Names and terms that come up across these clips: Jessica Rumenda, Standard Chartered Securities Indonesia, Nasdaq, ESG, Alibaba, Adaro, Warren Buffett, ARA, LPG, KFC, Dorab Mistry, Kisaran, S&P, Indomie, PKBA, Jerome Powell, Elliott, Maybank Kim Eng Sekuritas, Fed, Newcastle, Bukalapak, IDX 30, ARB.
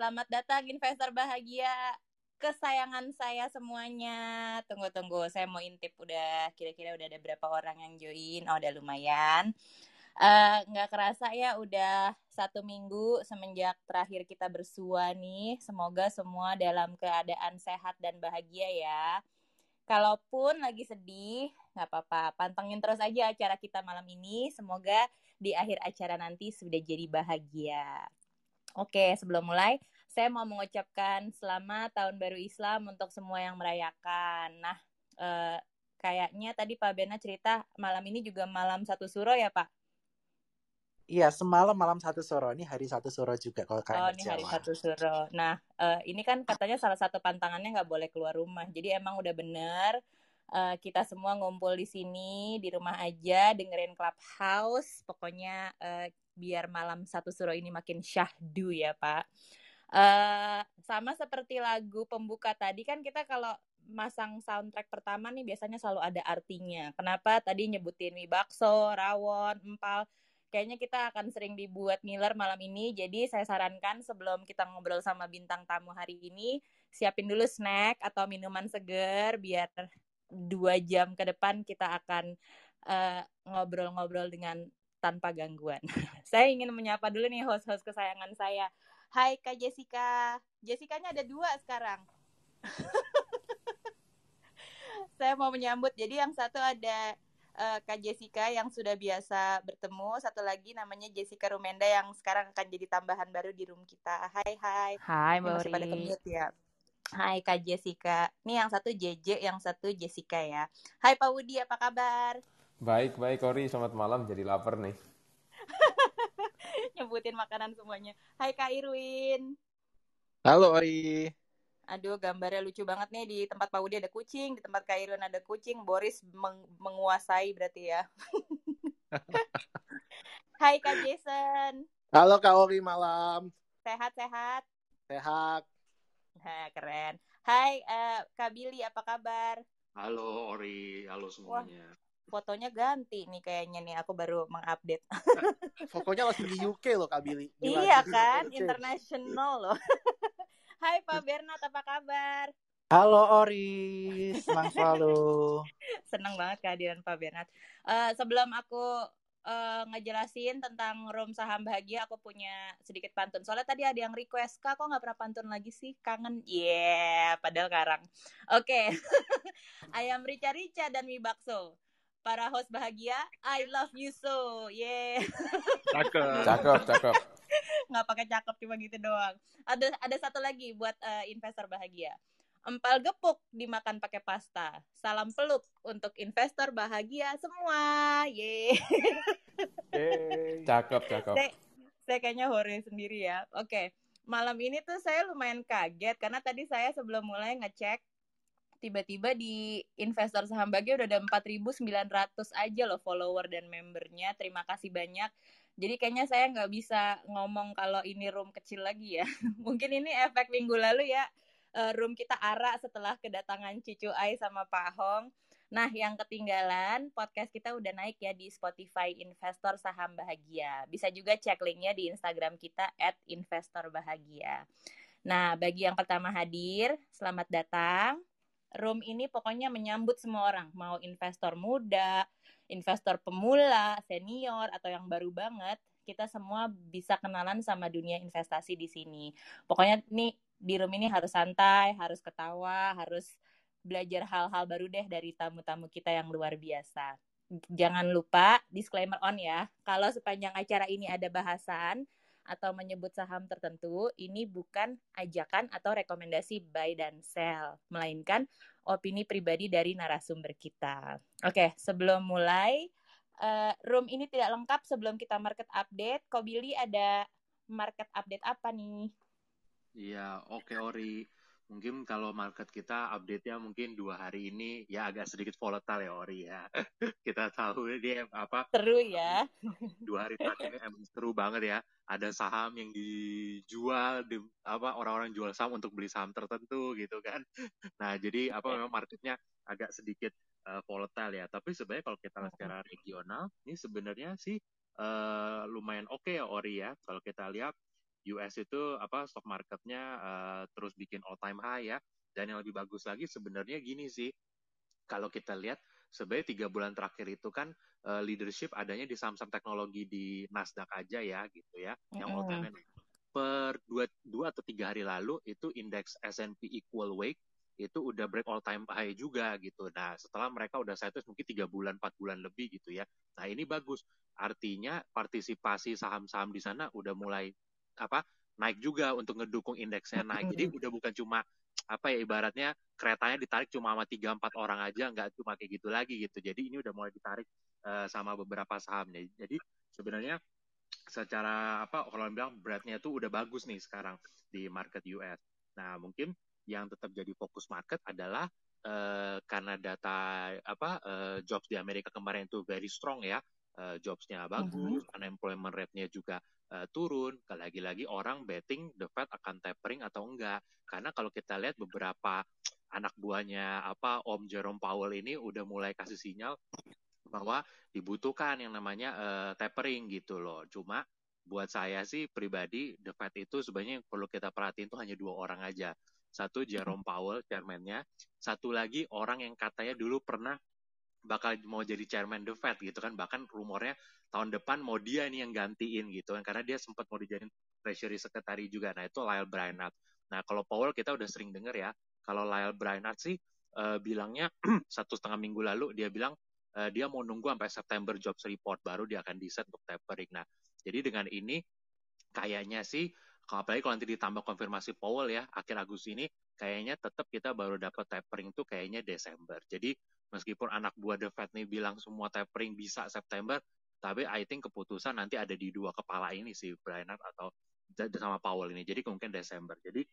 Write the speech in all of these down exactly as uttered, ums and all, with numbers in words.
Selamat datang investor bahagia, kesayangan saya semuanya. Tunggu-tunggu, saya mau intip udah, kira-kira udah ada berapa orang yang join. Oh, udah lumayan. Nggak uh, kerasa ya udah satu minggu semenjak terakhir kita bersua nih. Semoga semua dalam keadaan sehat dan bahagia ya. Kalaupun lagi sedih, nggak apa-apa, pantengin terus aja acara kita malam ini. Semoga di akhir acara nanti sudah jadi bahagia. Oke, sebelum mulai, saya mau mengucapkan selamat Tahun Baru Islam untuk semua yang merayakan. Nah, eh, kayaknya tadi Pak Bena cerita malam ini juga malam satu suro ya, Pak? Iya, semalam malam satu suro. Ini hari satu suro juga kalau kalian. Oh, ini Jawa. Hari satu suro. Nah, eh, ini kan katanya salah satu pantangannya nggak boleh keluar rumah. Jadi emang udah bener eh, kita semua ngumpul di sini, di rumah aja, dengerin Clubhouse. Pokoknya eh, biar malam satu suro ini makin syahdu ya, Pak. Eh, sama seperti lagu pembuka tadi kan, kita kalau masang soundtrack pertama nih biasanya selalu ada artinya. Kenapa tadi nyebutin mie bakso, rawon, empal? Kayaknya kita akan sering dibuat ngiler malam ini. Jadi saya sarankan sebelum kita ngobrol sama bintang tamu hari ini, siapin dulu snack atau minuman seger, biar dua jam ke depan kita akan uh, ngobrol-ngobrol dengan tanpa gangguan. Saya ingin menyapa dulu nih host-host kesayangan saya. Hai Kak Jessica. Jessica-nya ada dua sekarang. Saya mau menyambut. Jadi yang satu ada Kak Jessica yang sudah biasa bertemu, satu lagi namanya Jessica Rumenda yang sekarang akan jadi tambahan baru di room kita. Hai hai. Hai Mbak Ori. Masih pada kemute ya. Hai Kak Jessica. Ini yang satu J J, yang satu Jessica ya. Hai Pak Wudi, apa kabar? Baik baik Ori, selamat malam. Jadi lapar nih. Nyebutin makanan semuanya. Hai Kak Irwin. Halo Ori. Aduh, gambarnya lucu banget nih. Di tempat Pak Wudi ada kucing, di tempat Kak Irwin ada kucing. Boris meng- menguasai berarti ya. Hai Kak Jason. Halo Kak Ori, malam. Sehat-sehat? Sehat. Nah, keren. Hai uh, Kak Billy, apa kabar? Halo Ori, halo semuanya. Wah, fotonya ganti nih kayaknya nih. Aku baru mengupdate. Fotonya langsung di U K loh Kak Billy. Gila, iya kan, international loh. Hai Pak Bernard, apa kabar? Halo Ori, senang selalu. Senang banget kehadiran Pak Bernard. Uh, sebelum aku uh, ngejelasin tentang room saham bahagia, aku punya sedikit pantun. Soalnya tadi ada yang request, Kak, kok nggak pernah pantun lagi sih? Kangen. Yeah, padahal karang. Oke, okay. Ayam rica-rica dan mie bakso. Para host bahagia, I love you so. Yeah. Cakep, cakep, cakep. Nggak pakai cakep, cuma gitu doang. Ada ada satu lagi buat uh, investor bahagia. Empal gepuk dimakan pakai pasta. Salam peluk untuk investor bahagia semua. Yeay. Yeay. Cakep, cakep. Saya, saya kayaknya hore sendiri ya. Oke, malam ini tuh saya lumayan kaget. Karena tadi saya sebelum mulai ngecek, tiba-tiba di investor saham bahagia udah ada empat ribu sembilan ratus aja loh follower dan membernya. Terima kasih banyak. Jadi kayaknya saya nggak bisa ngomong kalau ini room kecil lagi ya. Mungkin ini efek minggu lalu ya, room kita arak setelah kedatangan Cicu Ai sama Pak Hong. Nah, yang ketinggalan, podcast kita udah naik ya di Spotify Investor Saham Bahagia. Bisa juga cek linknya di Instagram kita at investor bahagia. Nah, bagi yang pertama hadir, selamat datang. Room ini pokoknya menyambut semua orang, mau investor muda, investor pemula, senior, atau yang baru banget. Kita semua bisa kenalan sama dunia investasi di sini. Pokoknya nih di room ini harus santai, harus ketawa, harus belajar hal-hal baru deh dari tamu-tamu kita yang luar biasa. Jangan lupa disclaimer on ya, kalau sepanjang acara ini ada bahasan atau menyebut saham tertentu, ini bukan ajakan atau rekomendasi buy dan sell, melainkan opini pribadi dari narasumber kita. Oke, sebelum mulai, room ini tidak lengkap sebelum kita market update. Ko Billy, ada market update apa nih? Iya, oke Ori. Mungkin kalau market kita update-nya mungkin dua hari ini ya agak sedikit volatile ya Ori ya. Kita tahu dia apa. Seru ya. Dua hari terakhir ini emang seru banget ya. Ada saham yang dijual, di, apa orang-orang jual saham untuk beli saham tertentu gitu kan. Nah jadi apa memang marketnya agak sedikit uh, volatile ya. Tapi sebenarnya kalau kita lihat secara regional, ini sebenarnya sih uh, lumayan oke okay ya Ori ya. Kalau kita lihat U S itu apa stock marketnya uh, terus bikin all time high ya. Dan yang lebih bagus lagi sebenarnya gini sih, kalau kita lihat sebenarnya tiga bulan terakhir itu kan uh, leadership adanya di saham-saham teknologi di Nasdaq aja ya gitu ya, mm-hmm. yang all time high. Per dua atau tiga hari lalu itu indeks S and P equal weight itu udah break all time high juga gitu. Nah, setelah mereka udah sideways mungkin tiga bulan, empat bulan lebih gitu ya. Nah, ini bagus. Artinya partisipasi saham-saham di sana udah mulai apa? Naik juga untuk ngedukung indeksnya naik. Jadi udah bukan cuma apa ya ibaratnya keretanya ditarik cuma sama tiga empat orang aja, nggak cuma kayak gitu lagi gitu. Jadi ini udah mulai ditarik uh, sama beberapa sahamnya. Jadi sebenarnya secara apa orang bilang beratnya itu udah bagus nih sekarang di market U S. Nah, mungkin yang tetap jadi fokus market adalah uh, karena data apa uh, jobs di Amerika kemarin itu very strong ya. Uh, jobs-nya bagus, mm-hmm. unemployment rate-nya juga uh, turun. Lagi-lagi orang betting the Fed akan tapering atau enggak. Karena kalau kita lihat beberapa anak buahnya apa Om Jerome Powell ini udah mulai kasih sinyal bahwa dibutuhkan yang namanya uh, tapering gitu loh. Cuma buat saya sih pribadi The Fed itu sebenarnya yang perlu kita perhatiin itu hanya dua orang aja. Satu Jerome Powell chairman-nya, satu lagi orang yang katanya dulu pernah bakal mau jadi chairman The Fed gitu kan, bahkan rumornya tahun depan mau dia nih yang gantiin gitu kan, karena dia sempat mau dijadiin Treasury Secretary juga. Nah itu Lael Brainard. Nah kalau Powell kita udah sering dengar ya, kalau Lael Brainard sih uh, bilangnya satu setengah minggu lalu dia bilang dia mau nunggu sampai September jobs report baru dia akan decide untuk tapering. Nah, jadi dengan ini kayaknya sih, apalagi kalau nanti ditambah konfirmasi Powell ya, akhir Agustus ini kayaknya tetap kita baru dapat tapering tuh kayaknya Desember. Jadi meskipun anak buah The Fed nih bilang semua tapering bisa September, tapi I think keputusan nanti ada di dua kepala ini sih, Brainard atau sama Powell ini. Jadi mungkin Desember. Jadi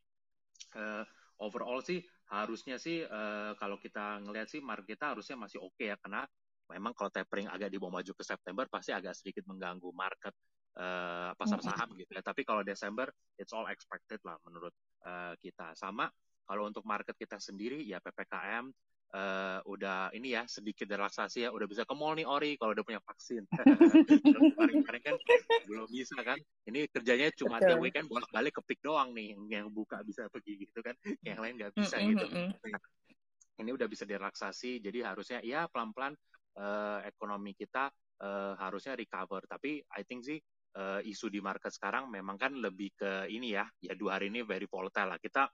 uh, overall sih harusnya sih uh, kalau kita ngelihat sih market kita harusnya masih oke okay ya, karena memang kalau tapering agak dibawa maju ke September pasti agak sedikit mengganggu market uh, pasar saham gitu ya. Tapi kalau Desember it's all expected lah menurut uh, kita. Sama kalau untuk market kita sendiri ya P P K M uh, udah ini ya sedikit relaksasi ya, udah bisa ke mall nih Ori kalau udah punya vaksin. Kemarin-kemarin kan belum bisa kan. Ini kerjanya cuma the weekend bolak-balik kepik doang nih, yang buka bisa pergi gitu kan, yang lain nggak bisa gitu. Ini udah bisa relaksasi, jadi harusnya ya pelan-pelan Uh, ekonomi kita uh, harusnya recover. Tapi I think sih uh, isu di market sekarang memang kan lebih ke ini ya, ya dua hari ini very volatile lah. Kita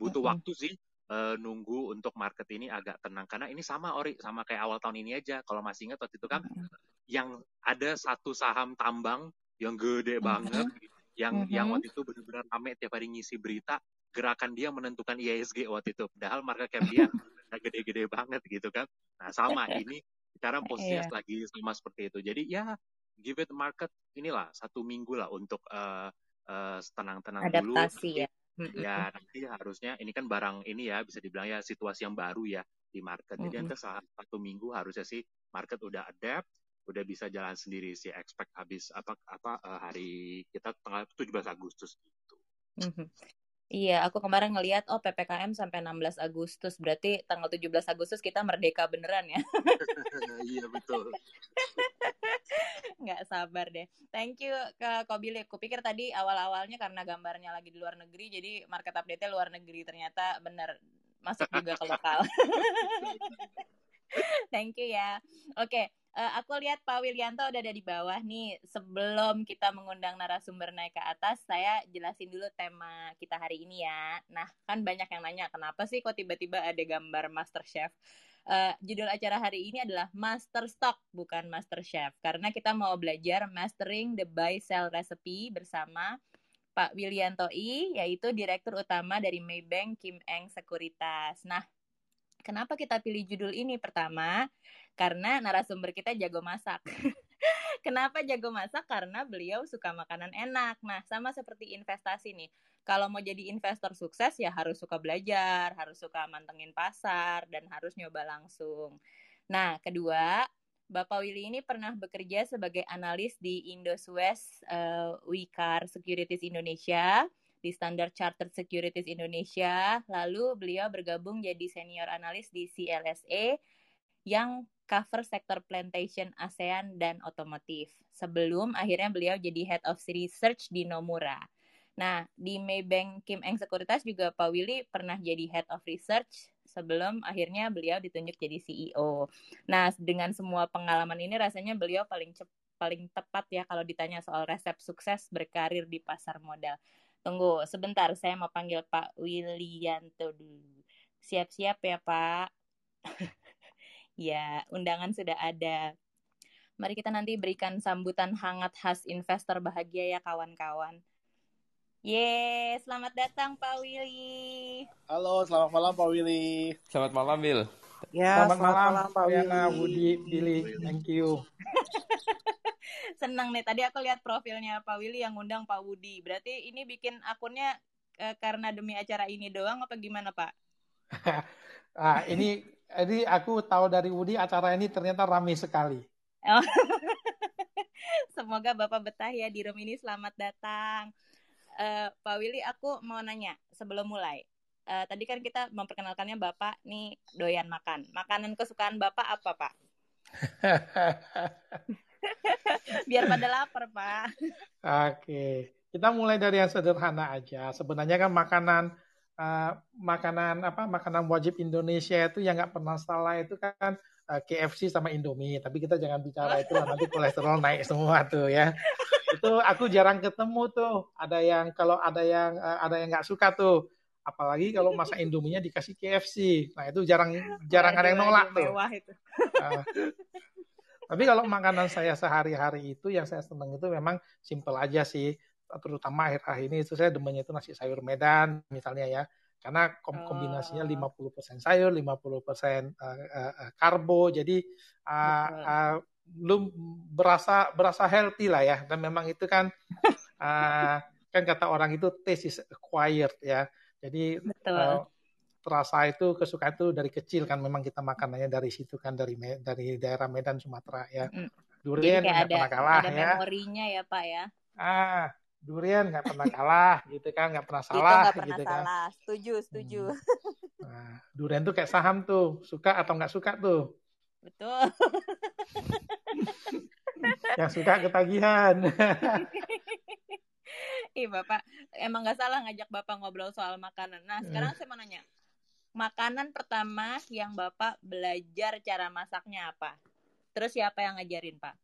butuh mm-hmm. waktu sih uh, nunggu untuk market ini agak tenang. Karena ini sama Ori, sama kayak awal tahun ini aja. Kalau masih ingat waktu itu kan mm-hmm. yang ada satu saham tambang yang gede banget, mm-hmm. yang mm-hmm. yang waktu itu benar-benar rame tiap hari ngisi berita, gerakan dia menentukan I H S G waktu itu. Padahal market cap dia gede-gede banget gitu kan. Nah sama ini. Sekarang posisinya yeah. lagi sama seperti itu. Jadi ya give it market inilah satu minggu lah untuk uh, uh, tenang-tenang dulu. Adaptasi ya. Ya nanti harusnya ini kan barang ini ya bisa dibilang ya situasi yang baru ya di market. Jadi mm-hmm. nanti satu minggu harusnya sih market udah adapt, udah bisa jalan sendiri sih. Expect habis apa apa uh, hari kita tanggal tujuh belas Agustus gitu. Mm-hmm. Iya, aku kemarin ngelihat oh P P K M sampai enam belas Agustus, berarti tanggal tujuh belas Agustus kita merdeka beneran ya. Iya betul. Nggak sabar deh. Thank you ke Kobile. Aku pikir tadi awal-awalnya karena gambarnya lagi di luar negeri, jadi market update-nya luar negeri, ternyata bener masuk juga ke lokal. Thank you ya. Oke. Okay. Uh, aku lihat Pak Wilianto udah ada di bawah nih. Sebelum kita mengundang narasumber naik ke atas, saya jelasin dulu tema kita hari ini ya. Nah, kan banyak yang nanya, kenapa sih kok tiba-tiba ada gambar MasterChef? Uh, judul acara hari ini adalah Master Stock, bukan MasterChef. Karena kita mau belajar Mastering the Buy-Sell Recipe bersama Pak Wilianto Ie, yaitu Direktur Utama dari Maybank Kim Eng Sekuritas. Nah, kenapa kita pilih judul ini? Pertama, karena narasumber kita jago masak. Kenapa jago masak? Karena beliau suka makanan enak. Nah, sama seperti investasi nih. Kalau mau jadi investor sukses ya harus suka belajar, harus suka mantengin pasar, dan harus nyoba langsung. Nah, kedua, Bapak Willy ini pernah bekerja sebagai analis di Indos West, uh, Wikar Securities Indonesia, di Standard Chartered Securities Indonesia, lalu beliau bergabung jadi senior analis di C L S A yang cover sektor plantation, ASEAN, dan otomotif. Sebelum akhirnya beliau jadi Head of Research di Nomura. Nah, di Maybank Kim Eng Sekuritas juga Pak Willy pernah jadi Head of Research sebelum akhirnya beliau ditunjuk jadi C E O. Nah, dengan semua pengalaman ini rasanya beliau paling cepat, paling tepat ya kalau ditanya soal resep sukses berkarir di pasar modal. Tunggu sebentar, saya mau panggil Pak Wilianto dulu. Siap-siap ya Pak. Ya, undangan sudah ada. Mari kita nanti berikan sambutan hangat khas investor bahagia ya kawan-kawan. Yeay, selamat datang Pak Willy. Halo, selamat malam Pak Willy. Selamat malam, Bil. Ya, selamat, selamat malam, malam Pak Willy. Budi, Billy, thank you. Senang nih, tadi aku lihat profilnya Pak Willy yang ngundang Pak Budi. Berarti ini bikin akunnya eh, karena demi acara ini doang apa gimana Pak? Ah, ini, ini aku tahu dari Budi acara ini ternyata ramai sekali. Oh. Semoga Bapak betah ya di room ini, selamat datang. Uh, Pak Willy, aku mau nanya sebelum mulai. Uh, tadi kan kita memperkenalkannya Bapak nih doyan makan. Makanan kesukaan Bapak apa, Pak? Biar pada lapar, Pak. Oke, okay. Kita mulai dari yang sederhana aja. Sebenarnya kan makanan uh, makanan apa? Makanan wajib Indonesia itu yang nggak pernah salah itu kan uh, K F C sama Indomie. Tapi kita jangan bicara itu nanti kolesterol naik semua tuh ya. Itu aku jarang ketemu tuh ada yang kalau ada yang ada yang nggak suka tuh, apalagi kalau masak Indominya dikasih K F C, nah itu jarang jarang ada yang nolak tuh. Uh, tapi kalau makanan saya sehari-hari itu yang saya seneng itu memang simple aja sih, terutama akhir-akhir ini itu saya demennya itu nasi sayur Medan misalnya ya, karena kombinasinya lima puluh persen sayur, lima puluh persen uh, uh, karbo, jadi uh, uh, belum berasa berasa healthy lah ya, dan memang itu kan uh, kan kata orang itu taste is acquired ya, jadi uh, terasa itu kesukaan itu dari kecil kan, memang kita makanannya dari situ kan, dari dari daerah Medan Sumatera ya. Durian nggak pernah kalah ada ya, memorinya ya Pak ya, ah durian nggak pernah kalah gitu kan, nggak pernah salah itu gak pernah gitu salah. Kan setuju setuju hmm. Nah, durian tuh kayak saham tuh, suka atau nggak suka tuh. Betul. Yang suka ketagihan. Ih Bapak, emang gak salah ngajak Bapak ngobrol soal makanan. Nah sekarang saya mau nanya, makanan pertama yang Bapak belajar cara masaknya apa? Terus siapa yang ngajarin Pak?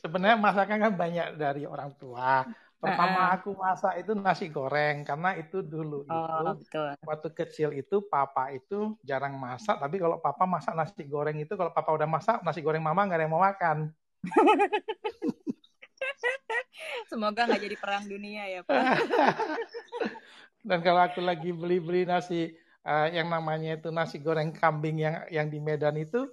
Sebenarnya masakan kan banyak dari orang tua. Pertama aku masak itu nasi goreng, karena itu dulu itu oh, betul. Waktu kecil itu papa itu jarang masak, tapi kalau papa masak nasi goreng itu, kalau papa udah masak nasi goreng mama nggak ada yang mau makan. Semoga nggak jadi perang dunia ya Pak. Dan kalau aku lagi beli-beli nasi uh, yang namanya itu nasi goreng kambing yang yang di Medan itu,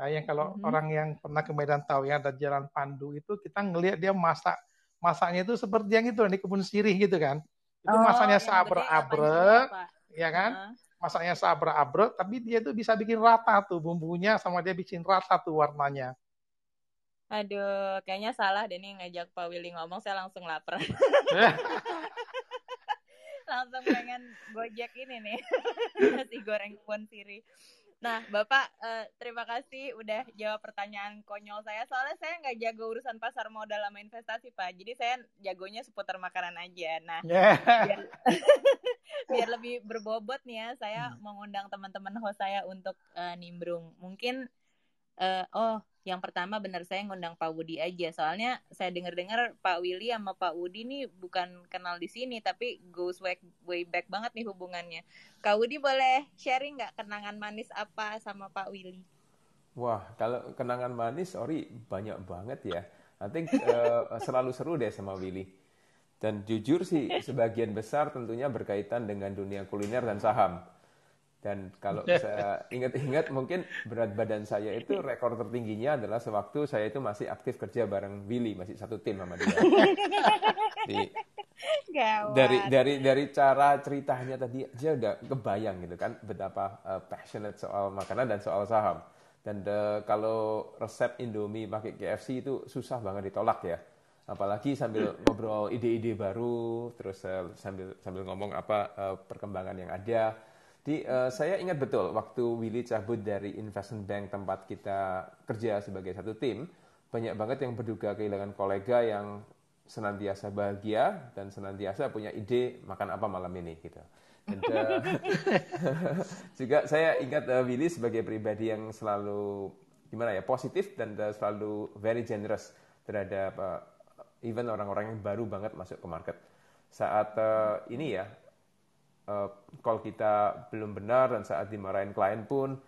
uh, yang kalau hmm. orang yang pernah ke Medan tahu ya, ada Jalan Pandu itu, kita ngelihat dia masak. Masaknya itu seperti yang itu di kebun sirih gitu kan. Itu oh, masaknya sabre-abre, ya kan? Uh. Masaknya sabre-abre, tapi dia tuh bisa bikin rata tuh bumbunya, sama dia bikin rata tuh warnanya. Aduh, kayaknya salah deh nih ngajak Pak Willy ngomong, saya langsung lapar. Langsung pengen gojek ini nih. Nasi goreng kebun sirih. Nah, Bapak, eh, terima kasih udah jawab pertanyaan konyol saya. Soalnya saya nggak jago urusan pasar modal sama investasi, Pak. Jadi saya jagonya seputar makanan aja. Nah, yeah. biar, biar lebih berbobot nih ya, saya hmm. mengundang teman-teman host saya untuk uh, nimbrung. Mungkin, uh, oh, yang pertama benar saya ngundang Pak Budi aja. Soalnya saya dengar-dengar Pak Willy sama Pak Budi nih bukan kenal di sini, tapi goes way, way back banget nih hubungannya. Kak Budi boleh sharing nggak kenangan manis apa sama Pak Willy? Wah, kalau kenangan manis, sorry, banyak banget ya. I think uh, selalu seru deh sama Willy. Dan jujur sih, sebagian besar tentunya berkaitan dengan dunia kuliner dan saham. Dan kalau saya ingat-ingat mungkin berat badan saya itu rekor tertingginya adalah sewaktu saya itu masih aktif kerja bareng Willy, masih satu tim sama dia. Di, dari dari dari cara ceritanya tadi aja udah kebayang gitu kan betapa uh, passionate soal makanan dan soal saham. Dan uh, kalau resep Indomie pakai K F C itu susah banget ditolak ya. Apalagi sambil ngobrol ide-ide baru, terus uh, sambil sambil ngomong apa uh, perkembangan yang ada. Di, uh, saya ingat betul waktu Willy cabut dari investment bank tempat kita kerja sebagai satu tim, banyak banget yang berduka kehilangan kolega yang senantiasa bahagia dan senantiasa punya ide makan apa malam ini gitu. Dan, uh, juga saya ingat uh, Willy sebagai pribadi yang selalu gimana ya positif dan uh, selalu very generous terhadap uh, even orang-orang yang baru banget masuk ke market. Saat uh, ini ya uh, call kita belum benar dan saat dimarahin klien pun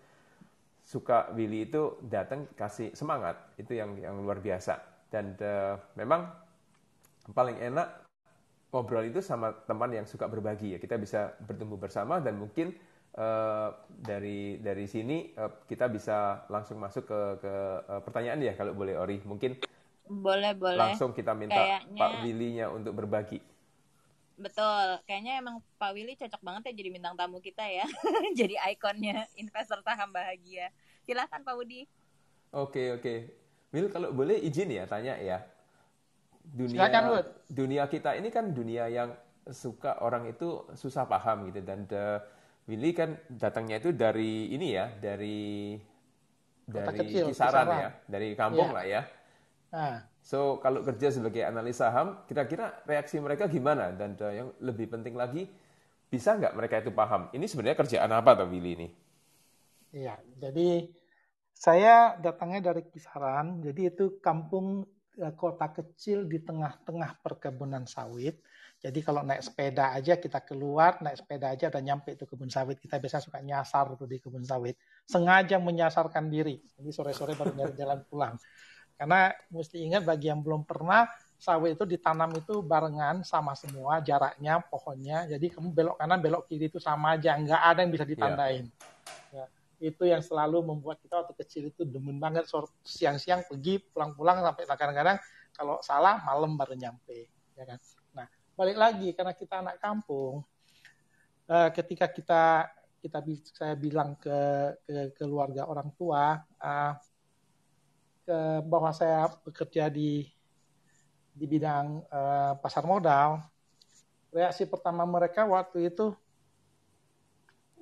suka Willy itu datang kasih semangat, itu yang yang luar biasa. Dan uh, memang paling enak ngobrol itu sama teman yang suka berbagi ya, kita bisa bertumbuh bersama dan mungkin uh, dari dari sini uh, kita bisa langsung masuk ke, ke uh, pertanyaan ya kalau boleh Ori, mungkin boleh boleh langsung kita minta kayaknya Pak Willy-nya untuk berbagi. Betul, kayaknya emang Pak Willy cocok banget ya jadi bintang tamu kita ya. Jadi ikonnya investor saham bahagia. Silakan Pak Budi. Oke oke Will, kalau boleh izin ya tanya ya. Dunia, Silakan, dunia kita ini kan dunia yang suka orang itu susah paham gitu, dan the Willy kan datangnya itu dari ini ya, dari Kota dari kecil, kisaran, kisaran ya, dari kampung yeah. lah ya. Nah. So kalau kerja sebagai analis saham, kira-kira reaksi mereka gimana? Dan the, yang lebih penting lagi, bisa nggak mereka itu paham? Ini sebenarnya kerjaan apa tuh Willy ini? Iya, jadi saya datangnya dari Kisaran, jadi itu kampung, kota kecil di tengah-tengah perkebunan sawit. Jadi kalau naik sepeda aja kita keluar, naik sepeda aja dan nyampe itu kebun sawit. Kita biasa suka nyasar tuh di kebun sawit. Sengaja menyasarkan diri. Jadi sore-sore baru nyari jalan pulang. Karena mesti ingat bagi yang belum pernah, sawit itu ditanam itu barengan sama semua jaraknya, pohonnya. Jadi kamu belok kanan, belok kiri itu sama aja. Nggak ada yang bisa ditandain. Ya. Ya. Itu yang selalu membuat kita waktu kecil itu demen banget siang-siang pergi pulang-pulang sampai kadang-kadang kalau salah malam baru nyampe, ya kan? Nah balik lagi karena kita anak kampung, eh, ketika kita kita saya bilang ke, ke keluarga orang tua eh, ke, bahwa saya bekerja di di bidang eh, pasar modal, reaksi pertama mereka waktu itu,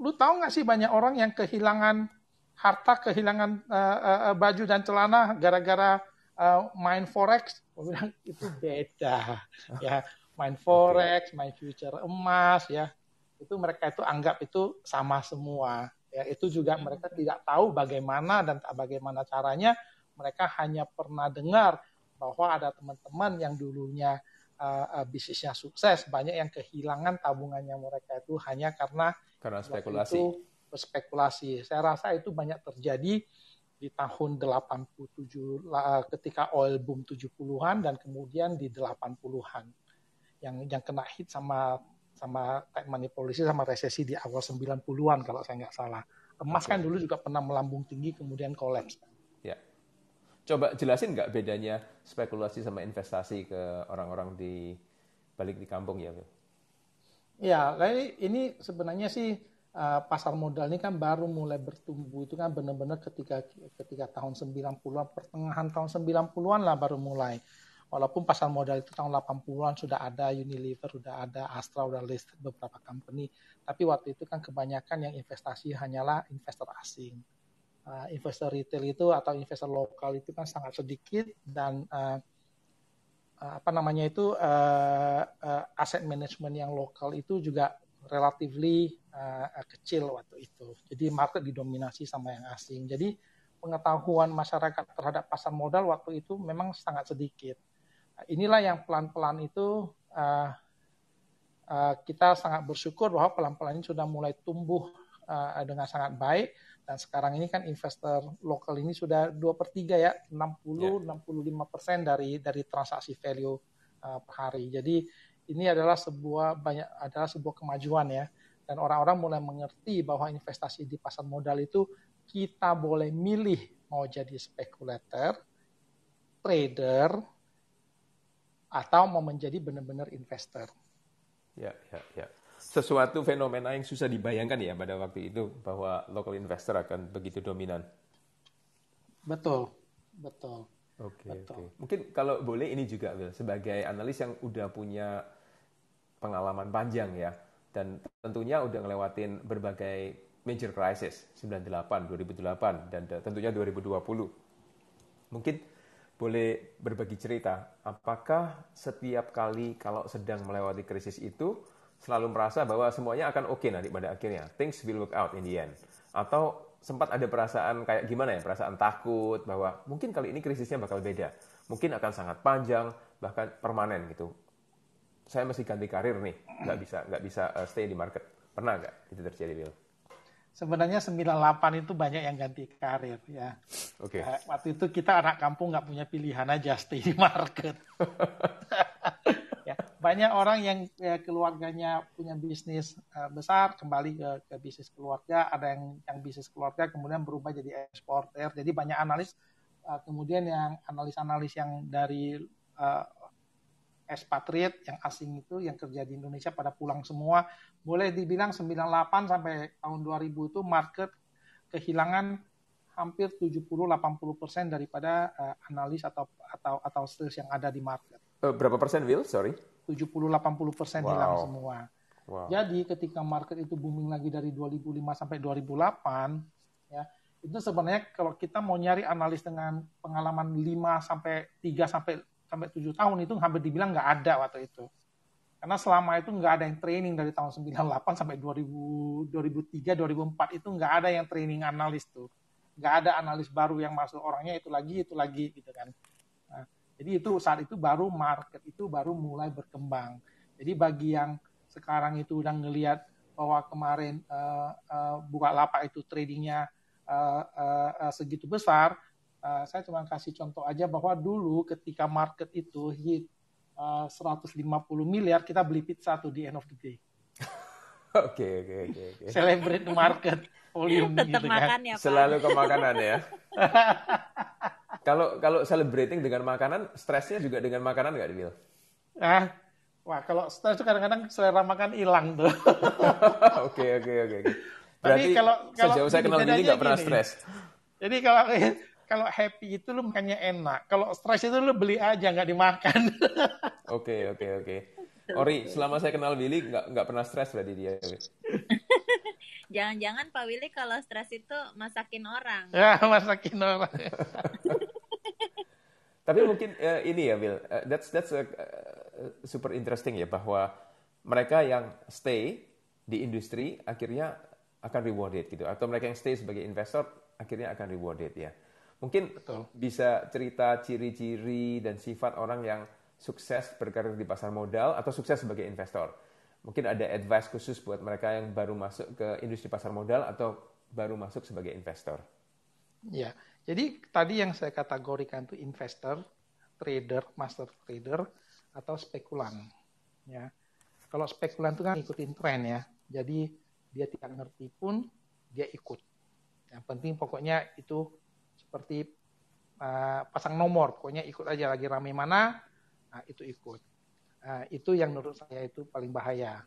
lu tahu nggak sih banyak orang yang kehilangan harta, kehilangan uh, uh, baju dan celana gara-gara uh, main forex? Gua bilang itu beda, ya main forex, main future emas, ya itu mereka itu anggap itu sama semua. Ya itu juga mereka tidak tahu bagaimana dan bagaimana caranya. Mereka hanya pernah dengar bahwa ada teman-teman yang dulunya uh, bisnisnya sukses, banyak yang kehilangan tabungannya mereka itu hanya karena Karena spekulasi. Itu spekulasi. Saya rasa itu banyak terjadi di tahun delapan puluh tujuh ketika oil boom tujuh puluhan dan kemudian di delapan puluhan. Yang yang kena hit sama sama tight money policy sama resesi di awal sembilan puluhan kalau saya nggak salah. Emas okay. kan dulu juga pernah melambung tinggi kemudian collapse. Ya. Coba jelasin nggak bedanya spekulasi sama investasi ke orang-orang di balik di kampung ya, Wil? Ya, ini sebenarnya sih pasar modal ini kan baru mulai bertumbuh itu kan benar-benar ketika ketika tahun sembilan puluhan, pertengahan tahun sembilan puluhan lah baru mulai. Walaupun pasar modal itu tahun delapan puluhan sudah ada, Unilever sudah ada, Astra sudah listed beberapa company, tapi waktu itu kan kebanyakan yang investasi hanyalah investor asing. Uh, investor retail itu atau investor lokal itu kan sangat sedikit dan uh, apa namanya itu uh, uh, aset manajemen yang lokal itu juga relatively uh, kecil waktu itu. Jadi market didominasi sama yang asing. Jadi pengetahuan masyarakat terhadap pasar modal waktu itu memang sangat sedikit. Inilah yang pelan-pelan itu uh, uh, kita sangat bersyukur bahwa pelan-pelan ini sudah mulai tumbuh uh, dengan sangat baik. Dan sekarang ini kan investor lokal ini sudah dua per tiga ya, enam puluh sampai enam puluh lima persen dari dari transaksi value uh, per hari. Jadi ini adalah sebuah banyak adalah sebuah kemajuan ya. Dan orang-orang mulai mengerti bahwa investasi di pasar modal itu kita boleh milih mau jadi spekulator, trader, atau mau menjadi benar-benar investor. Ya, ya, ya. Sesuatu fenomena yang susah dibayangkan ya pada waktu itu bahwa local investor akan begitu dominan. Betul, betul. Oke, okay, oke. Okay. Mungkin kalau boleh ini juga Will, sebagai analis yang udah punya pengalaman panjang ya, dan tentunya udah ngelewatin berbagai major crisis sembilan puluh delapan, dua ribu delapan, dan tentunya dua ribu dua puluh. Mungkin boleh berbagi cerita, apakah setiap kali kalau sedang melewati krisis itu selalu merasa bahwa semuanya akan oke okay nanti pada akhirnya, things will work out in the end, atau sempat ada perasaan kayak gimana ya, perasaan takut bahwa mungkin kali ini krisisnya bakal beda, mungkin akan sangat panjang, bahkan permanen gitu, saya mesti ganti karir nih, nggak bisa nggak bisa stay di market. Pernah nggak itu terjadi, Bill? Sebenarnya sembilan puluh delapan itu banyak yang ganti karir ya. Oke. Okay. Nah, waktu itu kita anak kampung nggak punya pilihan aja, stay di market. Ya, banyak orang yang ya, keluarganya punya bisnis uh, besar kembali ke, ke bisnis keluarga, ada yang yang bisnis keluarga kemudian berubah jadi eksporter. Jadi banyak analis uh, kemudian yang analis-analis yang dari uh, expatriate yang asing itu yang kerja di Indonesia pada pulang semua. Boleh dibilang sembilan puluh delapan sampai tahun dua ribu itu market kehilangan hampir tujuh puluh sampai delapan puluh persen daripada uh, analis atau atau atau sales yang ada di market. Uh, berapa persen, Will? Sorry. tujuh puluh sampai delapan puluh persen wow. Hilang semua. Wow. Jadi ketika market itu booming lagi dari dua ribu lima sampai dua ribu delapan ya. Itu sebenarnya kalau kita mau nyari analis dengan pengalaman lima sampai tiga sampai sampai tujuh tahun itu hampir dibilang nggak ada waktu itu. Karena selama itu nggak ada yang training dari tahun sembilan puluh delapan sampai dua ribu, dua ribu tiga, dua ribu empat itu nggak ada yang training analis tuh. Nggak ada analis baru yang masuk orangnya itu lagi, itu lagi gitu kan. Nah, jadi itu saat itu baru market itu baru mulai berkembang. Jadi bagi yang sekarang itu udah ngelihat bahwa kemarin uh, uh, Bukalapak itu tradingnya uh, uh, uh, segitu besar, Uh, saya cuma kasih contoh aja bahwa dulu ketika market itu hit uh, seratus lima puluh miliar, kita beli pizza tuh di end of the day. Oke, oke, oke. Celebrate market volume gitu kan. Ya, selalu ke makanan ya. Kalau kalau celebrating dengan makanan, stresnya juga dengan makanan nggak, Bill? Ah, wah kalau stres itu kadang-kadang selera makan hilang tuh. Oke, oke, oke. Berarti kalau, kalau sejauh saya kenal ini nggak pernah stres. Jadi kalau Kalau happy itu lu makannya enak. Kalau stres itu lu beli aja, nggak dimakan. Oke, oke, oke. Ori, selama saya kenal Willy, nggak nggak pernah stres berarti dia. Jangan-jangan Pak Willy kalau stres itu masakin orang. Ya, masakin orang. Tapi mungkin uh, ini ya, Will. Uh, that's that's a, uh, super interesting ya, bahwa mereka yang stay di industri akhirnya akan rewarded gitu. Atau mereka yang stay sebagai investor akhirnya akan rewarded ya. Mungkin betul. Bisa cerita ciri-ciri dan sifat orang yang sukses berkarir di pasar modal atau sukses sebagai investor. Mungkin ada advice khusus buat mereka yang baru masuk ke industri pasar modal atau baru masuk sebagai investor. Ya, jadi tadi yang saya kategorikan itu investor, trader, master trader, atau spekulan. Ya, kalau spekulan itu kan ikutin tren ya. Jadi dia tidak ngerti pun dia ikut. Yang penting pokoknya itu seperti uh, pasang nomor, pokoknya ikut aja lagi rame mana, nah, itu ikut. Uh, itu yang menurut saya itu paling bahaya.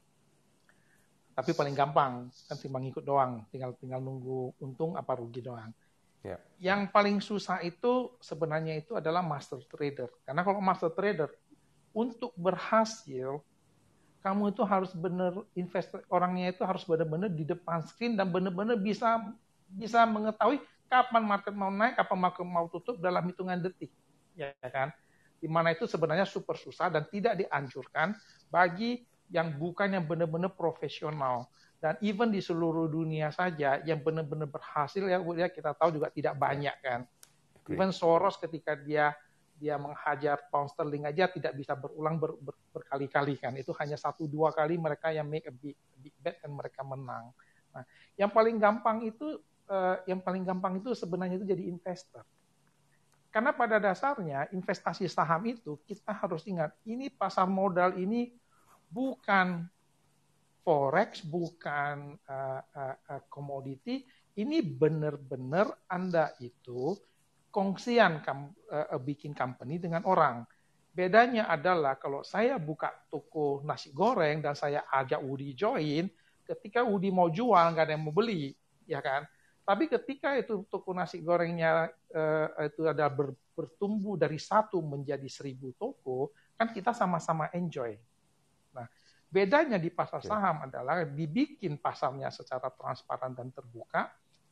Tapi paling gampang, kan timbang ikut doang, tinggal tinggal nunggu untung apa rugi doang. Yeah. Yang paling susah itu sebenarnya itu adalah master trader. Karena kalau master trader, untuk berhasil, kamu itu harus benar investor, orangnya itu harus benar-benar di depan screen dan benar-benar bisa bisa mengetahui kapan market mau naik, kapan market mau tutup dalam hitungan detik, ya kan? Di mana itu sebenarnya super susah dan tidak dianjurkan bagi yang bukan yang benar-benar profesional. Dan even di seluruh dunia saja yang benar-benar berhasil ya, kita tahu juga tidak banyak kan. Okay. Even Soros ketika dia dia menghajar pound sterling aja tidak bisa berulang ber, ber, berkali-kali kan. Itu hanya satu dua kali mereka yang make a big, big bet dan mereka menang. Nah, yang paling gampang itu Uh, yang paling gampang itu sebenarnya itu jadi investor. Karena pada dasarnya investasi saham itu kita harus ingat, ini pasar modal ini bukan forex, bukan uh, uh, uh, komoditi, ini benar-benar Anda itu kongsian kam, uh, bikin company dengan orang. Bedanya adalah kalau saya buka toko nasi goreng dan saya ajak Udi join, ketika Udi mau jual nggak ada yang mau beli, ya kan? Tapi ketika itu toko nasi gorengnya eh, itu ada ber, bertumbuh dari satu menjadi seribu toko, kan kita sama-sama enjoy. Nah, bedanya di pasar saham adalah dibikin pasarnya secara transparan dan terbuka,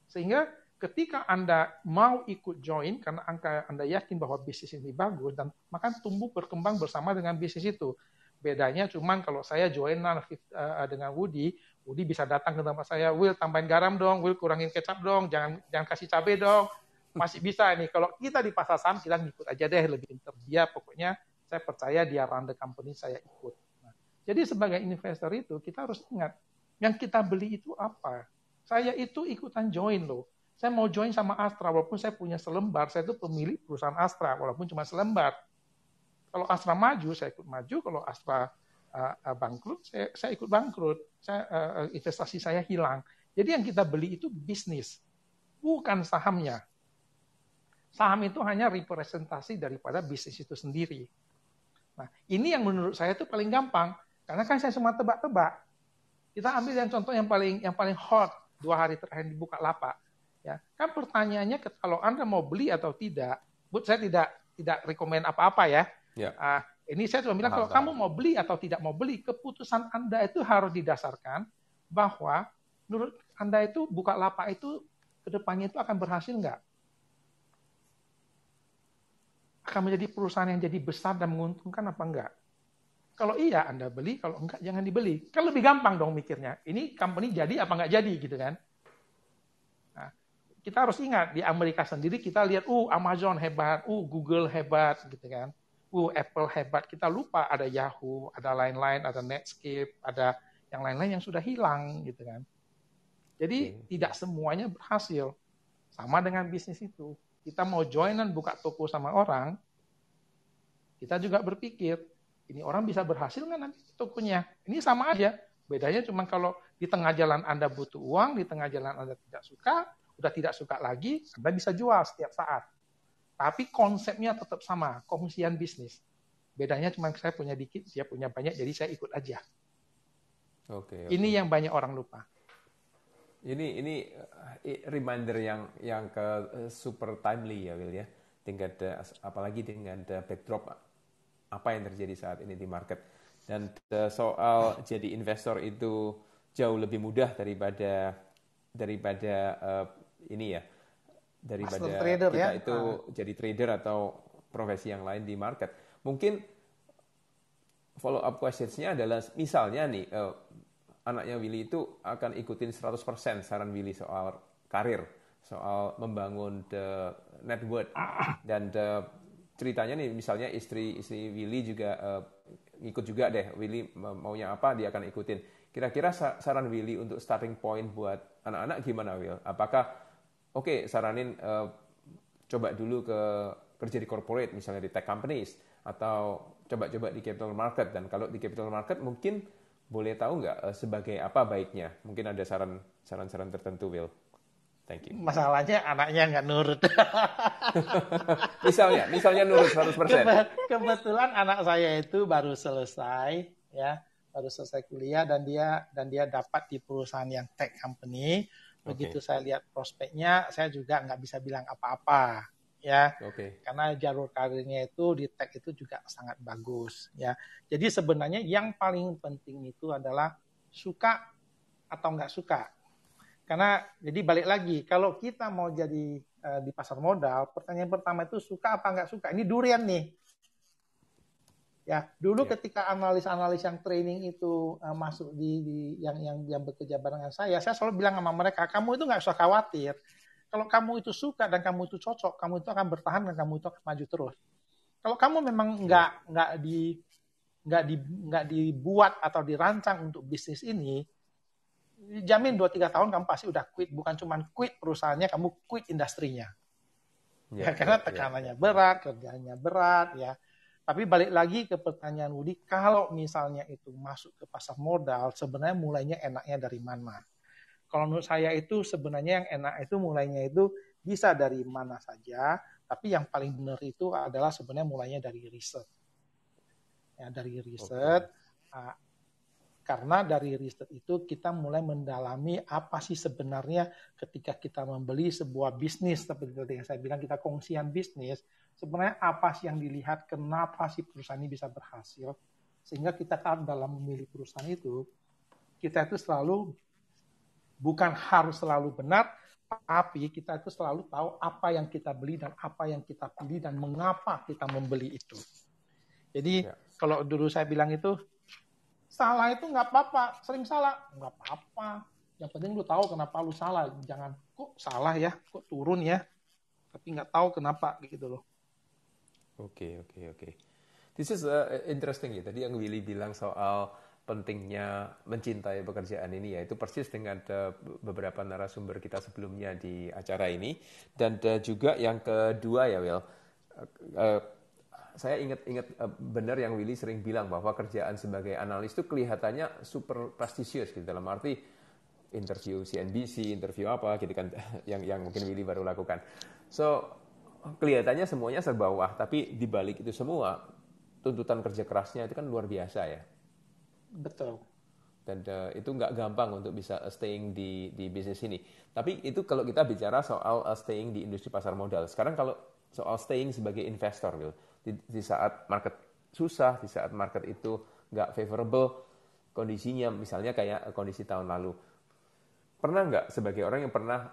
sehingga ketika Anda mau ikut join, karena angka Anda yakin bahwa bisnis ini bagus, dan maka tumbuh berkembang bersama dengan bisnis itu. Bedanya cuman kalau saya joinan dengan Woody, Woody bisa datang ke tempat saya, Will tambahin garam dong, Will kurangin kecap dong, jangan jangan kasih cabai dong. Masih bisa ini. Kalau kita di pasar saham, kita ngikut aja deh, lebih pinter dia. Pokoknya saya percaya dia run the company, saya ikut. Nah, jadi sebagai investor itu, kita harus ingat, yang kita beli itu apa? Saya itu ikutan join loh. Saya mau join sama Astra, walaupun saya punya selembar, saya itu pemilik perusahaan Astra, walaupun cuma selembar. Kalau Astra maju, saya ikut maju. Kalau Astra uh, bangkrut, saya, saya ikut bangkrut. Saya, uh, investasi saya hilang. Jadi yang kita beli itu bisnis, bukan sahamnya. Saham itu hanya representasi daripada bisnis itu sendiri. Nah, ini yang menurut saya itu paling gampang, karena kan saya semua tebak-tebak. Kita ambil yang contoh yang paling yang paling hot dua hari terakhir di Bukalapak. Ya, kan pertanyaannya kalau Anda mau beli atau tidak, but saya tidak tidak rekomend apa-apa ya. Ya. Uh, ini saya cuma bilang kalau kamu mau beli atau tidak mau beli, keputusan Anda itu harus didasarkan bahwa menurut Anda itu Bukalapak itu kedepannya itu akan berhasil nggak? Akan menjadi perusahaan yang jadi besar dan menguntungkan apa enggak? Kalau iya Anda beli, kalau enggak jangan dibeli. Kan lebih gampang dong mikirnya. Ini company jadi apa enggak jadi gitu kan? Kita harus ingat, di Amerika sendiri kita lihat, uh Amazon hebat, uh Google hebat, gitu kan, uh Apple hebat. Kita lupa ada Yahoo, ada lain-lain, ada Netscape, ada yang lain-lain yang sudah hilang, gitu kan. Jadi hmm. tidak semuanya berhasil. Sama dengan bisnis itu. Kita mau joinan buka toko sama orang, kita juga berpikir, ini orang bisa berhasil nggak nanti tokonya? Ini sama aja. Bedanya cuma kalau di tengah jalan Anda butuh uang, di tengah jalan Anda tidak suka, udah tidak suka lagi, Anda bisa jual setiap saat. Tapi konsepnya tetap sama, kongsian bisnis. Bedanya cuma saya punya dikit, dia punya banyak, jadi saya ikut aja. Oke. Ini oke. Yang banyak orang lupa. Ini ini reminder yang yang ke super timely ya Will ya. Tingkat apalagi dengan backdrop apa yang terjadi saat ini di market. Dan soal jadi investor itu jauh lebih mudah daripada daripada uh, ini ya daripada trader, kita ya? Itu uh. jadi trader atau profesi yang lain di market. Mungkin follow up questions-nya adalah misalnya nih uh, anaknya Willy itu akan ikutin seratus persen saran Willy soal karir, soal membangun the net worth dan the, ceritanya nih misalnya istri istri Willy juga uh, ikut juga deh, Willy maunya apa dia akan ikutin. Kira-kira saran Willy untuk starting point buat anak-anak gimana, Will? Apakah, oke, okay, saranin uh, coba dulu ke kerja di corporate, misalnya di tech companies, atau coba-coba di capital market. Dan kalau di capital market mungkin boleh tahu nggak uh, sebagai apa baiknya? Mungkin ada saran, saran-saran tertentu, Will. Thank you. Masalahnya anaknya nggak nurut. misalnya, misalnya nurut seratus persen. Kebetulan anak saya itu baru selesai, ya. baru selesai kuliah dan dia dan dia dapat di perusahaan yang tech company. Begitu okay. saya lihat prospeknya, saya juga nggak bisa bilang apa-apa, ya, okay. karena jalur karirnya itu di tech itu juga sangat bagus, ya. Jadi sebenarnya yang paling penting itu adalah suka atau nggak suka. Karena jadi balik lagi, kalau kita mau jadi uh, di pasar modal, pertanyaan pertama itu suka apa nggak suka. Ini durian nih. Ya, dulu ya. Ketika analis-analis yang training itu uh, masuk di, di yang yang yang bekerja barengan saya, saya selalu bilang sama mereka, kamu itu nggak usah khawatir. Kalau kamu itu suka dan kamu itu cocok, kamu itu akan bertahan dan kamu itu akan maju terus. Kalau kamu memang nggak ya. nggak di nggak di nggak dibuat atau dirancang untuk bisnis ini, jamin dua tiga tahun kamu pasti udah quit. Bukan cuma quit perusahaannya, kamu quit industrinya. Ya, ya, karena tekanannya ya. berat, kerjaannya berat, ya. Tapi balik lagi ke pertanyaan Woody, kalau misalnya itu masuk ke pasar modal, sebenarnya mulainya enaknya dari mana? Kalau menurut saya itu sebenarnya yang enak itu mulainya itu bisa dari mana saja, tapi yang paling benar itu adalah sebenarnya mulainya dari riset. Ya, dari riset, okay. karena dari riset itu kita mulai mendalami apa sih sebenarnya ketika kita membeli sebuah bisnis, seperti yang saya bilang kita kongsian bisnis, sebenarnya apa sih yang dilihat, kenapa sih perusahaan ini bisa berhasil. Sehingga kita kan dalam memilih perusahaan itu, kita itu selalu Bukan harus selalu benar, tapi kita itu selalu tahu apa yang kita beli dan apa yang kita beli dan mengapa kita membeli itu. Jadi ya. Kalau dulu saya bilang itu, salah itu nggak apa-apa, sering salah, nggak apa-apa. Yang penting lu tahu kenapa lu salah, jangan kok salah ya, kok turun ya, tapi nggak tahu kenapa gitu loh. Oke, oke, oke. This is uh, interesting ya. Tadi yang Willy bilang soal pentingnya mencintai pekerjaan ini ya, itu persis dengan uh, beberapa narasumber kita sebelumnya di acara ini. Dan uh, juga yang kedua ya Will, uh, uh, saya ingat-ingat uh, benar yang Willy sering bilang bahwa kerjaan sebagai analis itu kelihatannya super prestisius gitu, dalam arti interview C N B C, interview apa gitu kan, yang yang mungkin Willy baru lakukan. So kelihatannya semuanya serba wah, tapi dibalik itu semua tuntutan kerja kerasnya itu kan luar biasa ya. Betul. Dan uh, itu nggak gampang untuk bisa staying di di bisnis ini. Tapi itu kalau kita bicara soal uh, staying di industri pasar modal. Sekarang kalau soal staying sebagai investor, Will, di, di saat market susah, di saat market itu nggak favorable kondisinya, misalnya kayak kondisi tahun lalu. Pernah nggak sebagai orang yang pernah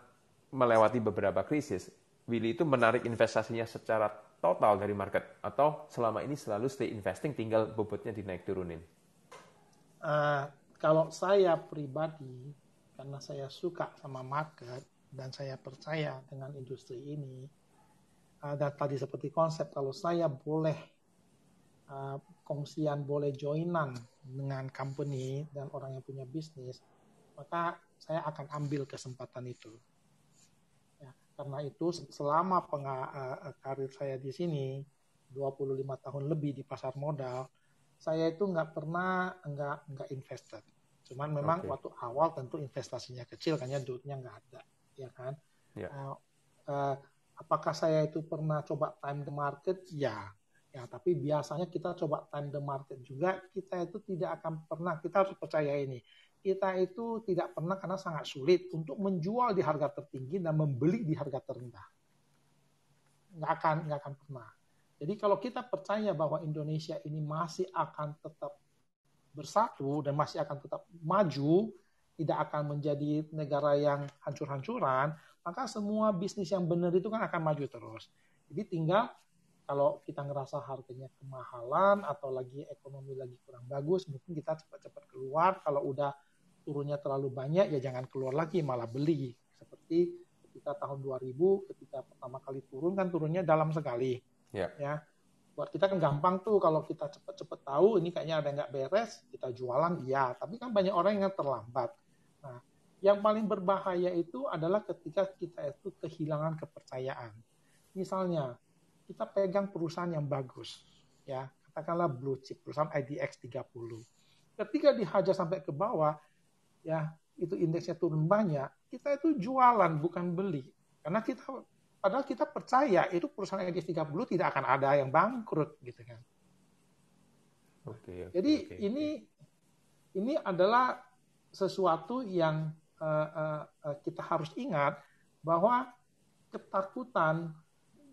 melewati beberapa krisis, Willy itu menarik investasinya secara total dari market? Atau selama ini selalu stay investing, tinggal bobotnya dinaik turunin? Uh, kalau saya pribadi, karena saya suka sama market dan saya percaya dengan industri ini, uh, dan tadi seperti konsep, kalau saya boleh uh, kongsian, boleh joinan dengan company dan orang yang punya bisnis, maka saya akan ambil kesempatan itu. Ya, karena itu selama penga- uh, karir saya di sini, dua puluh lima tahun lebih di pasar modal, saya itu nggak pernah nggak nggak invested. Cuman memang okay. Waktu awal tentu investasinya kecil, karena duitnya nggak ada, ya kan? Yeah. Uh, uh, apakah saya itu pernah coba time the market? Ya, ya. Tapi biasanya kita coba time the market juga, kita itu tidak akan pernah. Kita harus percaya ini. Kita itu tidak pernah, karena sangat sulit untuk menjual di harga tertinggi dan membeli di harga terendah. Nggak akan nggak akan pernah. Jadi kalau kita percaya bahwa Indonesia ini masih akan tetap bersatu dan masih akan tetap maju, tidak akan menjadi negara yang hancur-hancuran, maka semua bisnis yang benar itu kan akan maju terus. Jadi tinggal kalau kita ngerasa harganya kemahalan atau lagi ekonomi lagi kurang bagus, mungkin kita cepat-cepat keluar. Kalau udah turunnya terlalu banyak, ya jangan keluar lagi, malah beli. Seperti ketika tahun dua ribu, ketika pertama kali turun kan turunnya dalam sekali. Yeah. Ya, buat kita kan gampang tuh kalau kita cepet-cepet tahu ini kayaknya ada yang nggak beres, kita jualan, iya. Tapi kan banyak orang yang terlambat. Nah, yang paling berbahaya itu adalah ketika kita itu kehilangan kepercayaan. Misalnya, kita pegang perusahaan yang bagus, ya, katakanlah blue chip, perusahaan I D X tiga puluh. Ketika dihajar sampai ke bawah, ya, itu indeksnya turun banyak, kita itu jualan bukan beli, karena kita Padahal kita percaya itu perusahaan I D X tiga puluh tidak akan ada yang bangkrut gitu kan. Oke, oke, Jadi oke, ini oke. ini adalah sesuatu yang uh, uh, kita harus ingat bahwa ketakutan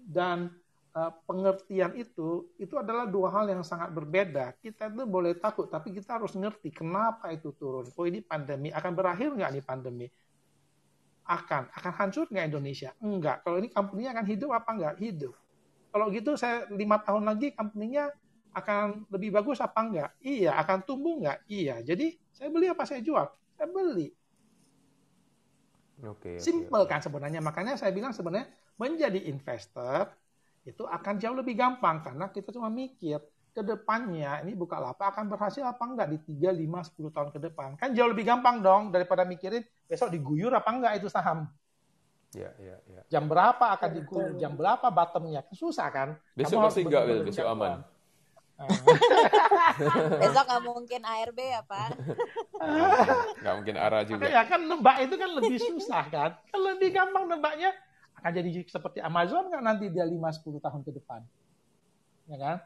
dan uh, pengertian itu itu adalah dua hal yang sangat berbeda. Kita itu boleh takut, tapi kita harus ngerti kenapa itu turun. Oh ini pandemi, akan berakhir nggak nih pandemi? Akan. Akan hancur nggak Indonesia? Enggak. Kalau ini company-nya akan hidup apa enggak? Hidup. Kalau gitu saya lima tahun lagi company-nya akan lebih bagus apa enggak? Iya. Akan tumbuh enggak? Iya. Jadi saya beli apa saya jual? Saya beli. Oke, simple oke, kan oke. Sebenarnya. Makanya saya bilang sebenarnya menjadi investor itu akan jauh lebih gampang. Karena kita cuma mikir ke depannya ini Bukalapak akan berhasil apa enggak di tiga, lima, sepuluh tahun ke depan. Kan jauh lebih gampang dong daripada mikirin besok diguyur apa enggak itu saham. Ya, ya, ya. Jam berapa akan diguyur, jam berapa bottomnya. Susah kan? Besok pasti enggak, Wil. Besok aman. Besok enggak mungkin A R B ya, Pak. Enggak mungkin A R A juga. Ya kan nebak itu kan lebih susah kan. Kalau lebih gampang nebaknya akan jadi seperti Amazon kan nanti dia lima sampai sepuluh tahun ke depan. Ya kan?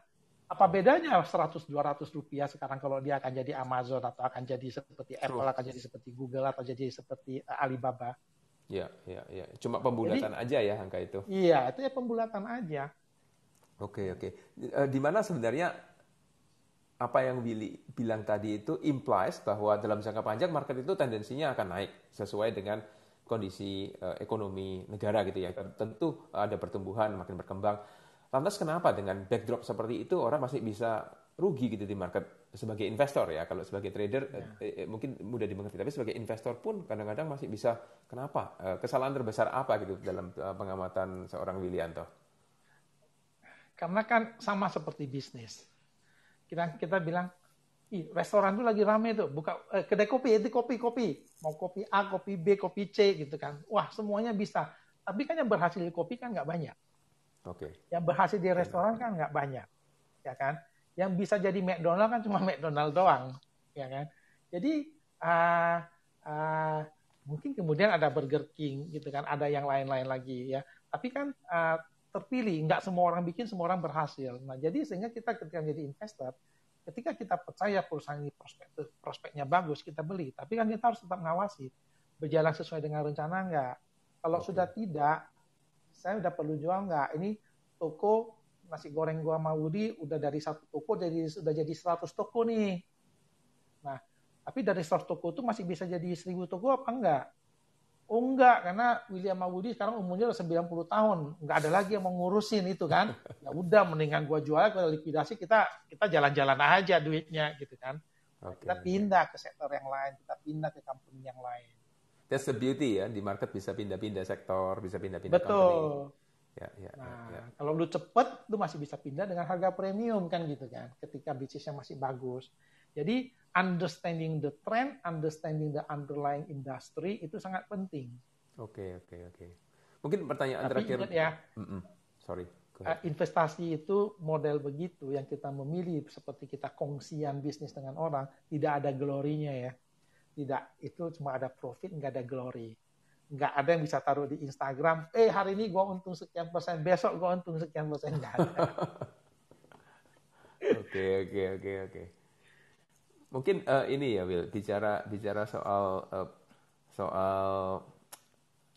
Apa bedanya seratus dua ratus rupiah sekarang kalau dia akan jadi Amazon atau akan jadi seperti Apple, akan jadi seperti Google, atau jadi seperti Alibaba? Iya, iya, iya. Cuma pembulatan jadi, aja ya angka itu. Iya, itu ya pembulatan aja. Oke, oke. Di mana sebenarnya apa yang Willy bilang tadi itu implies bahwa dalam jangka panjang market itu tendensinya akan naik sesuai dengan kondisi uh, ekonomi negara gitu ya. Tentu ada pertumbuhan makin berkembang. Lantas kenapa dengan backdrop seperti itu orang masih bisa rugi gitu di market sebagai investor ya? Kalau sebagai trader ya, eh, eh, mungkin mudah dimengerti, tapi sebagai investor pun kadang-kadang masih bisa kenapa? Eh, kesalahan terbesar apa gitu dalam eh, pengamatan seorang Wilianto? Karena kan sama seperti bisnis. Kita kita bilang, "Ih, restoran tuh lagi rame tuh, buka eh, kedai kopi, itu kopi-kopi. Mau kopi A, kopi B, kopi C gitu kan. Wah, semuanya bisa." Tapi kan yang berhasil di kopi kan nggak banyak. Oke. Okay. Yang berhasil di restoran kan nggak banyak. Ya kan? Yang bisa jadi McDonald kan cuma McDonald doang, ya kan? Jadi uh, uh, mungkin kemudian ada Burger King, gitu kan? Ada yang lain-lain lagi, ya. Tapi kan uh, terpilih, nggak semua orang bikin, semua orang berhasil. Nah, jadi sehingga kita ketika menjadi investor, ketika kita percaya perusahaan ini prospek, prospeknya bagus, kita beli. Tapi kan kita harus tetap ngawasi, berjalan sesuai dengan rencana nggak? Kalau okay. sudah tidak, saya udah perlu jual nggak? Ini toko nasi goreng gua sama Wudi udah dari satu toko jadi sudah jadi seratus toko nih. Nah, tapi dari seratus toko itu masih bisa jadi seribu toko apa enggak? Oh enggak, karena William sama Wudi sekarang umurnya udah sembilan puluh tahun, enggak ada lagi yang mau ngurusin itu kan. Ya udah, mendingan gua jual, gua likuidasi, kita kita jalan-jalan aja duitnya gitu kan. Okay. Kita pindah ke sektor yang lain, kita pindah ke company yang lain. That's the beauty ya, di market bisa pindah-pindah sektor, bisa pindah-pindah company. Betul. Ya, ya, nah, ya, ya. Kalau lu cepet, lu masih bisa pindah dengan harga premium kan gitu kan, ketika bisnisnya masih bagus. Jadi understanding the trend, understanding the underlying industry itu sangat penting. Oke, oke, oke. Mungkin pertanyaan tapi terakhir. Ingat ya, Mm-mm. sorry. Investasi itu model begitu yang kita memilih seperti kita kongsian bisnis dengan orang, tidak ada glorinya ya. Tidak, itu cuma ada profit, nggak ada glory. Nggak ada yang bisa taruh di Instagram, eh hari ini gue untung sekian persen, besok gue untung sekian persen. Nggak ada. Oke, oke, oke, oke. Mungkin uh, ini ya, Will, bicara bicara soal uh, soal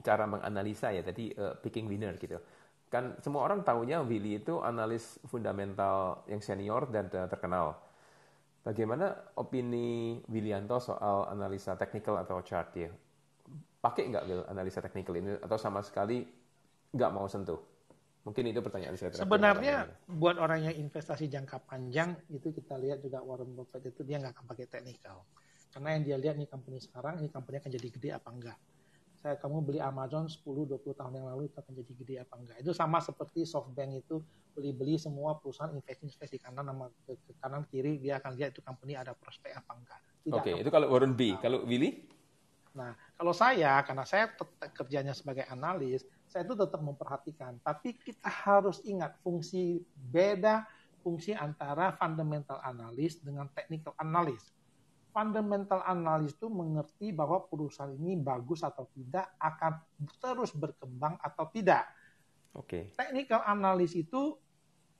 cara menganalisa ya, tadi uh, picking winner gitu. Kan semua orang taunya Willy itu analis fundamental yang senior dan terkenal. Bagaimana opini Wilianto soal analisa teknikal atau chart ya? Pakai nggak Will analisa teknikal ini atau sama sekali nggak mau sentuh? Mungkin itu pertanyaan saya. Sebenarnya buat orang yang investasi jangka panjang itu kita lihat juga Warren Buffett itu dia nggak akan pakai teknikal. Karena yang dia lihat nih company sekarang, ini company akan jadi gede apa enggak. Saya kamu beli Amazon sepuluh dua puluh tahun yang lalu itu akan jadi gede apa enggak. Itu sama seperti SoftBank itu beli-beli semua perusahaan invest-invest di kanan sama ke, ke kanan kiri, dia akan lihat itu company ada prospek apa enggak. Oke, okay, itu kalau Warren B. Kalau Willy? Nah, kalau saya, karena saya kerjanya sebagai analis, saya itu tetap memperhatikan. Tapi kita harus ingat fungsi beda, fungsi antara fundamental analis dengan technical analis. Fundamental analis itu mengerti bahwa perusahaan ini bagus atau tidak, akan terus berkembang atau tidak. Oke. Technical analis itu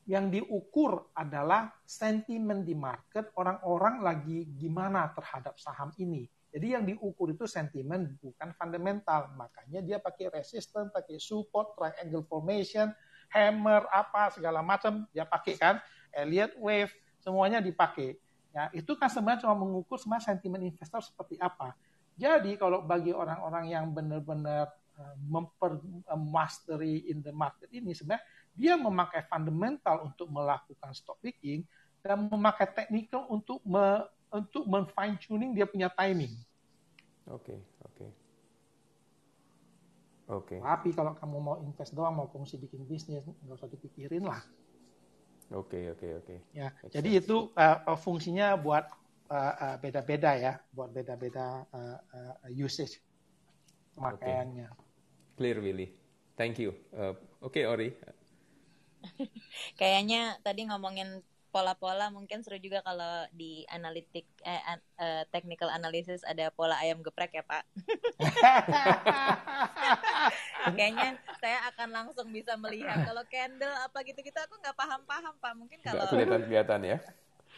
yang diukur adalah sentimen di market, orang-orang lagi gimana terhadap saham ini. Jadi yang diukur itu sentimen bukan fundamental. Makanya dia pakai resistance, pakai support, triangle formation, hammer, apa segala macam dia pakai kan. Elliott wave, semuanya dipakai. Ya, itu kan sebenarnya cuma mengukur semua sentimen investor seperti apa. Jadi kalau bagi orang-orang yang benar-benar mempermastery in the market ini sebenarnya dia memakai fundamental untuk melakukan stock picking dan memakai technical untuk me- untuk men-fine tuning dia punya timing. Oke, okay, oke, okay. oke. Okay. Tapi kalau kamu mau invest doang, mau fungsi bikin bisnis, nggak usah dipikirin lah. Oke, okay, oke, okay, oke. Okay. Ya, Excellent. Jadi itu uh, fungsinya buat uh, uh, beda-beda ya, buat beda-beda uh, uh, usage pemakaiannya. Okay. Clear, Willy. Thank you. Uh, oke, okay, Ori. Kayaknya tadi ngomongin pola-pola mungkin seru juga kalau di analitik eh, uh, technical analysis ada pola ayam geprek ya Pak. Kayaknya saya akan langsung bisa melihat kalau candle apa gitu-gitu aku nggak paham-paham Pak. Mungkin kalau kelihatan-kelihatan ya.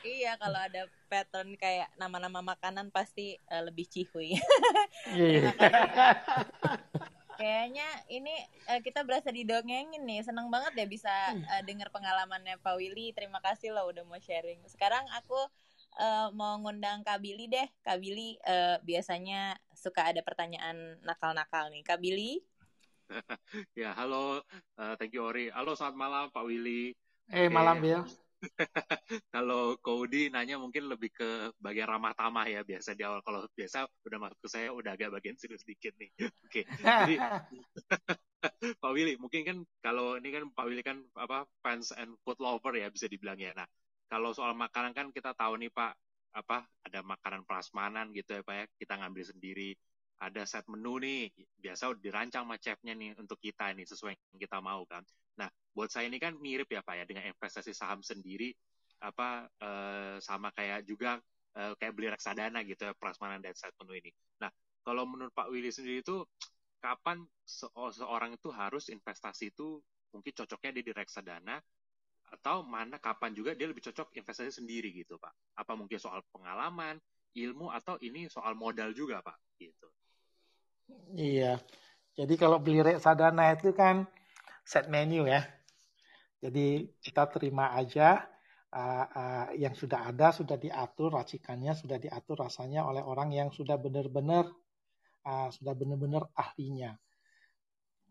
Iya, kalau ada pattern kayak nama-nama makanan pasti uh, lebih cihuy. Terima kasih. Kayaknya ini uh, kita berasa didongengin nih. Seneng banget ya bisa uh, dengar pengalamannya Pak Willy. Terima kasih loh udah mau sharing. Sekarang aku uh, mau ngundang Kak Billy deh. Kak Billy uh, biasanya suka ada pertanyaan nakal-nakal nih. Kak Billy. Ya, halo. Uh, thank you, Ori. Halo, selamat malam Pak Willy. Eh, okay. Malam, Bill. Kalau Cody nanya mungkin lebih ke bagian ramah tamah ya, biasa di awal. Kalau biasa udah masuk ke saya udah agak bagian serius dikit nih. Oke. Okay. Jadi Pak Willy mungkin kan kalau ini kan Pak Willy kan apa fans and food lover ya bisa dibilang ya. Nah, kalau soal makanan kan kita tahu nih Pak, apa ada makanan prasmanan gitu ya Pak ya, kita ngambil sendiri. Ada set menu nih, biasa dirancang sama chefnya nih untuk kita nih sesuai yang kita mau kan. Nah, buat saya ini kan mirip ya Pak ya dengan investasi saham sendiri, apa eh, sama kayak juga eh, kayak beli reksadana gitu ya, prasmanan dan set menu ini. Nah, kalau menurut Pak Willy sendiri itu kapan se- seorang itu harus investasi itu mungkin cocoknya dia di reksadana atau mana kapan juga dia lebih cocok investasi sendiri gitu Pak? Apa mungkin soal pengalaman, ilmu atau ini soal modal juga Pak gitu? Iya, jadi kalau beli reksadana itu kan set menu ya. Jadi kita terima aja uh, uh, yang sudah ada, sudah diatur racikannya, sudah diatur rasanya oleh orang yang sudah benar-benar uh, sudah benar-benar ahlinya.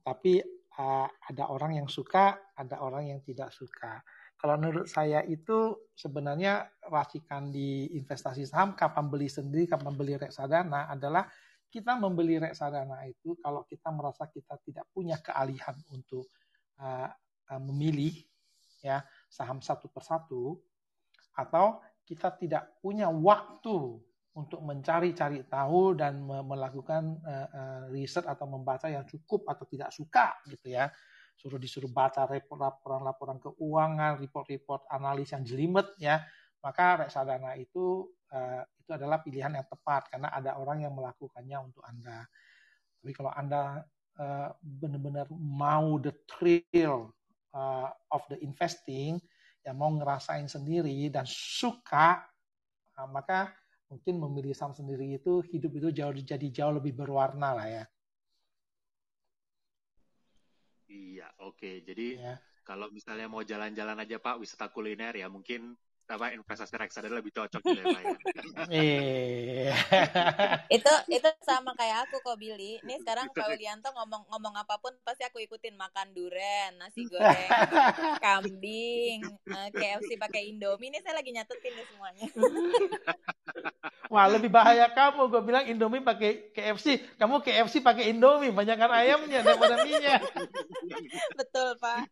Tapi uh, ada orang yang suka, ada orang yang tidak suka. Kalau menurut saya itu sebenarnya racikan di investasi saham, kapan beli sendiri, kapan beli reksadana adalah kita membeli reksadana itu kalau kita merasa kita tidak punya kealihan untuk uh, uh, memilih ya saham satu persatu, atau kita tidak punya waktu untuk mencari-cari tahu dan me- melakukan uh, uh, riset atau membaca yang cukup atau tidak suka gitu ya, suruh disuruh baca report, laporan-laporan keuangan, report-report analis yang jelimet ya, maka reksadana itu uh, itu adalah pilihan yang tepat karena ada orang yang melakukannya untuk Anda. Tapi kalau Anda uh, benar-benar mau the thrill uh, of the investing, yang mau ngerasain sendiri dan suka, uh, maka mungkin memilih saham sendiri itu hidup itu jauh jadi jauh lebih berwarna lah ya. Iya, oke. Okay. Jadi ya. Kalau misalnya mau jalan-jalan aja Pak, wisata kuliner ya mungkin apa investasi reksadana lebih cocok ya Pak ya. itu itu sama kayak aku kok Billy. Nih sekarang Pak Wilianto ngomong ngomong apapun pasti aku ikutin, makan durian, nasi goreng, kambing, K F C pakai Indomie. Ini saya lagi nyatetin nih semuanya. Wah, lebih bahaya kamu. Gue bilang Indomie pakai K F C, kamu K F C pakai Indomie, banyakkan ayamnya daripada minyak. Betul Pak.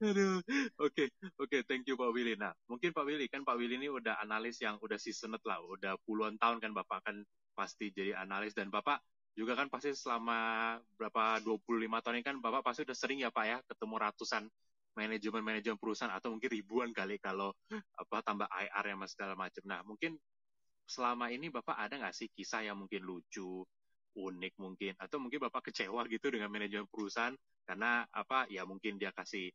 Aduh, oke, okay, oke, okay, thank you Pak Willy. Nah, mungkin Pak Willy kan Pak Willy ini udah analis yang udah seasoned lah, udah puluhan tahun kan Bapak kan pasti jadi analis, dan Bapak juga kan pasti selama berapa dua puluh lima tahun ini kan Bapak pasti udah sering ya Pak ya ketemu ratusan manajemen-manajemen perusahaan atau mungkin ribuan kali kalau apa tambah I R yang segala macam. Nah, mungkin selama ini Bapak ada nggak sih kisah yang mungkin lucu, unik mungkin, atau mungkin Bapak kecewa gitu dengan manajemen perusahaan karena apa ya mungkin dia kasih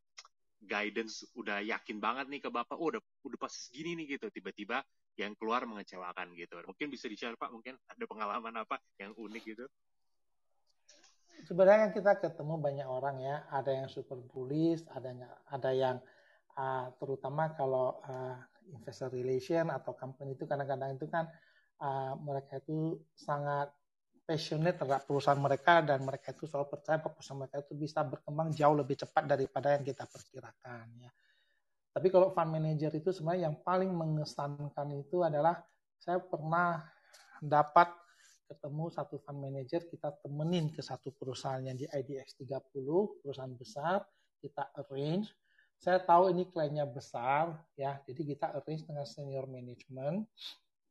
guidance udah yakin banget nih ke Bapak, oh udah udah pas segini nih gitu, tiba-tiba yang keluar mengecewakan gitu. Mungkin bisa di-share Pak, mungkin ada pengalaman apa yang unik gitu. Sebenarnya kita ketemu banyak orang ya, ada yang super bullish, ada yang ada yang uh, terutama kalau uh, investor relation atau company itu kadang-kadang itu kan uh, mereka itu sangat passionate terhadap perusahaan mereka dan mereka itu selalu percaya bahwa perusahaan mereka itu bisa berkembang jauh lebih cepat daripada yang kita perkirakan ya. Tapi kalau fund manager itu sebenarnya yang paling mengesankan itu adalah saya pernah dapat ketemu satu fund manager, kita temenin ke satu perusahaan yang di I D X tiga puluh, perusahaan besar, kita arrange. Saya tahu ini kliennya besar ya, jadi kita arrange dengan senior management,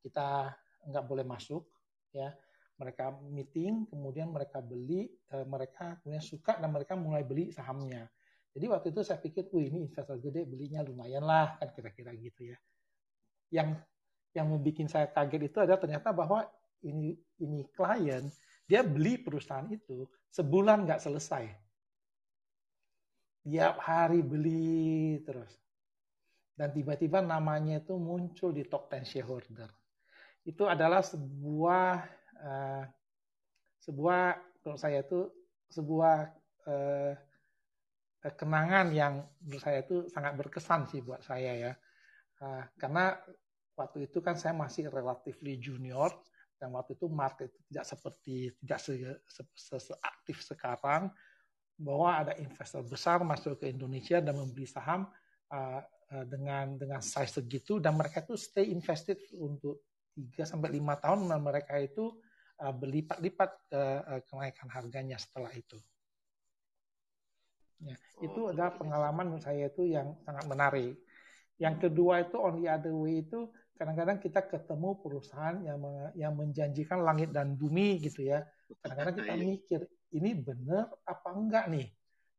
kita nggak boleh masuk ya. Mereka meeting, kemudian mereka beli, mereka kemudian suka dan mereka mulai beli sahamnya. Jadi waktu itu saya pikir, wih ini investor gede belinya lumayan lah, kan kira-kira gitu ya. Yang yang membuat saya kaget itu adalah ternyata bahwa ini ini klien, dia beli perusahaan itu sebulan nggak selesai. Tiap hari beli terus. Dan tiba-tiba namanya itu muncul di top sepuluh shareholder. Itu adalah sebuah Uh, sebuah, kalau saya itu sebuah eh, kenangan yang menurut saya itu sangat berkesan sih buat saya ya. Eh, karena waktu itu kan saya masih relatively junior, dan waktu itu market tidak seperti tidak se, se, se, seaktif sekarang, bahwa ada investor besar masuk ke Indonesia dan membeli saham uh, dengan dengan size segitu, dan mereka itu stay invested untuk tiga sampai lima tahun, dan mereka itu uh, berlipat-lipat uh, kenaikan harganya setelah itu. Ya, itu adalah pengalaman menurut saya itu yang sangat menarik. Yang kedua itu on the other way itu kadang-kadang kita ketemu perusahaan yang yang menjanjikan langit dan bumi gitu ya. Kadang-kadang kita mikir ini benar apa enggak nih.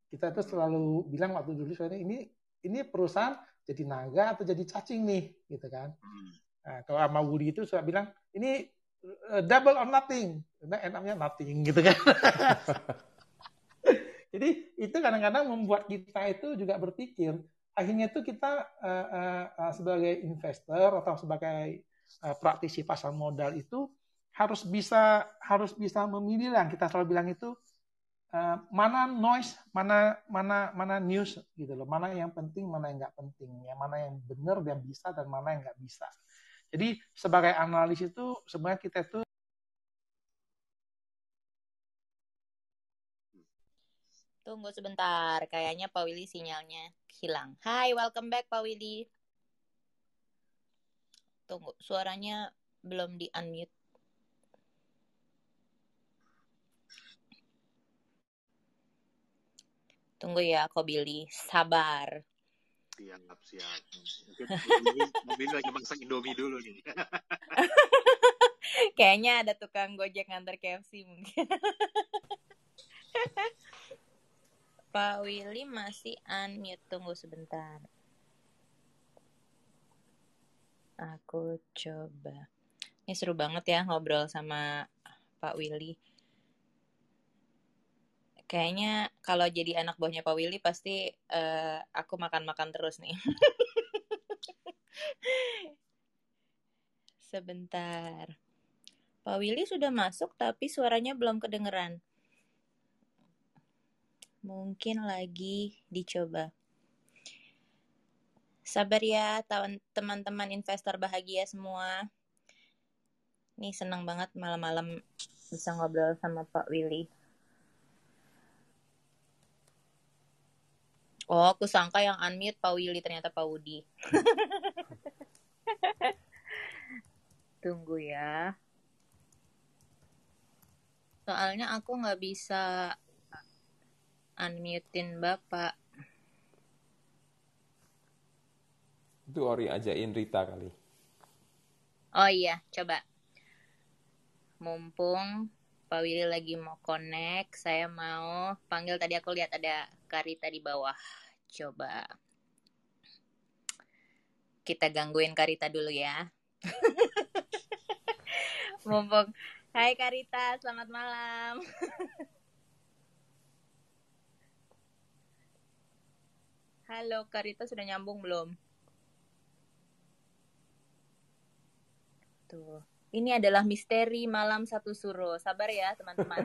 Kita tuh selalu bilang waktu dulu soalnya ini ini perusahaan jadi naga atau jadi cacing nih gitu kan. Nah, kalau sama Woody itu suka bilang ini double or nothing. Nah, enaknya nothing gitu kan. Jadi itu kadang-kadang membuat kita itu juga berpikir. Akhirnya itu kita uh, uh, sebagai investor atau sebagai uh, praktisi pasar modal itu harus bisa harus bisa memilih lah. Kita selalu bilang itu uh, mana noise, mana mana mana news gitu loh, mana yang penting, mana yang nggak penting, ya mana yang benar dan bisa dan mana yang nggak bisa. Jadi sebagai analis itu sebenarnya kita itu tunggu sebentar, kayaknya Pak Willy sinyalnya hilang. Hai, welcome back Pak Willy. Tunggu, suaranya belum di-unmute. Tunggu ya, Ko Billy, sabar. Siap, siap. Mungkin Pak Billy lagi masak Indomie dulu nih. Kayaknya ada tukang Gojek nganter K F C mungkin. Pak Willy masih unmute, tunggu sebentar. Aku coba. Ini seru banget ya ngobrol sama Pak Willy. Kayaknya kalau jadi anak buahnya Pak Willy pasti uh, aku makan-makan terus nih. Sebentar. Pak Willy sudah masuk tapi suaranya belum kedengeran. Mungkin lagi dicoba. Sabar ya teman-teman investor bahagia semua. Nih senang banget malam-malam bisa ngobrol sama Pak Willy. Oh, aku sangka yang unmute Pak Willy, ternyata Pak Wudi. Tunggu ya. Soalnya aku nggak bisa unmutein Bapak. Itu Ori ajain Rita kali. Oh iya, coba. Mumpung Pak Willy lagi mau connect, saya mau panggil, tadi aku lihat ada Kak Rita di bawah. Coba kita gangguin Kak Rita dulu ya. Mumpung. Hai Kak Rita, selamat malam. Halo, Kak Rita sudah nyambung belum? Tuh, ini adalah misteri malam satu suro. Sabar ya, teman-teman.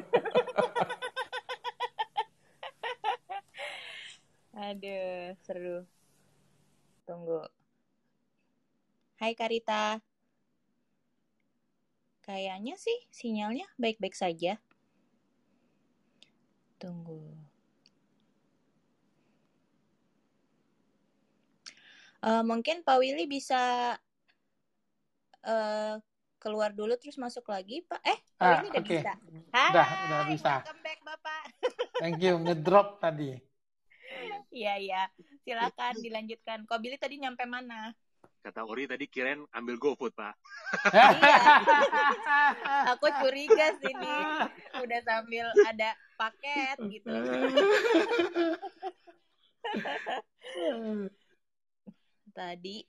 Aduh, seru. Tunggu. Hai, Kak Rita. Kayaknya sih sinyalnya baik-baik saja. Tunggu. Uh, mungkin Pak Willy bisa uh, keluar dulu terus masuk lagi, Pak. Eh, Pak ah, Willy udah okay. Bisa. Hai, udah, udah bisa. Welcome back, Bapak. Thank you, ngedrop tadi. Iya, iya. Silakan dilanjutkan. Ko Billy tadi nyampe mana? Kata Ori tadi kirain ambil GoFood, Pak. Iya. Aku curiga sih nih. Udah sambil ada paket gitu. Tadi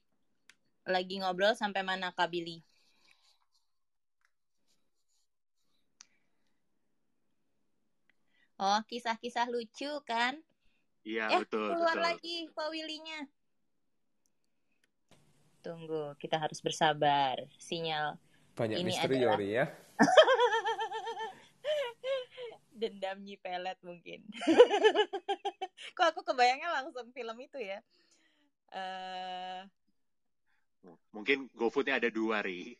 lagi ngobrol sampai mana Kak Billy? Oh, kisah-kisah lucu kan? Iya, eh, betul. Keluar betul. Lagi Pak Willy-nya. Tunggu, kita harus bersabar. Sinyal banyak ini misteri adalah... ya. Dendam Nyi Pelet mungkin. Kok aku kebayangnya langsung film itu ya. Uh... Mungkin GoFood-nya ada dua, Ri.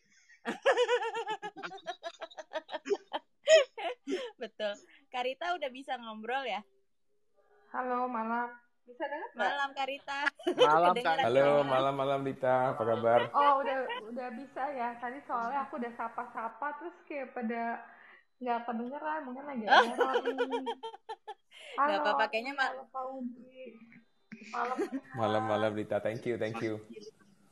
Betul. Karita udah bisa ngobrol ya? Halo, malam. Bisa dengar? Malam, Karita. Malam, Karita. Halo, malam-malam, Dita. Apa kabar? Oh, udah udah bisa ya. Tadi soalnya aku udah sapa-sapa, terus kayak pada... Nggak kedengeran, mungkin lagi error. Nggak apa-apa, kayaknya malam. Malam-malam, Dita. Thank you, thank you.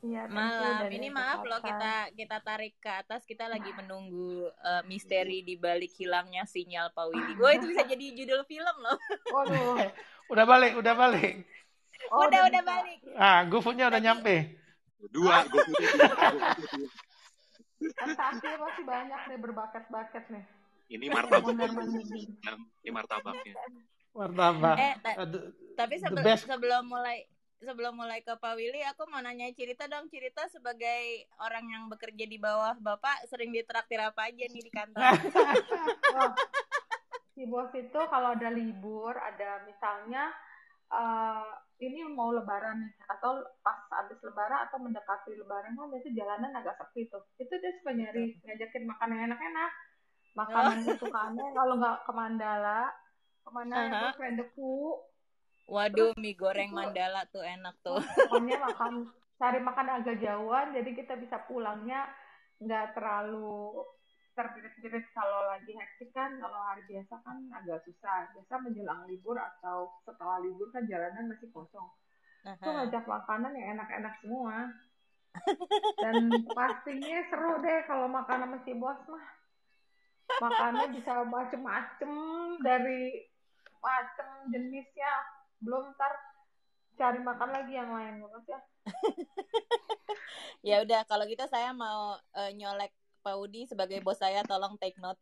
Ya, thank malam. You ini maaf loh, kita kita tarik ke atas. Kita lagi menunggu uh, misteri di balik hilangnya sinyal Pak Willy. Wah, itu bisa jadi judul film loh. Waduh. Udah balik, udah balik. Oh, udah, udah balik. Ah, GoFood-nya udah nyampe. Dua, GoFood-nya dua. Terakhir masih banyak nih, berbakat-bakat nih. Ini martabak. Ini martabaknya. Martabak. Eh, ta- tapi sebe- sebelum mulai sebelum mulai ke Pak Willy, aku mau nanya cerita dong, cerita sebagai orang yang bekerja di bawah Bapak sering ditraktir apa aja nih di kantor? Wah, si bos itu kalau ada libur, ada misalnya uh, ini mau lebaran nih, atau pas habis lebaran atau mendekati lebaran kan biasanya jalanan agak sepi tuh. Itu dia suka nyari, ngajakin makan yang enak-enak. Makanan kesukaannya kalau nggak ke Mandala, kemana uh-huh. ya ke Rendeku. Waduh, terus, mie goreng itu, Mandala tuh enak tuh. Pokoknya makan, cari makan agak jauhan, jadi kita bisa pulangnya nggak terlalu terbirit-birit. Kalau lagi hektik kan, kalau hari biasa kan agak susah. Biasa menjelang libur atau setelah libur kan jalanan masih kosong. Itu uh-huh. ngajak makanan yang enak-enak semua. Dan pastinya seru deh kalau makan sama si bos mah. Makannya bisa macem-macem dari macem jenisnya, belum ntar cari makan lagi yang lain mas ya. Ya udah, kalau gitu saya mau uh, nyolek Pak Udi sebagai bos saya, tolong take note.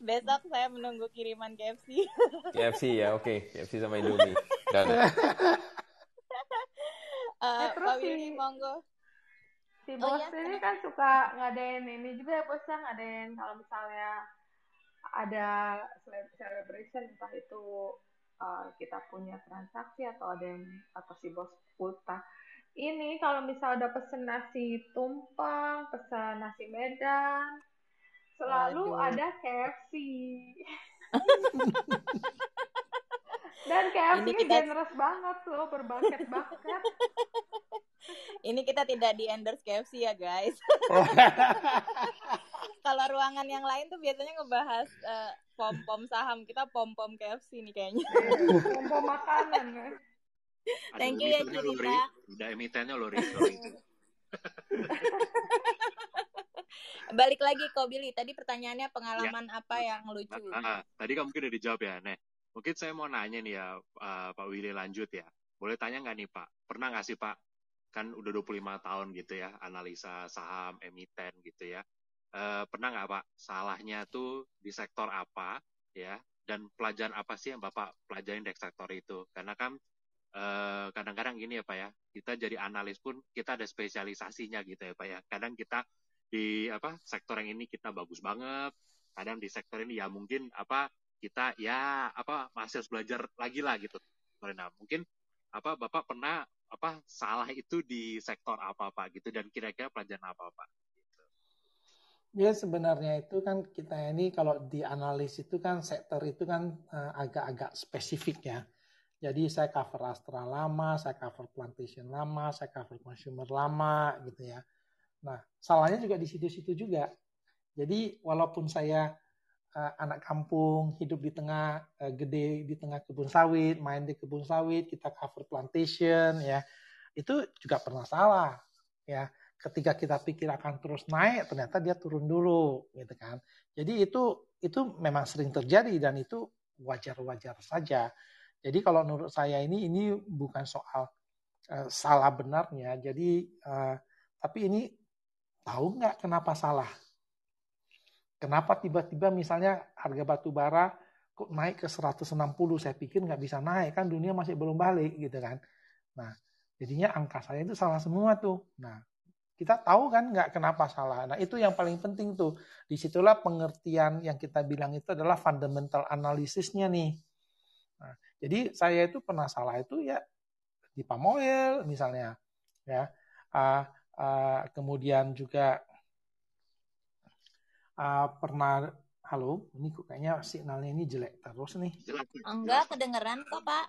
Besok saya menunggu kiriman K F C. K F C ya, oke, okay. K F C sama Indomie. Dan uh, ya, Pak Udi monggo. Si bos oh, ya, ini kan suka ngadain ini juga ya bosnya, ngadain kalau misalnya ada celebration, entah itu uh, kita punya transaksi atau ada yang, atau si bos pulta. Ini kalau misalnya ada pesen nasi tumpang, pesen nasi Medan, selalu Aduh. ada K F C. Dan K F C ini kita... generous banget loh, berbakat-bakat. Ini kita tidak di endorse K F C ya guys. Kalau ruangan yang lain tuh biasanya ngebahas uh, pom-pom saham, kita pom-pom K F C nih kayaknya. Pom-pom makanan kan. Thank you ya Cirita. Udah emitennya loh Ri. Balik lagi ke Billy, tadi pertanyaannya pengalaman ya. Apa yang lucu? Nah, tadi kamu mungkin udah dijawab ya, Neh. Mungkin saya mau nanya nih ya, uh, Pak Willy lanjut ya. Boleh tanya nggak nih Pak? Pernah nggak sih Pak, kan udah dua puluh lima tahun gitu ya, analisa saham, emiten gitu ya. Uh, pernah nggak Pak, salahnya tuh di sektor apa ya? Dan pelajaran apa sih yang Bapak pelajarin dari sektor itu? Karena kan uh, kadang-kadang gini ya Pak ya, kita jadi analis pun kita ada spesialisasinya gitu ya Pak ya. Kadang kita di apa sektor yang ini kita bagus banget, kadang di sektor ini ya mungkin apa, kita ya apa masih harus belajar lagi lah gitu. Nah, mungkin apa Bapak pernah apa salah itu di sektor apa Pak gitu, dan kira-kira pelajaran apa Pak gitu. Ya sebenarnya itu kan kita ini kalau di analis itu kan sektor itu kan uh, agak-agak spesifik ya. Jadi saya cover Astra lama, saya cover plantation lama, saya cover consumer lama gitu ya. Nah, salahnya juga di situ-situ juga. Jadi walaupun saya anak kampung, hidup di tengah, gede di tengah kebun sawit, main di kebun sawit, kita cover plantation ya, itu juga pernah salah ya. Ketika kita pikir akan terus naik, ternyata dia turun dulu gitu kan. Jadi itu itu memang sering terjadi dan itu wajar-wajar saja. Jadi kalau menurut saya ini ini bukan soal uh, salah benarnya. Jadi uh, tapi ini tahu nggak kenapa salah? Kenapa tiba-tiba misalnya harga batu bara kok naik ke seratus enam puluh, saya pikir nggak bisa naik, kan dunia masih belum balik gitu kan. Nah, jadinya angka saya itu salah semua tuh. Nah, Kita tahu kan nggak kenapa salah. Nah itu yang paling penting tuh. Disitulah pengertian yang kita bilang itu adalah fundamental analisisnya nih. Nah, jadi saya itu pernah salah itu ya di Pamoil misalnya. Ya. Uh, uh, kemudian juga uh, pernah, halo, ini kayaknya sinyalnya ini jelek terus nih. Enggak, kedengeran kok Pak.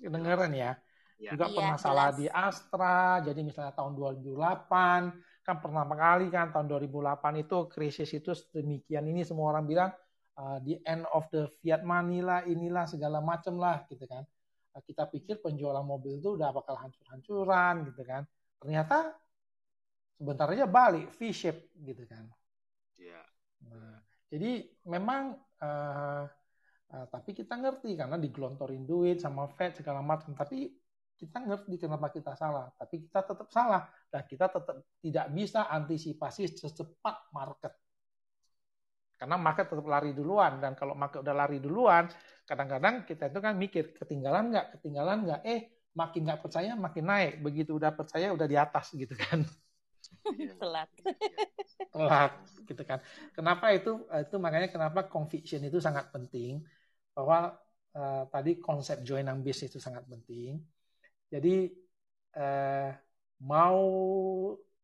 Kedengeran ya. Ya. Juga iya, pernah jelas. Salah di Astra, jadi misalnya tahun dua ribu delapan, kan pertama kali kan tahun dua ribu delapan itu krisis itu demikian ini semua orang bilang uh, the end of the fiat money lah, inilah segala macam lah gitu kan. Uh, kita pikir penjualan mobil itu udah bakal hancur-hancuran gitu kan. Ternyata sebentar aja balik V-shape gitu kan. Iya. Nah, jadi memang uh, uh, tapi kita ngerti karena digelontorin duit sama Fed segala macam, tapi kita ngerti kenapa kita salah, tapi kita tetap salah dan kita tetap tidak bisa antisipasi secepat market. Karena market tetap lari duluan dan kalau market udah lari duluan, kadang-kadang kita itu kan mikir ketinggalan nggak, ketinggalan nggak, eh makin nggak percaya makin naik, begitu udah percaya udah di atas gitu kan. Telat. Telat gitu kan. Kenapa itu? Itu makanya kenapa conviction itu sangat penting bahwa eh, tadi konsep join and base itu sangat penting. Jadi eh, mau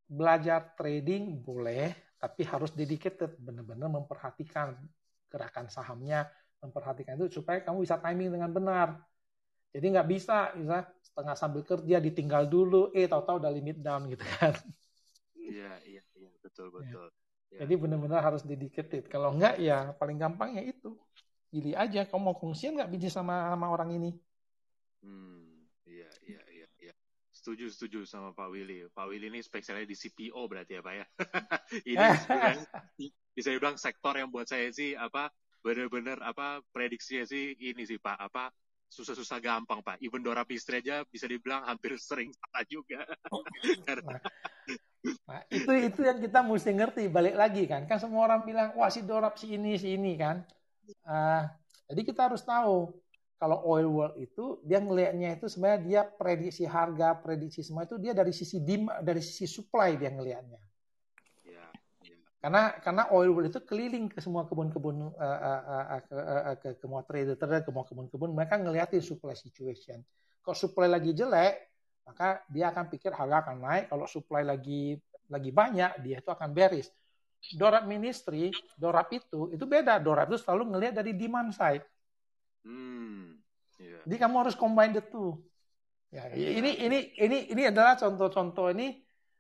belajar trading boleh, tapi harus dedicated, benar-benar memperhatikan gerakan sahamnya, memperhatikan itu supaya kamu bisa timing dengan benar. Jadi nggak bisa, bisa setengah sambil kerja ditinggal dulu, eh tahu-tahu udah limit down gitu kan? Iya, iya, iya, betul, betul. Ya. Jadi benar-benar harus dedicated. Kalau nggak ya paling gampangnya itu pilih aja, kamu mau kongsian nggak bisnis sama sama orang ini? Hmm. Iya, iya, iya, iya. Setuju, setuju sama Pak Willy. Pak Willy ini spesialnya di C P O berarti ya Pak ya. Ini bisa dibilang sektor yang buat saya sih apa benar-benar apa prediksinya sih ini sih Pak apa susah-susah gampang Pak. Even Dorab Mistry aja bisa dibilang hampir sering salah juga. Nah, nah, itu itu yang kita mesti ngerti balik lagi kan. Kan semua orang bilang wah si Dorab si ini si ini kan. Uh, jadi kita harus tahu. Kalau oil world itu dia ngelihatnya itu sebenarnya dia prediksi harga, prediksi semua itu dia dari sisi demand, dari sisi supply dia ngelihatnya. Ya, ya. Karena karena oil world itu keliling ke semua kebun-kebun uh, uh, uh, ke, uh, ke, ke semua trader-trader, ke semua kebun-kebun mereka ngeliatin supply situation. Kalau supply lagi jelek, maka dia akan pikir harga akan naik. Kalau supply lagi lagi banyak, dia itu akan bearish. Dorab Mistry, Dorab itu itu beda. Dorab itu selalu ngelihat dari demand side. Hmm, yeah. Jadi kamu harus combine the two. Ya, yeah. Ini ini ini ini adalah contoh-contoh ini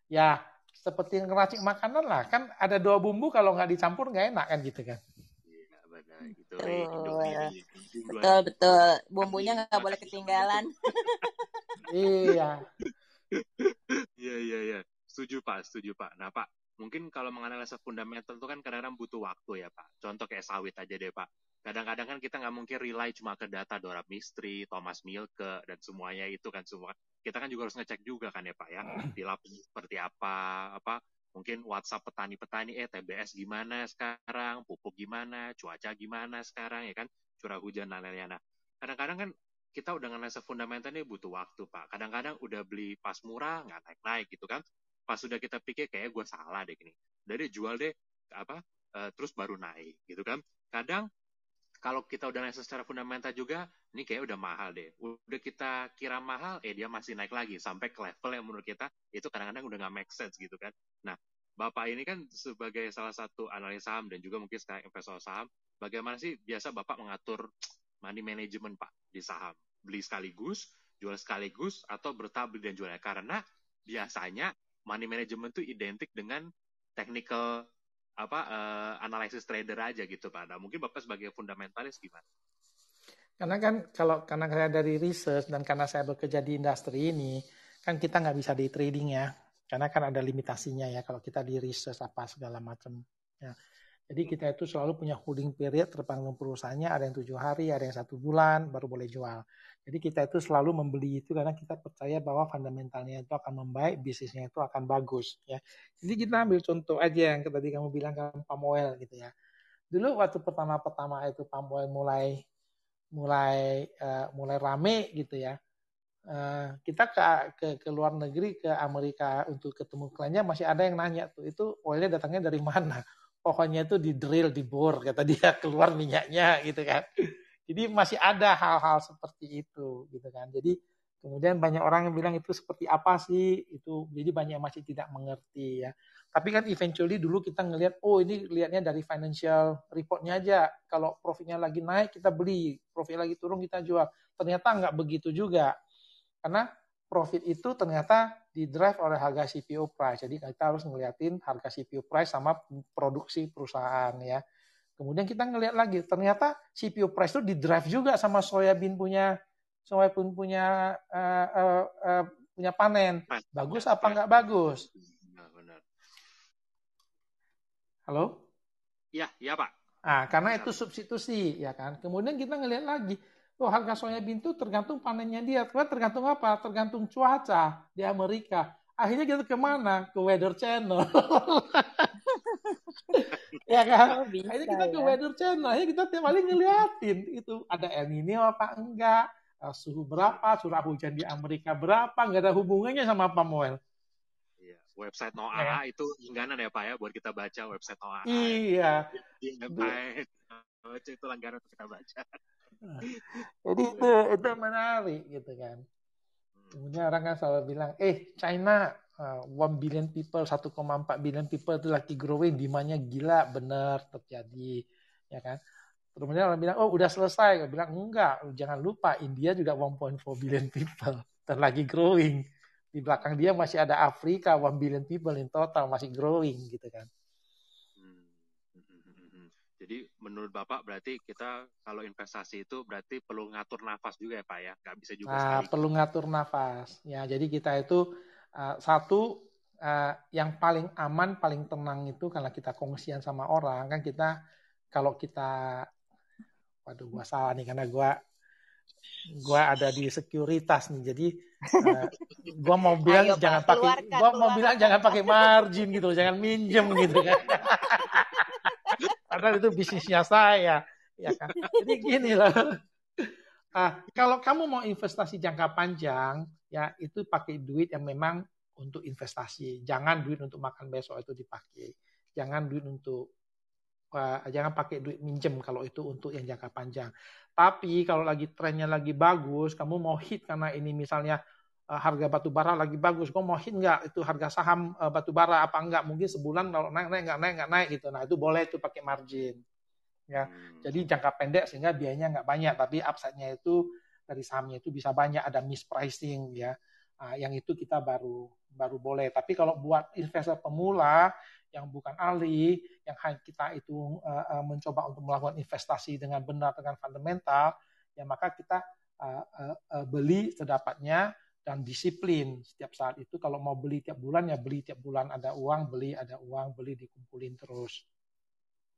ya seperti ngeracik makanan lah kan ada dua bumbu kalau nggak dicampur nggak enak kan gitu kan. Iya benar gitu. Betul betul bumbunya nggak boleh ketinggalan. Iya. Iya iya iya setuju Pak setuju Pak. Nah Pak mungkin kalau menganalisa fundamental itu kan kadang-kadang butuh waktu ya Pak. Contoh kayak sawit aja deh Pak. Kadang-kadang kan kita nggak mungkin rely cuma ke data Dorab Mistry, Thomas Milke, dan semuanya itu kan semua. Kita kan juga harus ngecek juga kan ya Pak ya. Di lapangan seperti apa, apa mungkin WhatsApp petani-petani, eh T B S gimana sekarang, pupuk gimana, cuaca gimana sekarang ya kan, curah hujan dan lain-lain. Nah, kadang-kadang kan kita udah nganalisa fundamentalnya butuh waktu Pak. Kadang-kadang udah beli pas murah nggak naik-naik gitu kan. Pas sudah kita pikir kayak gue salah deh gini. Udah deh jual deh apa, uh, terus baru naik gitu kan. Kadang kalau kita udah naik secara fundamental juga, ini kayak udah mahal deh. Udah kita kira mahal, eh dia masih naik lagi. Sampai ke level yang menurut kita, itu kadang-kadang udah nggak make sense gitu kan. Nah, Bapak ini kan sebagai salah satu analis saham dan juga mungkin sekarang investor saham, bagaimana sih biasa Bapak mengatur money management Pak di saham? Beli sekaligus, jual sekaligus, atau bertabel dan jualnya? Karena biasanya money management itu identik dengan technical apa uh, analisis trader aja gitu Pak. Nah, mungkin Bapak sebagai fundamentalis gimana? Karena kan kalau karena saya dari research dan karena saya bekerja di industri ini, kan kita nggak bisa di trading ya. Karena kan ada limitasinya ya kalau kita di research apa segala macam. Ya. Jadi kita itu selalu punya holding period tergantung perusahaannya, ada yang tujuh hari, ada yang satu bulan baru boleh jual. Jadi kita itu selalu membeli itu karena kita percaya bahwa fundamentalnya itu akan membaik, bisnisnya itu akan bagus. Ya. Jadi kita ambil contoh aja yang tadi kamu bilang kan Pamoil gitu ya. Dulu waktu pertama-pertama itu Pamoil mulai mulai uh, mulai rame gitu ya. uh, kita ke, ke ke luar negeri, ke Amerika untuk ketemu kliennya, masih ada yang nanya tuh, itu oilnya datangnya dari mana? Pokoknya itu di-drill, dibor, kata dia, keluar minyaknya gitu kan. Jadi masih ada hal-hal seperti itu gitu kan. Jadi kemudian banyak orang yang bilang itu seperti apa sih? Itu jadi banyak yang masih tidak mengerti ya. Tapi kan eventually dulu kita ngelihat, oh ini lihatnya dari financial report-nya aja. Kalau profitnya lagi naik kita beli, profitnya lagi turun kita jual. Ternyata nggak begitu juga. Karena profit itu ternyata didrive oleh harga C P O price. Jadi kita harus ngeliatin harga C P O price sama produksi perusahaan ya. Kemudian kita ngelihat lagi, ternyata C P O price itu didrive juga sama soyabin punya soyabin punya uh, uh, uh, punya panen. Bagus apa nggak bagus? Halo? Ya, ya Pak. Ah, karena itu substitusi, ya kan. Kemudian kita ngelihat lagi, oh harga soyabin itu tergantung panennya dia, tergantung apa? Tergantung cuaca di Amerika. Akhirnya kita kemana? Ke Weather Channel, ya kan? Oh, bisa, akhirnya kita ya. ke Weather Channel, akhirnya kita tiap kali ngeliatin itu ada El Nino apa enggak, uh, suhu berapa, curah hujan di Amerika berapa, nggak ada hubungannya sama Pamoil. Website NOAA ya. Itu langganan ya Pak ya, buat kita baca website NOAA. Iya. Baca itu langganan untuk kita baca. Nah, jadi itu itu menarik gitu kan. Kemudian orang kan selalu bilang, eh China one billion people, satu koma empat billion people itu lagi growing, demandnya gila, bener terjadi, ya kan. Kemudian orang bilang, oh udah selesai. Gue bilang enggak, jangan lupa India juga one point four billion people dan lagi growing. Di belakang dia masih ada Afrika, one billion people in total, masih growing gitu kan. Jadi menurut Bapak berarti kita kalau investasi itu berarti perlu ngatur nafas juga ya Pak ya? Nggak bisa juga nah, sekali. Perlu ngatur nafas. Ya, jadi kita itu uh, satu, uh, yang paling aman, paling tenang itu karena kita kongsian sama orang. Kan kita, kalau kita, waduh gua salah nih karena gua gue ada di sekuritas nih, jadi uh, gue mau bilang Ayo, jangan pakai, gue mau bilang jangan pakai margin gitu, jangan minjem gitu kan, karena itu bisnisnya saya, ya kan. Jadi gini loh, uh, kalau kamu mau investasi jangka panjang, ya itu pakai duit yang memang untuk investasi, jangan duit untuk makan besok itu dipakai, jangan duit untuk jangan pakai duit minjem kalau itu untuk yang jangka panjang. Tapi kalau lagi trennya lagi bagus, kamu mau hit karena ini misalnya harga batu bara lagi bagus, kamu mau hit nggak itu harga saham batu bara apa enggak? Mungkin sebulan kalau naik naik nggak naik nggak naik gitu. Nah itu boleh itu pakai margin. Ya, hmm. Jadi jangka pendek sehingga biayanya nggak banyak, tapi upside-nya itu dari sahamnya itu bisa banyak, ada mispricing ya. Nah, yang itu kita baru baru boleh. Tapi kalau buat investor pemula yang bukan ahli, yang kita itu uh, mencoba untuk melakukan investasi dengan benar, dengan fundamental, ya maka kita uh, uh, uh, beli sedapatnya dan disiplin setiap saat itu. Kalau mau beli tiap bulan, ya beli tiap bulan. Ada uang, beli, ada uang, beli, dikumpulin terus.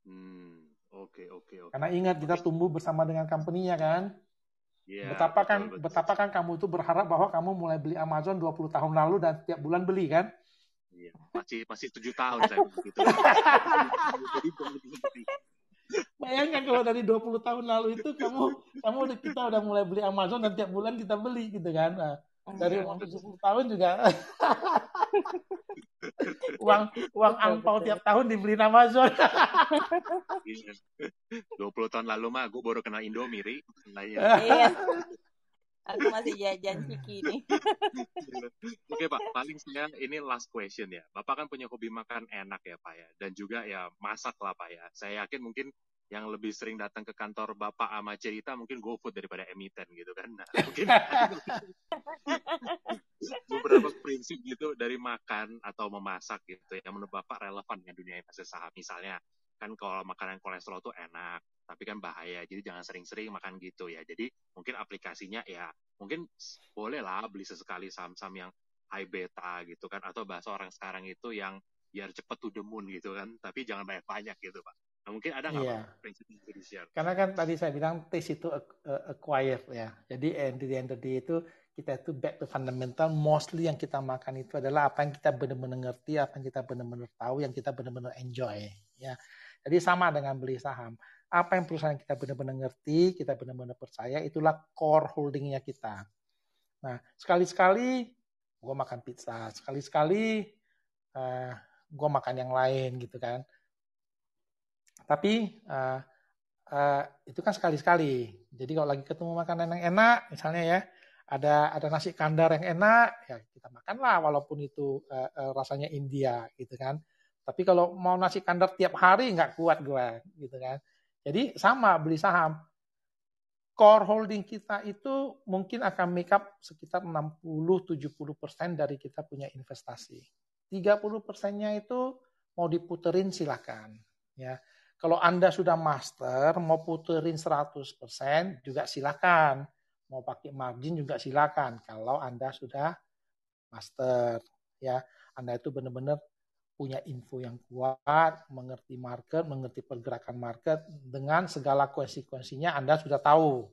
Hmm, oke, oke, oke. Karena ingat, kita tumbuh bersama dengan company-nya kan. Yeah, betapa betul, kan betul. Betapa kan kamu itu berharap bahwa kamu mulai beli Amazon dua puluh tahun lalu dan tiap bulan beli kan? Iya, masih masih tujuh tahun saya begitu. Bayangkan kalau dari dua puluh tahun lalu itu kamu kamu kita udah mulai beli Amazon dan tiap bulan kita beli gitu kan. Nah, dari uang tujuh puluh tahun juga uang uang angpau tiap tahun dibeli Amazon. dua puluh tahun lalu mah gue baru kenal Indomie, Ri. Iya. Aku masih jajan ciki nih. Oke Pak, paling sebenarnya ini last question ya. Bapak kan punya hobi makan enak ya Pak ya. Dan juga ya masak lah Pak ya. Saya yakin mungkin yang lebih sering datang ke kantor Bapak sama cerita mungkin GoFood daripada emiten gitu kan. Nah, mungkin beberapa prinsip gitu dari makan atau memasak gitu yang menurut Bapak relevan dengan dunia investasi saham. Misalnya kan kalau makanan kolesterol tuh enak, tapi kan bahaya, jadi jangan sering-sering makan gitu ya. Jadi mungkin aplikasinya ya, mungkin bolehlah beli sesekali saham-saham yang high beta gitu kan, atau bahasa orang sekarang itu yang biar cepet to the moon gitu kan, tapi jangan banyak-banyak gitu Pak. Nah mungkin ada nggak yeah. prinsip Indonesia? Karena kan tadi saya bilang taste itu acquired ya, jadi at the end of the day itu kita itu back to fundamental, mostly yang kita makan itu adalah apa yang kita benar-benar ngerti, apa yang kita benar-benar tahu, yang kita benar-benar enjoy ya. Jadi sama dengan beli saham. Apa yang perusahaan kita benar-benar ngerti, kita benar-benar percaya, itulah core holdingnya kita. Nah, sekali-sekali gue makan pizza, sekali-sekali uh, gue makan yang lain gitu kan. Tapi uh, uh, itu kan sekali-sekali. Jadi kalau lagi ketemu makanan yang enak, misalnya ya, ada ada nasi kandar yang enak, ya kita makanlah walaupun itu uh, uh, rasanya India gitu kan. Tapi kalau mau nasi kandar tiap hari nggak kuat gue gitu kan. Jadi sama beli saham. Core holding kita itu mungkin akan make up sekitar enam puluh sampai tujuh puluh persen dari kita punya investasi. tiga puluh persennya itu mau diputerin silakan. Ya. Kalau Anda sudah master, mau puterin seratus persen juga silakan. Mau pakai margin juga silakan. Kalau Anda sudah master, ya Anda itu benar-benar punya info yang kuat, mengerti market, mengerti pergerakan market, dengan segala konsekuensinya Anda sudah tahu.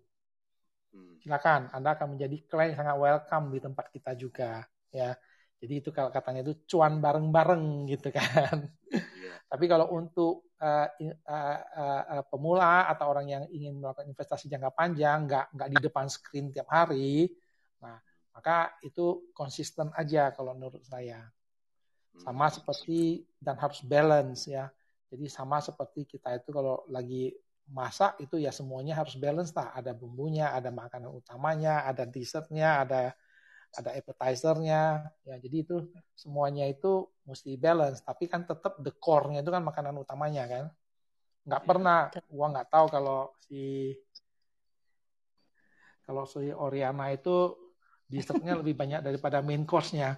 Silakan, Anda akan menjadi klien sangat welcome di tempat kita juga, ya. Jadi itu kalau katanya itu cuan bareng-bareng gitu kan. Yeah. Tapi kalau untuk uh, uh, uh, uh, pemula atau orang yang ingin melakukan investasi jangka panjang, nggak nggak di depan screen tiap hari, nah maka itu konsisten aja kalau menurut saya. Sama seperti, dan harus balance ya. Jadi sama seperti kita itu kalau lagi masak itu ya semuanya harus balance lah. Ada bumbunya, ada makanan utamanya, ada dessertnya, ada ada appetizernya. Ya, jadi itu semuanya itu mesti balance. Tapi kan tetap the core-nya itu kan makanan utamanya kan. Nggak pernah, gua nggak tahu kalau si kalau si Oriana itu dessertnya lebih banyak daripada main course-nya.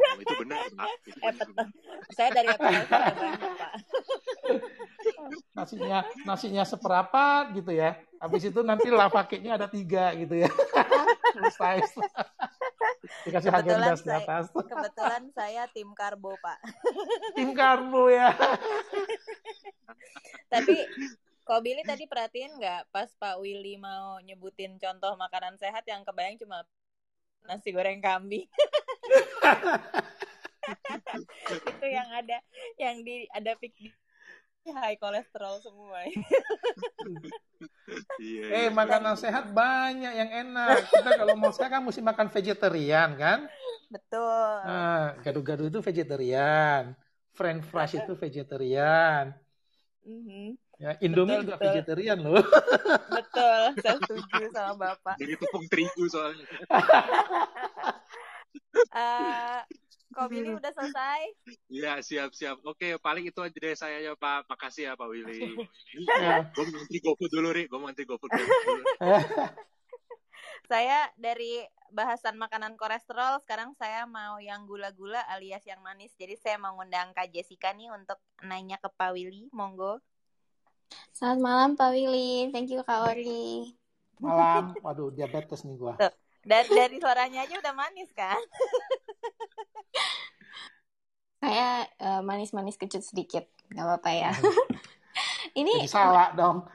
Oh, itu benar, Pak. Itu benar, benar. Saya dari Apple, Pak. Nasinya, nasinya seperempat gitu ya. Habis itu nanti lah paketnya ada tiga gitu ya. Selesai. Dikasih agenda di atas. Kebetulan saya tim karbo, Pak. Tim karbo ya. Tapi kalau Billy tadi perhatiin nggak pas Pak Willy mau nyebutin contoh makanan sehat yang kebayang cuma nasi goreng kambing. Itu yang ada yang di ada pik high kolesterol semua. Eh makanan sehat banyak yang enak. Kita kalau mau sehat kan mesti makan vegetarian kan? Betul. Nah, gado-gado itu vegetarian, French fries itu vegetarian. Mm-hmm. Ya, Indomie betul, juga betul. Vegetarian loh. Betul, saya setuju sama Bapak. Jadi tepung terigu soalnya. uh, Kok Billy udah selesai? Iya, siap-siap. Oke, paling itu aja deh saya ya Pak. Makasih ya Pak Willy. Gue nanti GoFood dulu, Ri. Gue nanti GoFood dulu. Saya dari bahasan makanan kolesterol, sekarang saya mau yang gula-gula alias yang manis. Jadi saya mau ngundang Kak Jessica nih untuk nanya ke Pak Willy. Monggo. Selamat malam Pak Willy, thank you Kak Ori. Malam, waduh diabetes nih gua. Tuh, dari, dari suaranya aja udah manis kan? Saya uh, manis-manis kecut sedikit, nggak apa-apa ya. Ini jadi salah dong.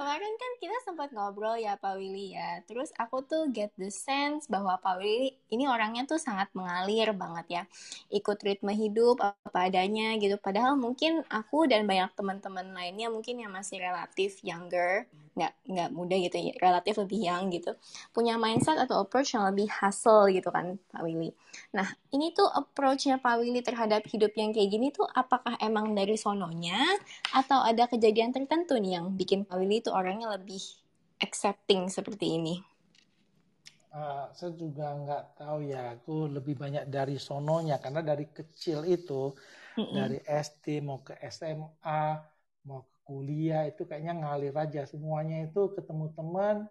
Kemarin kan kita sempat ngobrol ya Pak Willy ya, terus aku tuh get the sense bahwa Pak Willy ini orangnya tuh sangat mengalir banget ya, ikut ritme hidup apa adanya gitu. Padahal mungkin aku dan banyak teman-teman lainnya mungkin yang masih relatif younger, nggak nggak muda gitu, relatif lebih young gitu, punya mindset atau approach yang lebih hustle gitu kan Pak Willy. Nah ini tuh approach-nya Pak Willy terhadap hidup yang kayak gini tuh apakah emang dari sononya atau ada kejadian tertentu nih yang bikin Pak Willy tuh orangnya lebih accepting seperti ini? Uh, saya juga nggak tahu ya, aku lebih banyak dari sononya karena dari kecil itu mm-hmm. dari S D mau ke S M A mau ke kuliah itu kayaknya ngalir aja semuanya itu ketemu teman,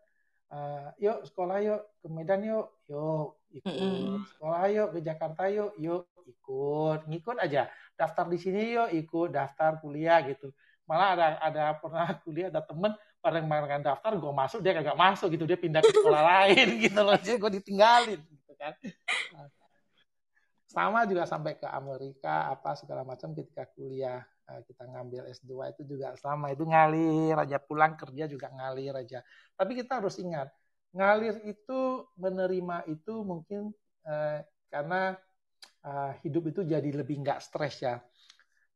uh, yuk sekolah yuk ke Medan yuk, yuk ikut mm-hmm. sekolah yuk ke Jakarta yuk, yuk ikut ngikut aja daftar di sini yuk ikut daftar kuliah gitu. Malah ada ada pernah kuliah ada temen bareng bareng daftar gue masuk dia kagak masuk gitu, dia pindah ke sekolah lain gitu loh, jadi gue ditinggalin gitu kan. Sama juga sampai ke Amerika apa segala macam ketika kuliah kita ngambil S dua itu juga sama, itu ngalir aja, pulang kerja juga ngalir aja. Tapi kita harus ingat ngalir itu menerima itu mungkin eh, karena eh, hidup itu jadi lebih nggak stres ya.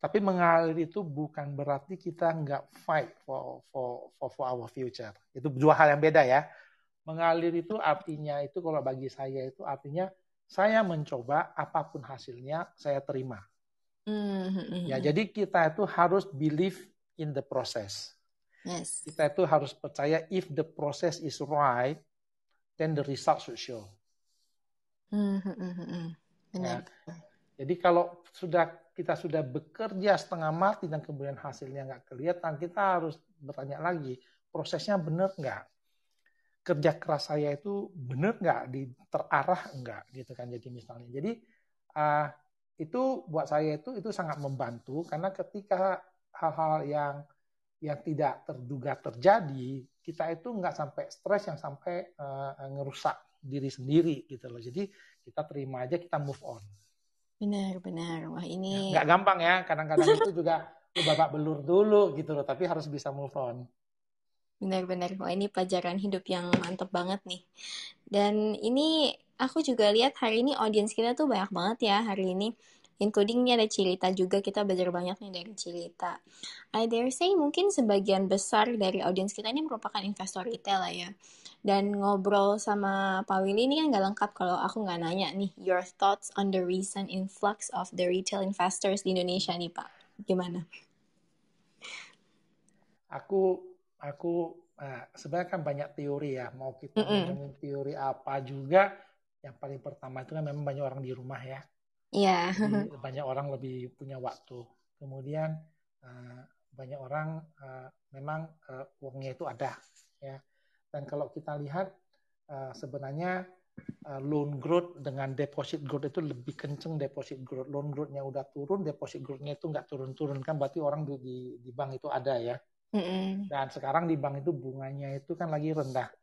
Tapi mengalir itu bukan berarti kita nggak fight for, for for for our future. Itu dua hal yang beda ya. Mengalir itu artinya itu kalau bagi saya itu artinya saya mencoba apapun hasilnya saya terima. Mm-hmm. Ya, jadi kita itu harus believe in the process. Yes. Kita itu harus percaya if the process is right, then the result should show. Mm-hmm. Ya. Jadi kalau sudah kita sudah bekerja setengah mati dan kemudian hasilnya nggak kelihatan, kita harus bertanya lagi, prosesnya benar nggak? Kerja keras saya itu benar nggak? Terarah nggak? Gitu kan? Jadi misalnya, jadi uh, itu buat saya itu itu sangat membantu karena ketika hal-hal yang yang tidak terduga terjadi, kita itu nggak sampai stres yang sampai uh, ngerusak diri sendiri gitu loh. Jadi kita terima aja, kita move on. Benar-benar, wah ini nggak gampang ya, kadang-kadang itu juga babak belur dulu gitu loh, tapi harus bisa move on. Benar-benar, wah ini pelajaran hidup yang mantep banget nih. Dan ini aku juga lihat hari ini audiens kita tuh banyak banget ya hari ini, includingnya ada cerita juga, kita belajar banyak nih dari cerita. I dare say mungkin sebagian besar dari audiens kita ini merupakan investor retail lah ya. Dan ngobrol sama Pak Willy ini kan nggak lengkap kalau aku nggak nanya nih, your thoughts on the recent influx of the retail investors di Indonesia nih Pak, gimana? Aku, aku nah, sebenarnya kan banyak teori ya, mau kita ngomongin teori apa juga, yang paling pertama itu kan memang banyak orang di rumah ya. Iya. Yeah. Banyak orang lebih punya waktu. Kemudian uh, banyak orang uh, memang uh, uangnya itu ada, ya. Dan kalau kita lihat uh, sebenarnya uh, loan growth dengan deposit growth itu lebih kenceng deposit growth. Loan growth-nya udah turun, deposit growth-nya itu nggak turun-turun. Kan berarti orang di, di bank itu ada ya. Mm-hmm. Dan sekarang di bank itu bunganya itu kan lagi rendah.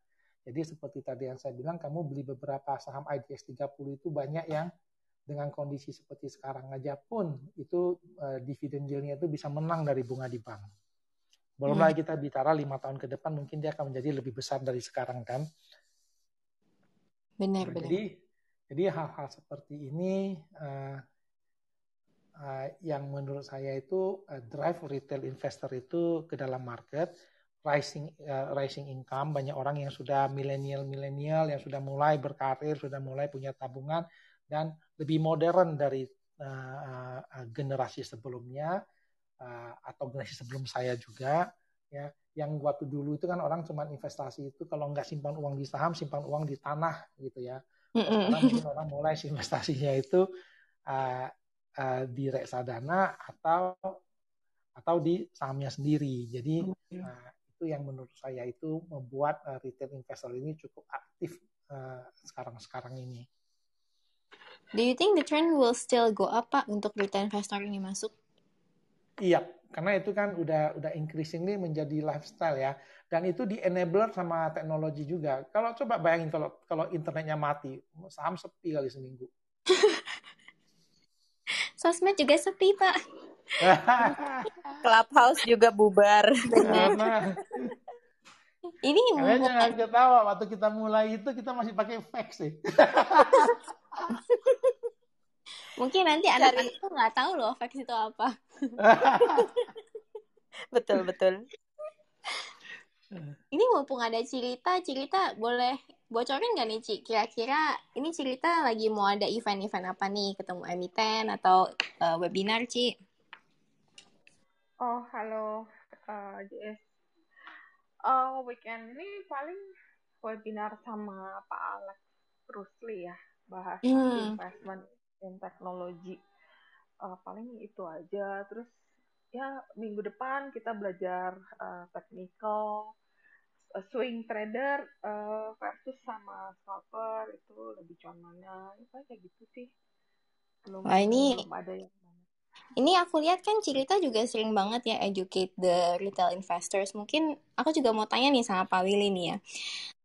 Jadi seperti tadi yang saya bilang, kamu beli beberapa saham I D X tiga puluh itu banyak yang dengan kondisi seperti sekarang aja pun itu uh, dividend yield-nya itu bisa menang dari bunga di bank. Belum hmm. lagi kita bicara lima tahun ke depan mungkin dia akan menjadi lebih besar dari sekarang kan. Benar, benar. Jadi, jadi hal-hal seperti ini uh, uh, yang menurut saya itu uh, drive retail investor itu ke dalam market, rising uh, rising income, banyak orang yang sudah milenial-milenial, yang sudah mulai berkarir, sudah mulai punya tabungan, dan lebih modern dari uh, uh, generasi sebelumnya. Uh, atau generasi sebelum saya juga ya, yang waktu dulu itu kan orang cuma investasi itu kalau nggak simpan uang di saham simpan uang di tanah gitu ya. Sekarang mungkin orang mulai investasinya itu uh, uh, di reksadana atau atau di sahamnya sendiri. Jadi uh, itu yang menurut saya itu membuat uh, retail investor ini cukup aktif uh, sekarang-sekarang ini. Do you think the trend will still go up Pak untuk retail investor ini masuk? Iya, karena itu kan udah udah increasingly menjadi lifestyle ya, dan itu di enabler sama teknologi juga. Kalau coba bayangin kalau kalau internetnya mati, saham sepi kali seminggu. Sosmed juga sepi Pak. Clubhouse juga bubar. Benar. Ini kalian jangan ketawa, waktu kita mulai itu kita masih pakai fax sih. Mungkin nanti anak-anak tuh nggak tahu loh fax itu apa. Betul, betul. Ini mumpung ada cerita, cerita boleh bocorin nggak nih Ci? Kira-kira ini cerita lagi mau ada event-event apa nih? Ketemu emiten atau uh, webinar Ci? Oh, halo. Uh, oh, weekend ini paling webinar sama Pak Alex Rusli ya. Bahas hmm. investment dan teknologi, uh, paling itu aja. Terus ya minggu depan kita belajar uh, technical uh, swing trader uh, versus sama scalper, itu lebih contohnya itu aja gitu sih. Belum, Wah, ini belum ada yang mana. Ini aku lihat kan cerita juga sering banget ya educate the retail investors. Mungkin aku juga mau tanya nih sama Pak Willy nih ya.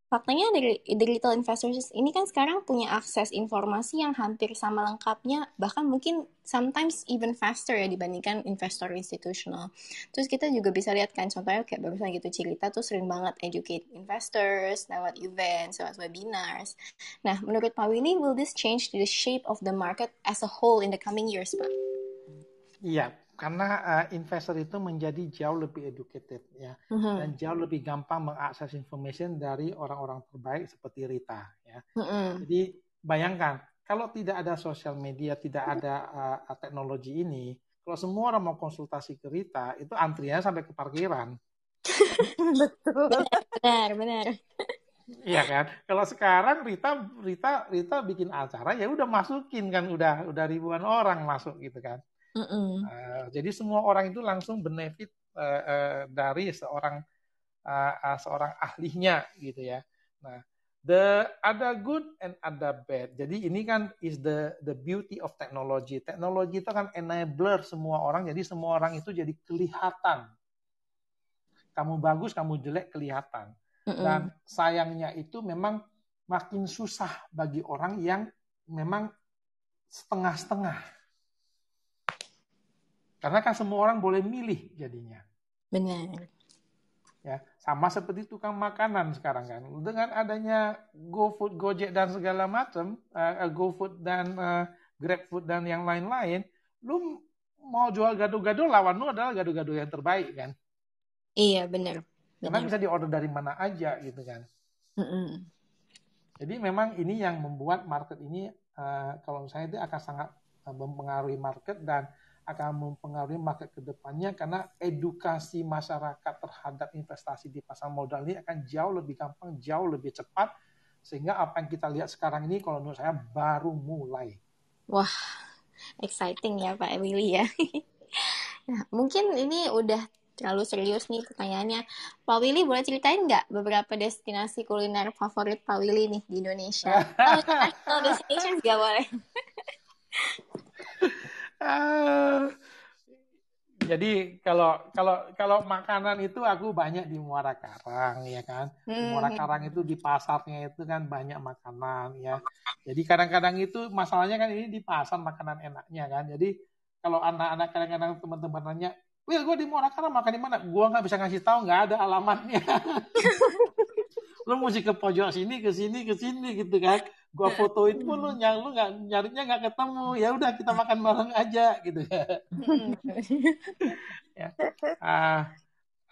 Faktanya the retail investors ini kan sekarang punya akses informasi yang hampir sama lengkapnya, bahkan mungkin sometimes even faster ya dibandingkan investor institutional. Terus kita juga bisa lihat kan contohnya kayak barusan gitu cerita tuh sering banget educate investors lewat event, lewat webinars. Nah, menurut Pak Willy, will this change the shape of the market as a whole in the coming years, Pak? Iya, karena uh, investor itu menjadi jauh lebih educated ya, uh-huh. dan jauh lebih gampang mengakses information dari orang-orang terbaik seperti Rita ya. Uh-uh. Jadi bayangkan kalau tidak ada sosial media, tidak ada uh, teknologi ini, kalau semua orang mau konsultasi ke Rita, itu antriannya sampai ke parkiran. Betul. Benar, benar. Iya kan? Kalau sekarang Rita Rita Rita bikin acara ya udah masukin kan, udah udah ribuan orang masuk gitu kan. Uh, jadi semua orang itu langsung benefit uh, uh, dari seorang uh, uh, seorang ahlinya gitu ya. Nah, the ada good and ada bad. Jadi ini kan is the the beauty of technology. Teknologi itu kan enabler semua orang. Jadi semua orang itu jadi kelihatan. Kamu bagus, kamu jelek kelihatan. Uh-uh. Dan sayangnya itu memang makin susah bagi orang yang memang setengah-setengah. Karena kan semua orang boleh milih jadinya. Benar. Ya, sama seperti tukang makanan sekarang kan. Dengan adanya GoFood, Gojek dan segala macam, uh, GoFood dan uh, GrabFood dan yang lain-lain, lu mau jual gado-gado, lawan lu adalah gado-gado yang terbaik kan. Iya, benar. Karena bisa diorder dari mana aja gitu kan. Mm-hmm. Jadi memang ini yang membuat market ini, uh, kalau misalnya itu akan sangat uh, mempengaruhi market dan akan mempengaruhi market ke depannya, karena edukasi masyarakat terhadap investasi di pasar modal ini akan jauh lebih gampang, jauh lebih cepat, sehingga apa yang kita lihat sekarang ini kalau menurut saya baru mulai. Wah, exciting ya Pak Willy ya. Nah, mungkin ini udah terlalu serius nih pertanyaannya. Pak Willy boleh ceritain nggak beberapa destinasi kuliner favorit Pak Willy nih di Indonesia? Oh, destinasi nggak boleh. Uh, jadi kalau kalau kalau makanan itu aku banyak di Muara Karang ya kan. Hmm. Muara Karang itu di pasarnya itu kan banyak makanan ya. Jadi kadang-kadang itu masalahnya kan ini di pasar makanan enaknya kan. Jadi kalau anak-anak kadang-kadang teman-teman nanya, "Wil, gue di Muara Karang makan di mana?" Gue nggak bisa ngasih tahu, nggak ada alamatnya. Lu mesti ke pojok sini, ke sini, ke sini gitu kan. Gua fotoin pun lu nyari lu nggak nyarinya nggak ketemu. Ya udah kita makan bareng aja gitu ya. Ya. Uh,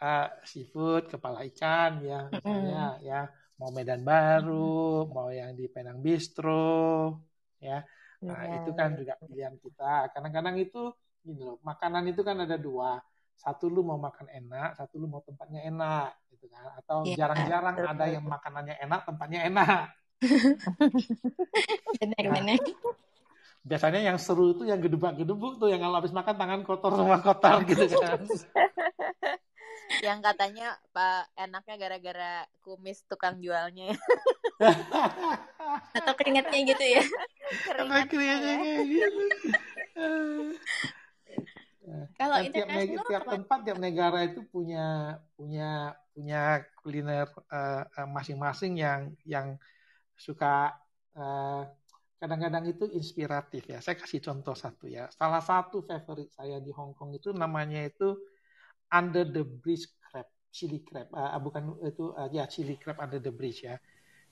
uh, seafood, kepala ikan ya misalnya ya. Mau Medan Baru, mau yang di Penang Bistro ya. Nah, ya. Itu kan juga pilihan kita. Kadang-kadang itu gini loh, makanan itu kan ada dua. Satu lu mau makan enak, satu lu mau tempatnya enak gitu kan. Atau ya, jarang-jarang betul. Ada yang makanannya enak, tempatnya enak. Benar-benar. Nah, biasanya yang seru itu yang gedebak-gedebuk tuh, yang kalau habis makan tangan kotor sama kotor gitu kan. Yang katanya Pak enaknya gara-gara kumis tukang jualnya. Atau keringatnya gitu ya. Keringatnya, keringatnya ya. Gitu. Kalau nah, tiap, neg- tiap tempat, tiap negara itu punya punya punya kuliner uh, masing-masing yang yang suka uh, kadang-kadang itu inspiratif ya. Saya kasih contoh satu ya. Salah satu favorit saya di Hong Kong itu namanya itu Under the Bridge Crab, chili crab. Uh, bukan itu uh, ya chili crab Under the Bridge ya.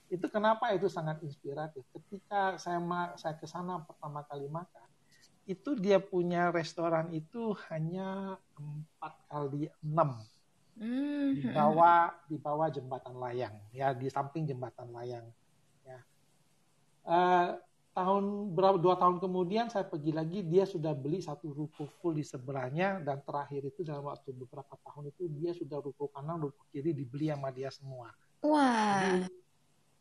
Itu kenapa itu sangat inspiratif? Ketika saya ma- saya ke sana pertama kali makan, itu dia punya restoran itu hanya empat kali enam mm. di bawah di bawah jembatan layang ya, di samping jembatan layang ya. Uh, tahun berapa dua tahun kemudian saya pergi lagi, dia sudah beli satu ruko full di sebelahnya, dan terakhir itu dalam waktu beberapa tahun itu dia sudah ruko kanan ruko kiri dibeli sama dia semua. Wah. Wow.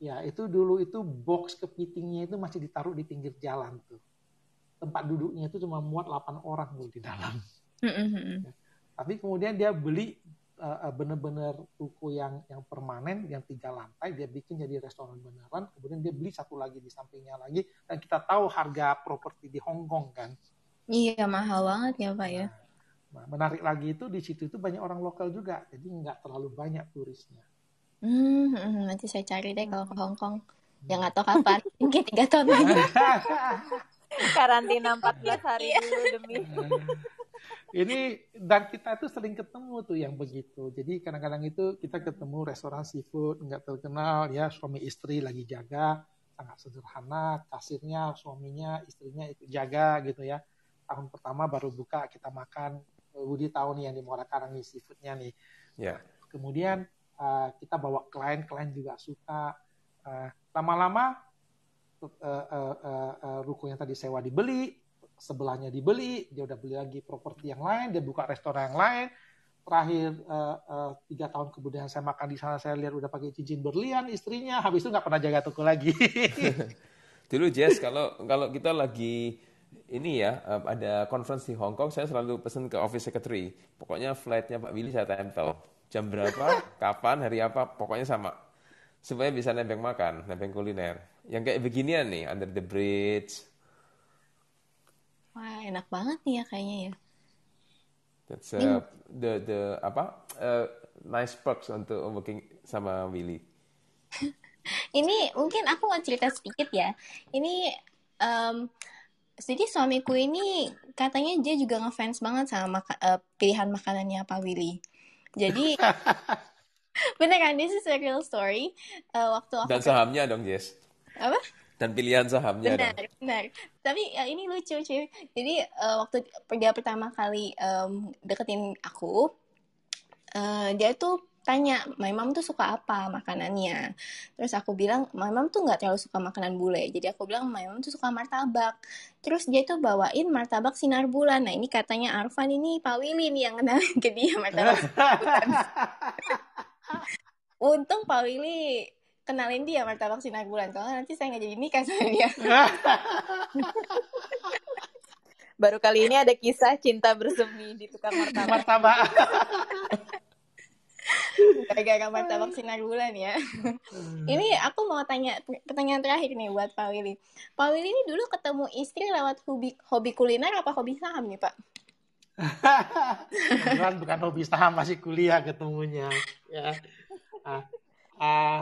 Ya itu dulu itu box kepitingnya itu masih ditaruh di pinggir jalan tuh. Tempat duduknya itu cuma muat delapan orang loh di dalam. Mm-hmm. Ya. Tapi kemudian dia beli uh, bener-bener ruko yang yang permanen, yang tiga lantai, dia bikin jadi restoran beneran. Kemudian dia beli satu lagi di sampingnya lagi. Dan kita tahu harga properti di Hong Kong kan. Iya mahal banget ya Pak ya. Nah, menarik lagi itu di situ itu banyak orang lokal juga, jadi nggak terlalu banyak turisnya. Mm-hmm. Nanti saya cari deh kalau ke Hong Kong. Ya nggak tahu kapan, mungkin tiga tahun lagi. Karantina empat belas hari dulu demi. Ini dan kita tuh sering ketemu tuh yang begitu. Jadi kadang-kadang itu kita ketemu restoran seafood nggak terkenal ya, suami istri lagi jaga, sangat sederhana, kasirnya suaminya istrinya ikut jaga gitu ya. tahun pertama baru buka, kita makan. Budi tahu nih yang di Muara Karang nih, seafoodnya nih. Yeah. Kemudian uh, kita bawa klien, klien juga suka. Uh, lama-lama uh, uh, uh, uh, ruko yang tadi sewa dibeli, sebelahnya dibeli, dia udah beli lagi properti yang lain, dia buka restoran yang lain. Terakhir uh, uh, tiga tahun kemudian saya makan di sana, saya lihat udah pakai cincin berlian istrinya, habis itu nggak pernah jaga toko lagi. Dulu Jess, kalau kalau kita lagi ini ya, ada conference di Hong Kong, saya selalu pesan ke office secretary, pokoknya flightnya Pak Willy saya tempel, jam berapa, kapan, hari apa, pokoknya sama, supaya bisa nebeng makan, nebeng kuliner, yang kayak beginian nih, under the bridge. Wah, enak banget nih ya kayaknya ya. That's a, the the apa uh, nice perks untuk working sama Willy. Ini mungkin aku mau cerita sedikit ya. Ini um, jadi suamiku ini katanya dia juga ngefans banget sama maka, uh, pilihan makanannya Pak Willy. Jadi beneran, this is a real story. Uh, waktu Dan aku... sahamnya dong, Jess. Apa? Dan pilihan sahamnya. Benar, dong. Benar. Tapi uh, ini lucu, cuy. Jadi uh, waktu dia pertama kali um, deketin aku, uh, dia tuh tanya, my mom tuh suka apa makanannya. Terus aku bilang, my mom tuh gak terlalu suka makanan bule. Jadi aku bilang, my mom tuh suka martabak. Terus dia tuh bawain martabak sinar bulan. Nah ini katanya Arfan ini, Pak Willy nih yang kenalin ke dia martabak sinar bulan. Untung Pak Willy kenalin dia martabak sinar bulan. Kalau nanti saya gak jadi nikah sama dia. Baru kali ini ada kisah cinta bersemi di tukang martabak. Martabak. Gara-gara martabak sinar bulan ya. Ini aku mau tanya pertanyaan terakhir nih buat Pak Willy. Pak Willy ini dulu ketemu istri lewat hobi, hobi kuliner apa hobi saham nih Pak? Bukan, bukan hobi saham, masih kuliah ketemunya. Ya. Ah, ah,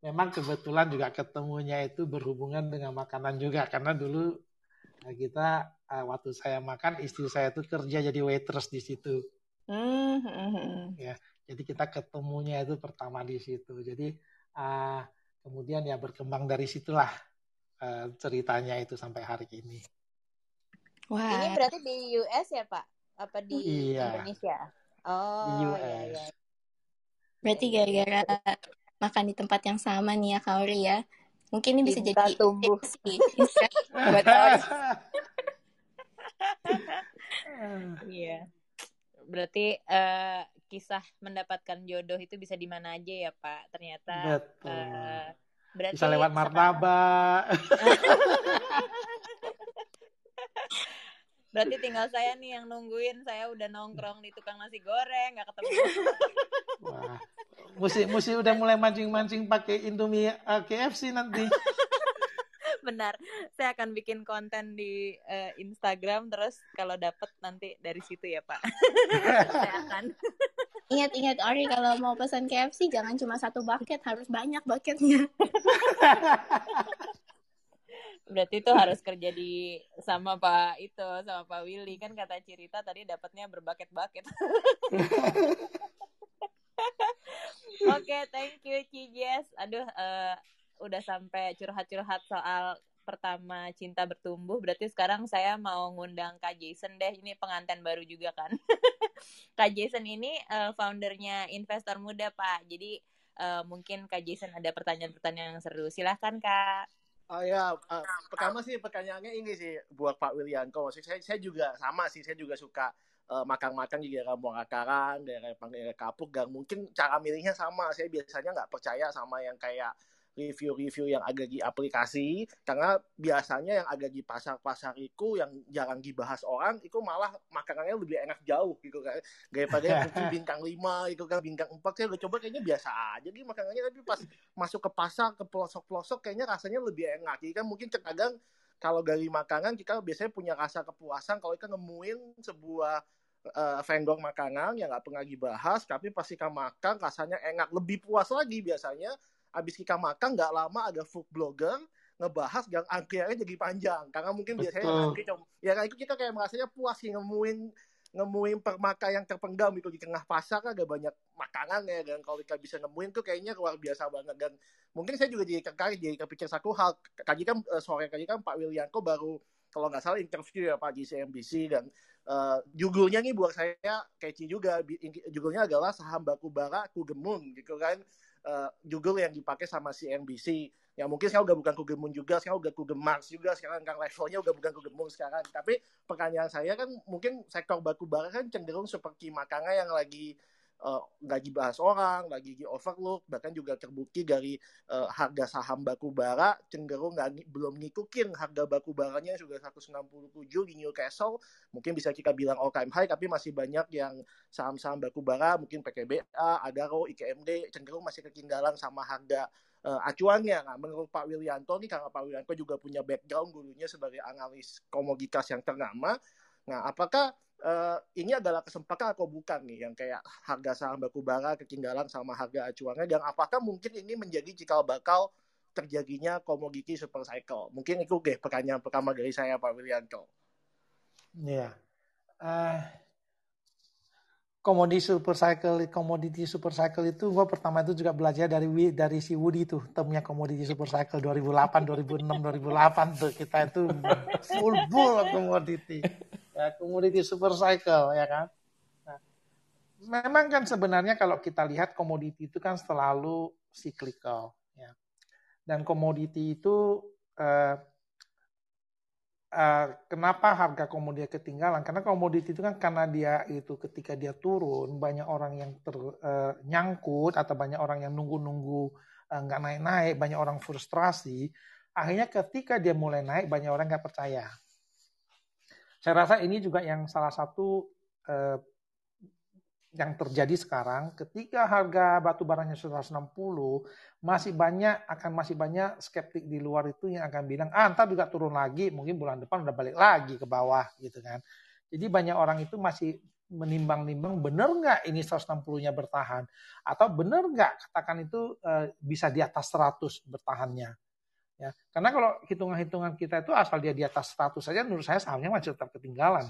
memang kebetulan juga ketemunya itu berhubungan dengan makanan juga, karena dulu kita waktu saya makan istri saya itu kerja jadi waitress di situ. Mm-hmm. Ya. Jadi kita ketemunya itu pertama di situ. Jadi uh, kemudian ya berkembang dari situlah uh, ceritanya itu sampai hari ini. Wah. Ini berarti di U S ya Pak? Apa di iya. Indonesia? Oh. Di U S. Iya, iya. Berarti gara-gara makan di tempat yang sama nih ya Kaori ya. Mungkin ini bisa Cinta jadi tumbuh sih. Buat Kaori. Iya. Berarti uh, kisah mendapatkan jodoh itu bisa di mana aja ya Pak, ternyata. Betul. Uh, berarti bisa lewat martabak. Berarti tinggal saya nih yang nungguin, saya udah nongkrong di tukang nasi goreng nggak ketemu. Wah, mesti mesti udah mulai mancing-mancing pakai Indomie uh, K F C nanti. Benar, saya akan bikin konten di uh, Instagram, terus kalau dapet nanti dari situ ya Pak. Saya akan ingat-ingat Ori, kalau mau pesan K F C jangan cuma satu bucket, harus banyak bucketnya. Berarti itu harus kerja di sama Pak itu, sama Pak Willy kan, kata cerita tadi dapatnya berbucket-bucket. Oke, okay, thank you Ci Jess. Aduh, uh, udah sampai curhat-curhat soal pertama cinta bertumbuh. Berarti sekarang saya mau ngundang Kak Jason deh. Ini pengantin baru juga kan. Kak Jason ini uh, foundernya Investor Muda Pak. Jadi uh, mungkin Kak Jason ada pertanyaan-pertanyaan yang seru. Silahkan Kak. Oh ya, uh, pertama sih pertanyaannya ini sih buat Pak Wilianto. Saya, saya juga sama sih. Saya juga suka uh, makan-makan di daerah Muara Karang, daerah Pantai Kapuk. Dan mungkin cara milihnya sama. Saya biasanya nggak percaya sama yang kayak review-review yang agak di aplikasi, karena biasanya yang agak di pasar-pasar itu yang jarang dibahas orang itu malah makanannya lebih enak jauh gitu kan, daripada yang bintang lima itu kan, bintang empat. Saya udah coba kayaknya biasa aja gitu makanannya, tapi pas masuk ke pasar, ke pelosok-pelosok kayaknya rasanya lebih enak. Jadi kan mungkin terkadang kalau dari makanan kita biasanya punya rasa kepuasan kalau kita nemuin sebuah Uh, vendor makanan yang gak pernah dibahas, tapi pas kita makan rasanya enak, lebih puas lagi biasanya. Abis kita makan nggak lama ada food blogger ngebahas yang antriannya jadi panjang, karena mungkin biasanya antri ya kan, itu kita kayak merasanya puas sih nemuin nemuin permaka yang terpendam itu di tengah pasar, agak banyak makanan ya, dan kalau kita bisa nemuin tuh kayaknya luar biasa banget. Dan mungkin saya juga jadi tertarik, jadi kepikir satu hal tadi kan, sore tadi kan Pak Wilianto baru kalau nggak salah interview ya Pak di C N B C, dan uh, judulnya nih buat saya catchy juga, judulnya adalah saham baku bara kugemun gitu kan, uh, judul yang dipakai sama C N B C. Ya mungkin sekarang udah bukan kugemun juga, sekarang udah kugemars juga, sekarang kan levelnya udah bukan kugemun sekarang. Tapi pertanyaan saya kan mungkin sektor baku bara kan cenderung seperti makanan yang lagi Uh, lagi bahas orang, lagi di overlook, bahkan juga terbukti dari uh, harga saham baku bara cenderung gak, belum ngikutin harga baku baranya sudah seratus enam puluh tujuh di Newcastle, mungkin bisa kita bilang all time high, tapi masih banyak yang saham-saham baku bara, mungkin P K B A, Adaro, I K M D cenderung masih ketinggalan sama harga uh, acuannya. Nah, menurut Pak Wilianto nih, karena Pak Wilianto juga punya background dulunya sebagai analis komoditas yang ternama, nah apakah Uh, ini adalah kesempatan atau bukan nih yang kayak harga saham bakubara ketinggalan sama harga acuannya, dan apakah mungkin ini menjadi cikal bakal terjadinya komoditi super cycle? Mungkin itu deh pertanyaan pertama dari saya Pak Wilianto. Ya, yeah. uh, komoditi super cycle, komoditi super cycle itu gua pertama itu juga belajar dari dari si Woody tuh, termnya komoditi super cycle dua ribu delapan, dua ribu enam, dua ribu delapan tuh kita itu full bull komoditi. Ya, komoditi super cycle ya kan. Nah, memang kan sebenarnya kalau kita lihat komoditi itu kan selalu cyclical ya. Dan komoditi itu eh, eh, kenapa harga komoditi ketinggalan? Karena komoditi itu kan karena dia itu ketika dia turun banyak orang yang ter, eh, nyangkut atau banyak orang yang nunggu-nunggu eh, nggak naik-naik, banyak orang frustrasi. Akhirnya ketika dia mulai naik banyak orang nggak percaya. Saya rasa ini juga yang salah satu eh, yang terjadi sekarang, ketika harga batu baranya seratus enam puluh, masih banyak akan masih banyak skeptik di luar itu yang akan bilang, ah ntar juga turun lagi, mungkin bulan depan udah balik lagi ke bawah gitu kan. Jadi banyak orang itu masih menimbang-nimbang, bener nggak ini seratus enam puluh-nya bertahan, atau bener nggak katakan itu eh, bisa di atas seratus bertahannya. Ya, karena kalau hitungan-hitungan kita itu asal dia di atas seratus saja menurut saya sahamnya masih tetap ketinggalan.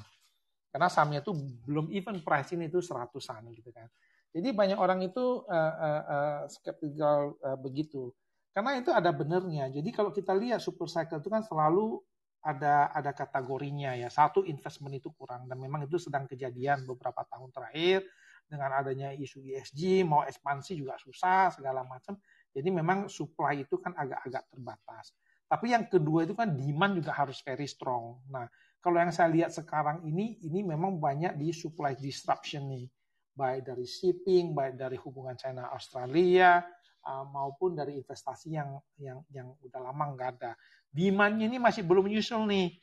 Karena sahamnya itu belum even pricing itu seratusan gitu kan. Jadi banyak orang itu uh, uh, uh, skeptical uh, begitu. Karena itu ada benernya. Jadi kalau kita lihat super cycle itu kan selalu ada ada kategorinya ya. Satu, investment itu kurang, dan memang itu sedang kejadian beberapa tahun terakhir dengan adanya isu E S G, mau ekspansi juga susah segala macam. Jadi memang supply itu kan agak-agak terbatas. Tapi yang kedua itu kan demand juga harus very strong. Nah, kalau yang saya lihat sekarang ini, ini memang banyak di supply disruption nih. Baik dari shipping, baik dari hubungan China Australia, uh, maupun dari investasi yang yang yang udah lama nggak ada. Demand-nya ini masih belum nyusul nih.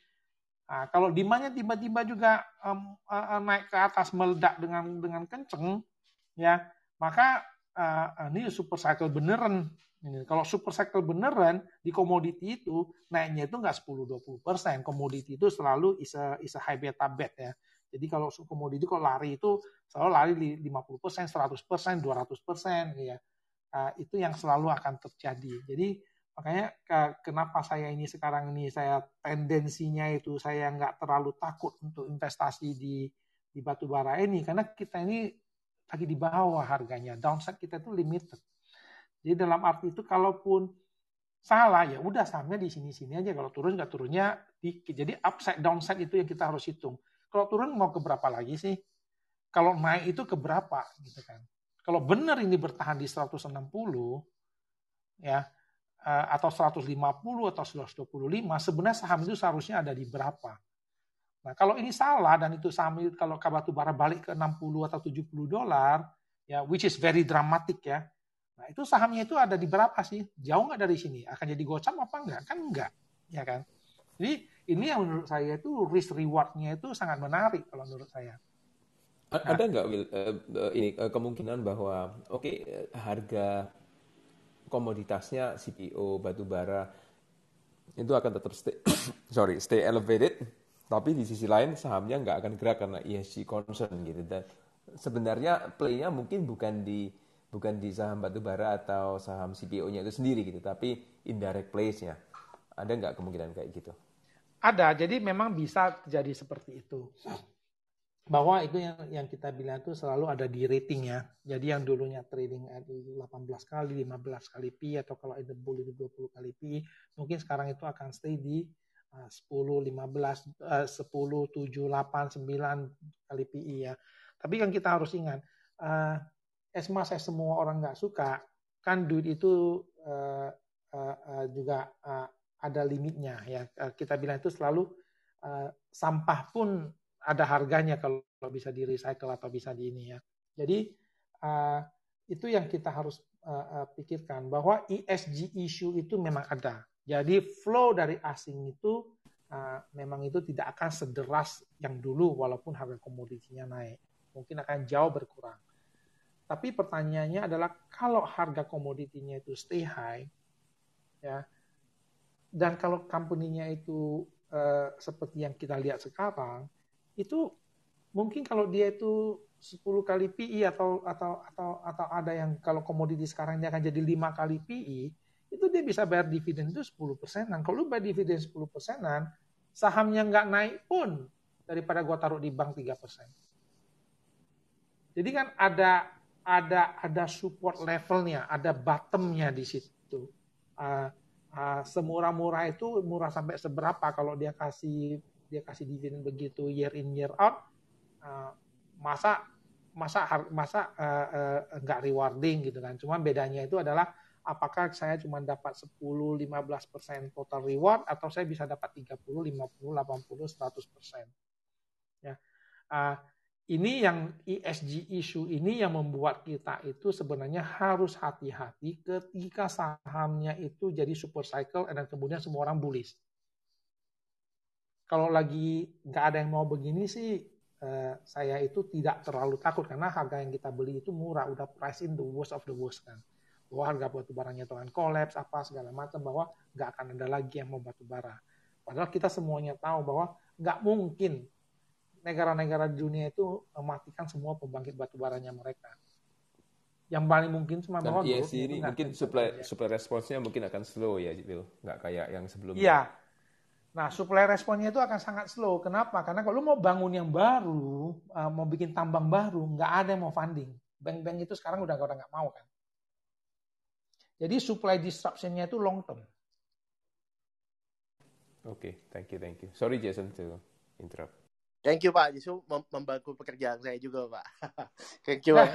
Nah, kalau demand-nya tiba-tiba juga um, uh, naik ke atas meledak dengan dengan kenceng, ya, maka Uh, ini super cycle beneran. Kalau super cycle beneran di komoditi itu naiknya itu nggak sepuluh sampai dua puluh persen. Komoditi itu selalu is a, is a high beta bet ya. Jadi kalau komoditi kalau lari itu selalu lari lima puluh persen, seratus persen, dua ratus persen ya. Uh, itu yang selalu akan terjadi. Jadi makanya uh, kenapa saya ini sekarang ini saya tendensinya itu saya nggak terlalu takut untuk investasi di di batu bara ini, karena kita ini lagi di bawah harganya, downside kita itu limited. Jadi dalam arti itu kalaupun salah ya udah sahamnya di sini-sini aja, kalau turun nggak turunnya dikit. Jadi upside downside itu yang kita harus hitung. Kalau turun mau ke berapa lagi sih? Kalau naik itu ke berapa gitu kan? Kalau benar ini bertahan di seratus enam puluh ya atau seratus lima puluh atau seratus dua puluh lima, sebenarnya saham itu seharusnya ada di berapa? Nah, kalau ini salah dan itu saham kalau batu bara balik ke enam puluh atau tujuh puluh dolar, ya which is very dramatic ya. Nah, itu sahamnya itu ada di berapa sih? Jauh nggak dari sini? Akan jadi gocam apa enggak? Kan enggak, ya kan? Jadi ini yang menurut saya itu risk reward-nya itu sangat menarik kalau menurut saya. Nah, ada nggak Will, uh, uh, ini uh, kemungkinan bahwa oke okay, uh, harga komoditasnya C P O batu bara itu akan tetap stay sorry stay elevated. Tapi di sisi lain sahamnya nggak akan gerak karena E S G concern gitu. Dan sebenarnya play-nya mungkin bukan di bukan di saham batubara atau saham C P O-nya itu sendiri gitu, tapi indirect plays-nya. Ada nggak kemungkinan kayak gitu? Ada. Jadi memang bisa terjadi seperti itu. Bahwa itu yang yang kita bilang itu selalu ada di rating ya. Jadi yang dulunya trading delapan belas kali, lima belas kali P I atau kalau itu bull itu dua puluh kali P I, mungkin sekarang itu akan stay di sepuluh, lima belas, sepuluh, tujuh, delapan, sembilan kali P E ya. Tapi kan kita harus ingat, uh, esma saya semua orang nggak suka, kan duit itu uh, uh, uh, juga uh, ada limitnya ya. Uh, kita bilang itu selalu uh, sampah pun ada harganya kalau bisa di recycle atau bisa di ini ya. Jadi uh, itu yang kita harus uh, uh, pikirkan bahwa E S G issue itu memang ada. Jadi flow dari asing itu uh, memang itu tidak akan sederas yang dulu walaupun harga komoditinya naik. Mungkin akan jauh berkurang. Tapi pertanyaannya adalah kalau harga komoditinya itu stay high, ya, dan kalau company-nya itu eh, seperti yang kita lihat sekarang, itu mungkin kalau dia itu sepuluh kali P E atau atau atau atau ada yang kalau komoditi sekarang dia akan jadi lima kali P E, itu dia bisa bayar dividen itu sepuluh persenan. Kalau lu bayar dividen sepuluh persenan, sahamnya nggak naik pun daripada gua taruh di bank tiga persen. Jadi kan ada ada ada support levelnya, ada bottomnya di situ. Uh, uh, semurah-murah itu murah sampai seberapa kalau dia kasih dia kasih dividen begitu year in year out, uh, masa masa masa uh, uh, nggak rewarding gitu kan. Cuma bedanya itu adalah apakah saya cuma dapat sepuluh, lima belas persen total reward atau saya bisa dapat tiga puluh, lima puluh, delapan puluh, seratus persen. Ya. Uh, Ini yang E S G issue ini yang membuat kita itu sebenarnya harus hati-hati ketika sahamnya itu jadi super cycle dan kemudian semua orang bullish. Kalau lagi nggak ada yang mau begini sih, eh, saya itu tidak terlalu takut karena harga yang kita beli itu murah, udah price in the worst of the worst kan. Bahwa harga batubaranya itu akan collapse, apa segala macam, bahwa nggak akan ada lagi yang mau batubara. Padahal kita semuanya tahu bahwa nggak mungkin negara-negara di dunia itu mematikan semua pembangkit batubaranya mereka. Yang paling mungkin cuma bahwa iya sih, ini mungkin supply, supply response-nya mungkin akan slow ya, Bill. Nggak kayak yang sebelumnya. Iya. Nah, supply response-nya itu akan sangat slow. Kenapa? Karena kalau mau bangun yang baru, mau bikin tambang baru, nggak ada yang mau funding. Bank-bank itu sekarang udah nggak mau kan. Jadi supply disruption-nya itu long term. Oke, okay, thank you, thank you. Sorry Jason to interrupt. Thank you Pak, justru membantu pekerjaan saya juga Pak. Thank you Pak.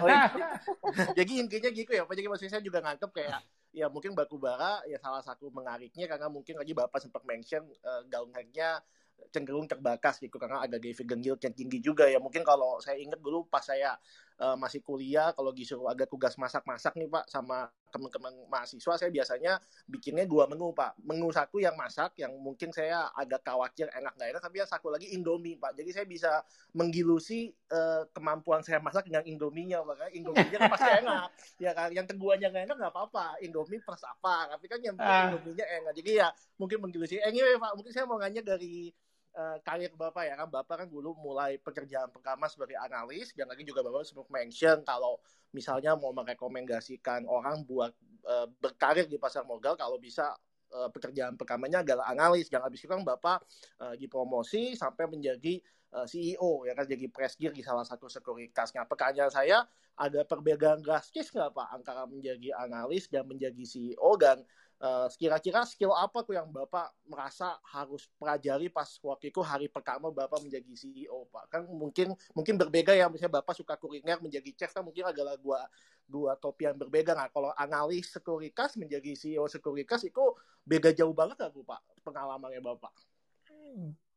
Jadi intinya gitu ya Pak, jadi maksudnya saya juga nganggep kayak ya mungkin batubara ya salah satu menariknya karena mungkin lagi Bapak sempat mention uh, downtrendnya cenderung terbatas gitu karena ada dividend yield yang tinggi juga ya. Mungkin kalau saya ingat dulu pas saya uh, masih kuliah kalau disuruh agak tugas masak-masak nih Pak sama teman-teman mahasiswa, saya biasanya bikinnya dua menu Pak. Menu satu yang masak yang mungkin saya agak khawatir enak nggak enak, tapi yang satu lagi Indomie Pak. Jadi saya bisa menggilusi uh, kemampuan saya masak dengan Indominya Pak. Indominya kan pasti enak ya kan. Yang keduanya nggak enak nggak apa-apa, Indomie plus apa, tapi kan yang uh. Indominya enak. Jadi ya mungkin menggilusi. Anyway Pak, mungkin saya mau nanya dari Uh, karir Bapak ya kan, Bapak kan dulu mulai pekerjaan pertama sebagai analis dan lagi juga Bapak sempat mention kalau misalnya mau merekomendasikan orang buat uh, berkarir di pasar modal kalau bisa uh, pekerjaan pertamanya adalah analis dan habis itu kan Bapak uh, dipromosi sampai menjadi uh, C E O ya kan, jadi presidir di salah satu sekuritas. Nah pertanyaan saya, ada perbedaan drastis nggak Pak antara menjadi analis dan menjadi C E O dan Uh, kira-kira skill apa tuh yang Bapak merasa harus pelajari pas waktu itu hari pertama Bapak menjadi C E O Pak? Kan mungkin mungkin berbeda ya, misalnya Bapak suka kuliner menjadi chef kan mungkin adalah dua, dua topi yang berbeda. Nah kalau analis sekuritas menjadi C E O sekuritas itu beda jauh banget gak Pak pengalamannya Bapak?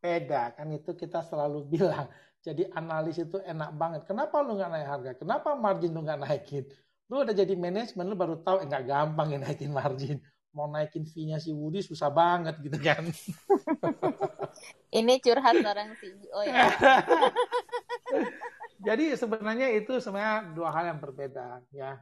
Beda kan, itu kita selalu bilang jadi analis itu enak banget. Kenapa lu gak naik harga? Kenapa margin lu gak naikin? Lu udah jadi manajemen lu baru tahu eh, gak gampang ya naikin margin. Mau naikin fee-nya si Woody susah banget gitu kan. Ini curhat bareng C E O ya. Jadi sebenarnya itu sebenarnya dua hal yang berbeda ya.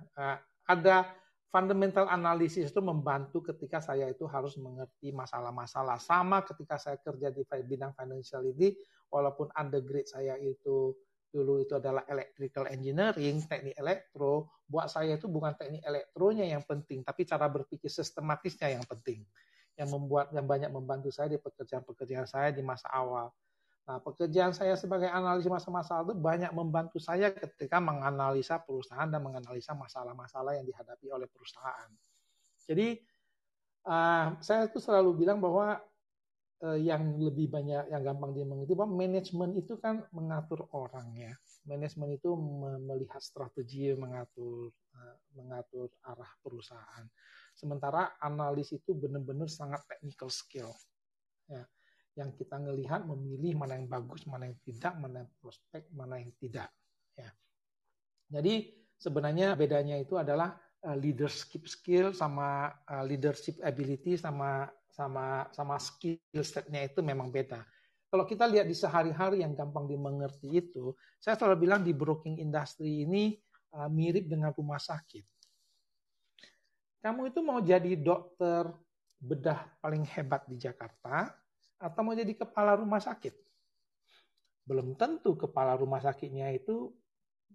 Ada fundamental analysis itu membantu ketika saya itu harus mengerti masalah-masalah. Sama ketika saya kerja di bidang financiality, walaupun undergrad saya itu dulu itu adalah electrical engineering, teknik elektro. Buat saya itu bukan teknik elektronya yang penting, tapi cara berpikir sistematisnya yang penting. Yang membuat yang banyak membantu saya di pekerjaan-pekerjaan saya di masa awal. Nah, pekerjaan saya sebagai analis masa-masa itu banyak membantu saya ketika menganalisa perusahaan dan menganalisa masalah-masalah yang dihadapi oleh perusahaan. Jadi, uh, saya itu selalu bilang bahwa eh, yang lebih banyak, yang gampang dimengerti bahwa manajemen itu kan mengatur orang ya. Manajemen itu melihat strategi, mengatur eh, mengatur arah perusahaan. Sementara analis itu benar-benar sangat technical skill. Ya, yang kita ngelihat memilih mana yang bagus, mana yang tidak, mana yang prospek, mana yang tidak. Ya. Jadi sebenarnya bedanya itu adalah leadership skill sama uh, leadership ability sama sama sama skill setnya itu memang beda. Kalau kita lihat di sehari-hari yang gampang dimengerti itu, saya selalu bilang di broking industry ini uh, mirip dengan rumah sakit. Kamu itu mau jadi dokter bedah paling hebat di Jakarta atau mau jadi kepala rumah sakit? Belum tentu kepala rumah sakitnya itu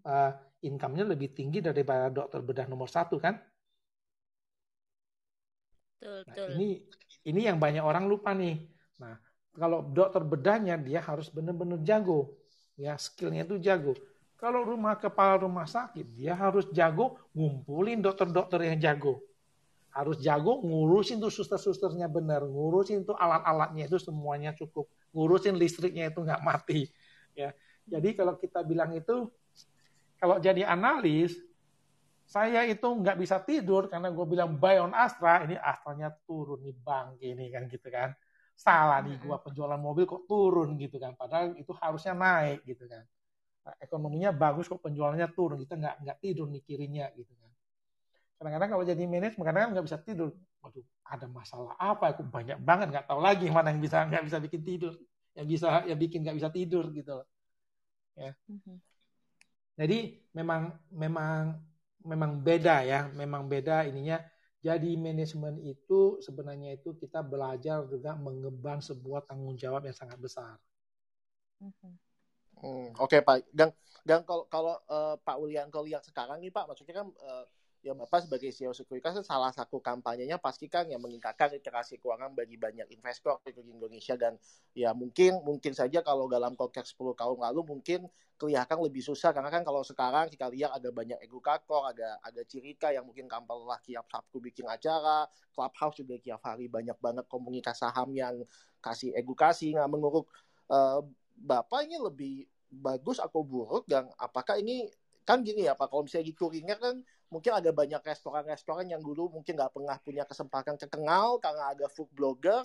uh, income-nya lebih tinggi daripada dokter bedah nomor satu kan? Betul, nah, betul. Ini ini yang banyak orang lupa nih. Nah, kalau dokter bedahnya dia harus benar-benar jago, ya skillnya itu jago. Kalau rumah kepala rumah sakit dia harus jago ngumpulin dokter-dokter yang jago, harus jago ngurusin tuh suster-susternya benar, ngurusin tuh alat-alatnya itu semuanya cukup, ngurusin listriknya itu nggak mati, ya. Jadi kalau kita bilang itu kalau jadi analis, saya itu nggak bisa tidur karena gue bilang buy on Astra, ini Astranya turun nih bang, ini kan gitu kan. Salah nih gue penjualan mobil kok turun gitu kan, padahal itu harusnya naik gitu kan. Ekonominya bagus kok penjualannya turun, kita nggak nggak tidur mikirinnya gitu kan. Kadang-kadang kalau jadi manajer, kadang-kadang nggak bisa tidur. Waduh, ada masalah apa? Aku banyak banget nggak tahu lagi mana yang bisa nggak bisa bikin tidur, yang bisa ya bikin nggak bisa tidur gitu. Ya. Jadi memang memang memang beda ya, memang beda ininya. Jadi manajemen itu sebenarnya itu kita belajar juga mengemban sebuah tanggung jawab yang sangat besar. Hmm, Oke okay, Pak, dan dan kalau kalau uh, Pak Wilianto lihat sekarang nih Pak, maksudnya kan uh, ya Bapak sebagai C E O Sekuritas salah satu kampanyenya pastikan yang meningkatkan literasi keuangan bagi banyak investor di Indonesia, dan ya mungkin mungkin saja kalau dalam konteks sepuluh tahun lalu mungkin kelihatan lebih susah karena kan kalau sekarang kita lihat ada banyak edukator, ada ada Cirika yang mungkin kampal lah tiap Sabtu bikin acara, Clubhouse juga tiap hari banyak banget komunitas saham yang kasih edukasi. Nah menurut uh, Bapak ini lebih bagus atau buruk, dan apakah ini kan gini ya Pak, kalau misalnya di touringnya kan mungkin ada banyak restoran-restoran yang dulu mungkin nggak pernah punya kesempatan terkenal karena ada food blogger,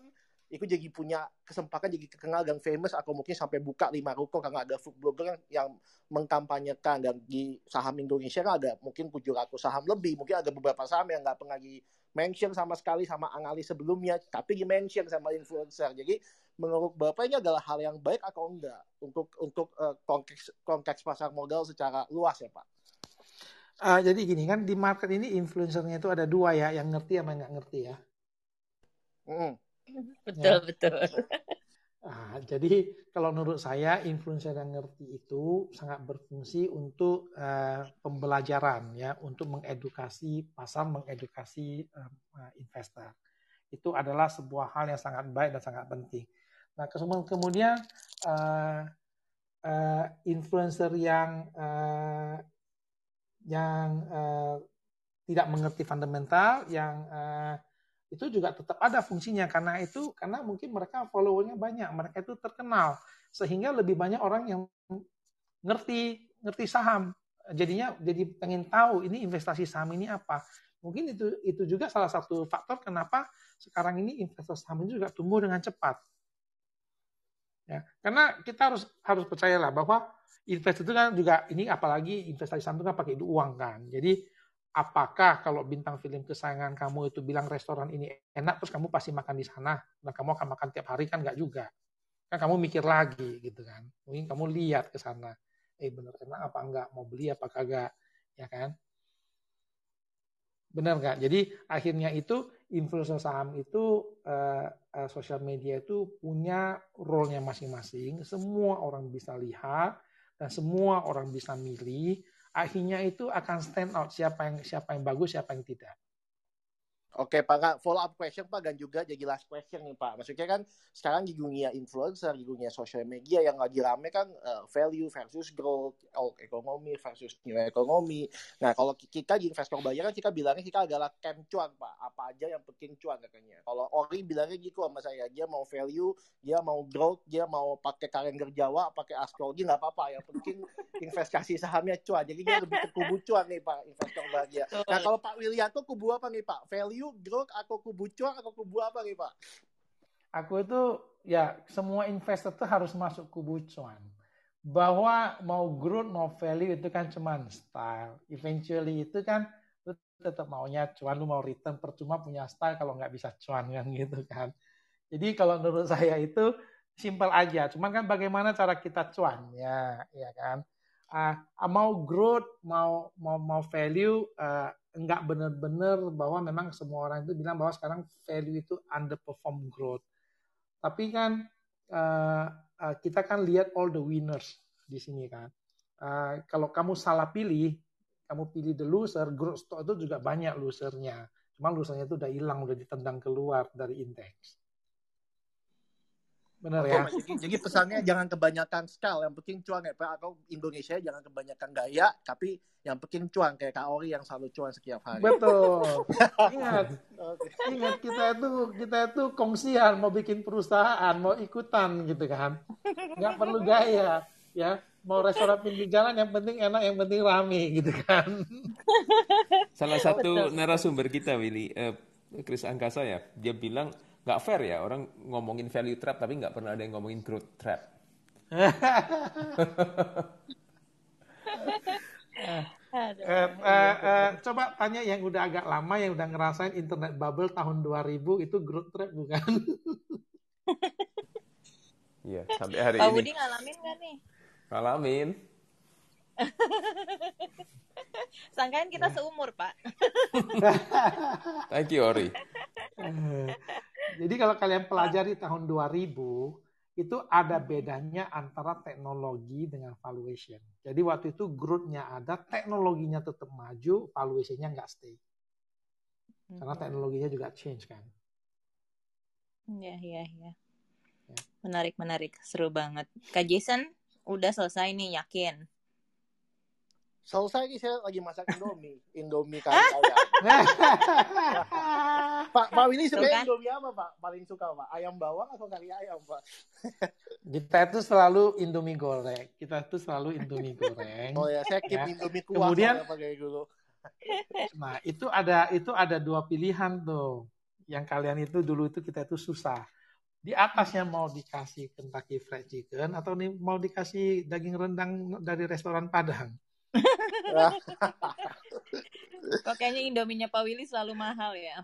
itu jadi punya kesempatan jadi terkenal dan famous, atau mungkin sampai buka lima ruko karena ada food blogger yang mengkampanyekan. Dan di saham Indonesia kan ada mungkin tujuh ratus saham lebih, mungkin ada beberapa saham yang nggak pernah di-mention sama sekali sama analis sebelumnya, tapi di-mention sama influencer. Jadi menurut Bapak ini adalah hal yang baik atau enggak untuk untuk uh, konteks konteks pasar modal secara luas ya Pak? Uh, jadi gini kan, di market ini influencernya itu ada dua ya, yang ngerti sama yang nggak ngerti ya. Mm. Betul, ya. Betul. Nah, jadi kalau menurut saya influencer yang ngerti itu sangat berfungsi untuk uh, pembelajaran ya, untuk mengedukasi pasar, mengedukasi uh, investor. Itu adalah sebuah hal yang sangat baik dan sangat penting. Nah kemudian uh, uh, influencer yang uh, yang eh, tidak mengerti fundamental, yang eh, itu juga tetap ada fungsinya karena itu karena mungkin mereka followernya banyak, mereka itu terkenal sehingga lebih banyak orang yang ngerti ngerti saham, jadinya jadi pengen tahu ini investasi saham ini apa. Mungkin itu itu juga salah satu faktor kenapa sekarang ini investasi saham ini juga tumbuh dengan cepat. Ya, karena kita harus harus percayalah bahwa investasi itu kan juga ini, apalagi investasi saham itu kan pakai uang kan. Jadi apakah kalau bintang film kesayangan kamu itu bilang restoran ini enak terus kamu pasti makan di sana, nah kamu akan makan tiap hari kan nggak juga. Kan kamu mikir lagi gitu kan. Mungkin kamu lihat ke sana, eh benar enak apa enggak, mau beli apa kagak, ya kan? Benar nggak? Jadi akhirnya itu influencer saham itu uh, uh, sosial media itu punya role-nya masing-masing. Semua orang bisa lihat dan semua orang bisa milih. Akhirnya itu akan stand out siapa yang siapa yang bagus, siapa yang tidak. Oke Pak, follow up question Pak, dan juga jadi last question nih Pak. Maksudnya kan sekarang di dunia influencer, di dunia social media yang lagi rame kan uh, value versus growth, old economy versus new economy. Nah kalau kita di investor bayar kan kita bilangnya kita adalah camp cuan Pak, apa aja yang penting cuan katanya. Kalau Ori bilangnya gitu sama saya, dia mau value, dia mau growth, dia mau pakai kalender Jawa, pakai astrologi, nggak apa-apa, yang penting investasi sahamnya cuan. Jadi dia lebih ke kubu cuan nih Pak, investor bayar. Nah kalau Pak Wilianto kubu apa nih Pak, value growth atau kubu cuan atau kubu apa nih Pak? Aku itu ya semua investor itu harus masuk kubu cuan. Bahwa mau growth mau value itu kan cuman style. Eventually itu kan lu tetap maunya cuan, lu mau return percuma punya style kalau nggak bisa cuan kan gitu kan. Jadi kalau menurut saya itu simple aja. Cuman kan bagaimana cara kita cuan ya, ya kan. Uh, mau growth mau mau mau value. Uh, enggak benar-benar bahwa memang semua orang itu bilang bahwa sekarang value itu underperform growth. Tapi kan uh, uh, kita kan lihat all the winners di sini kan. Uh, kalau kamu salah pilih, kamu pilih the loser, growth stock itu juga banyak losernya. Cuma losernya itu udah hilang, udah ditendang keluar dari indeks. Benar ya. Oke, jadi pesannya jangan kebanyakan style, yang penting cuan ya Pak. Atau Indonesia jangan kebanyakan gaya, tapi yang penting cuan kayak Kak Ori yang selalu cuan setiap hari. Betul. Ingat, ingat kita itu kita itu kongsian, mau bikin perusahaan, mau ikutan gitu kan. Nggak perlu gaya, ya. Mau restoran pinggir jalan yang penting enak, yang penting rame gitu kan. Salah satu betul. Narasumber kita Willy, eh, Chris Angkasa ya, dia bilang nggak fair ya, orang ngomongin value trap tapi nggak pernah ada yang ngomongin growth trap. eh, eh, eh, eh, coba tanya yang udah agak lama, yang udah ngerasain internet bubble tahun dua ribu, itu growth trap bukan? Iya, sampai hari Pak ini. Pak Budi ngalamin nggak nih? Ngalamin. Sangkain kita nah. Seumur, Pak. Thank you, Ori. Jadi kalau kalian pelajari tahun dua ribu, itu ada bedanya antara teknologi dengan valuation. Jadi waktu itu growth-nya ada, teknologinya tetap maju, valuation-nya nggak stay. Karena teknologinya juga change, kan? Iya, iya, iya. Ya. Menarik, menarik. Seru banget. Kak Jason, udah selesai nih, yakin? Selesai ini saya lagi masak Indomie, Indomie kaya. Pak Pak Willy suka kan? Indomie apa Pak? Paling suka Pak? Ayam bawang atau kari ayam Pak? Kita itu selalu Indomie goreng. Kita itu selalu Indomie goreng. Oh ya, saya keep ya. Indomie kuah. Kemudian pakai dulu. Nah itu ada itu ada dua pilihan tuh. Yang kalian itu dulu itu kita itu susah. Di atasnya mau dikasih Kentucky Fried Chicken atau nih mau dikasih daging rendang dari restoran Padang. Kok kayaknya Indominya Pak Willy selalu mahal ya.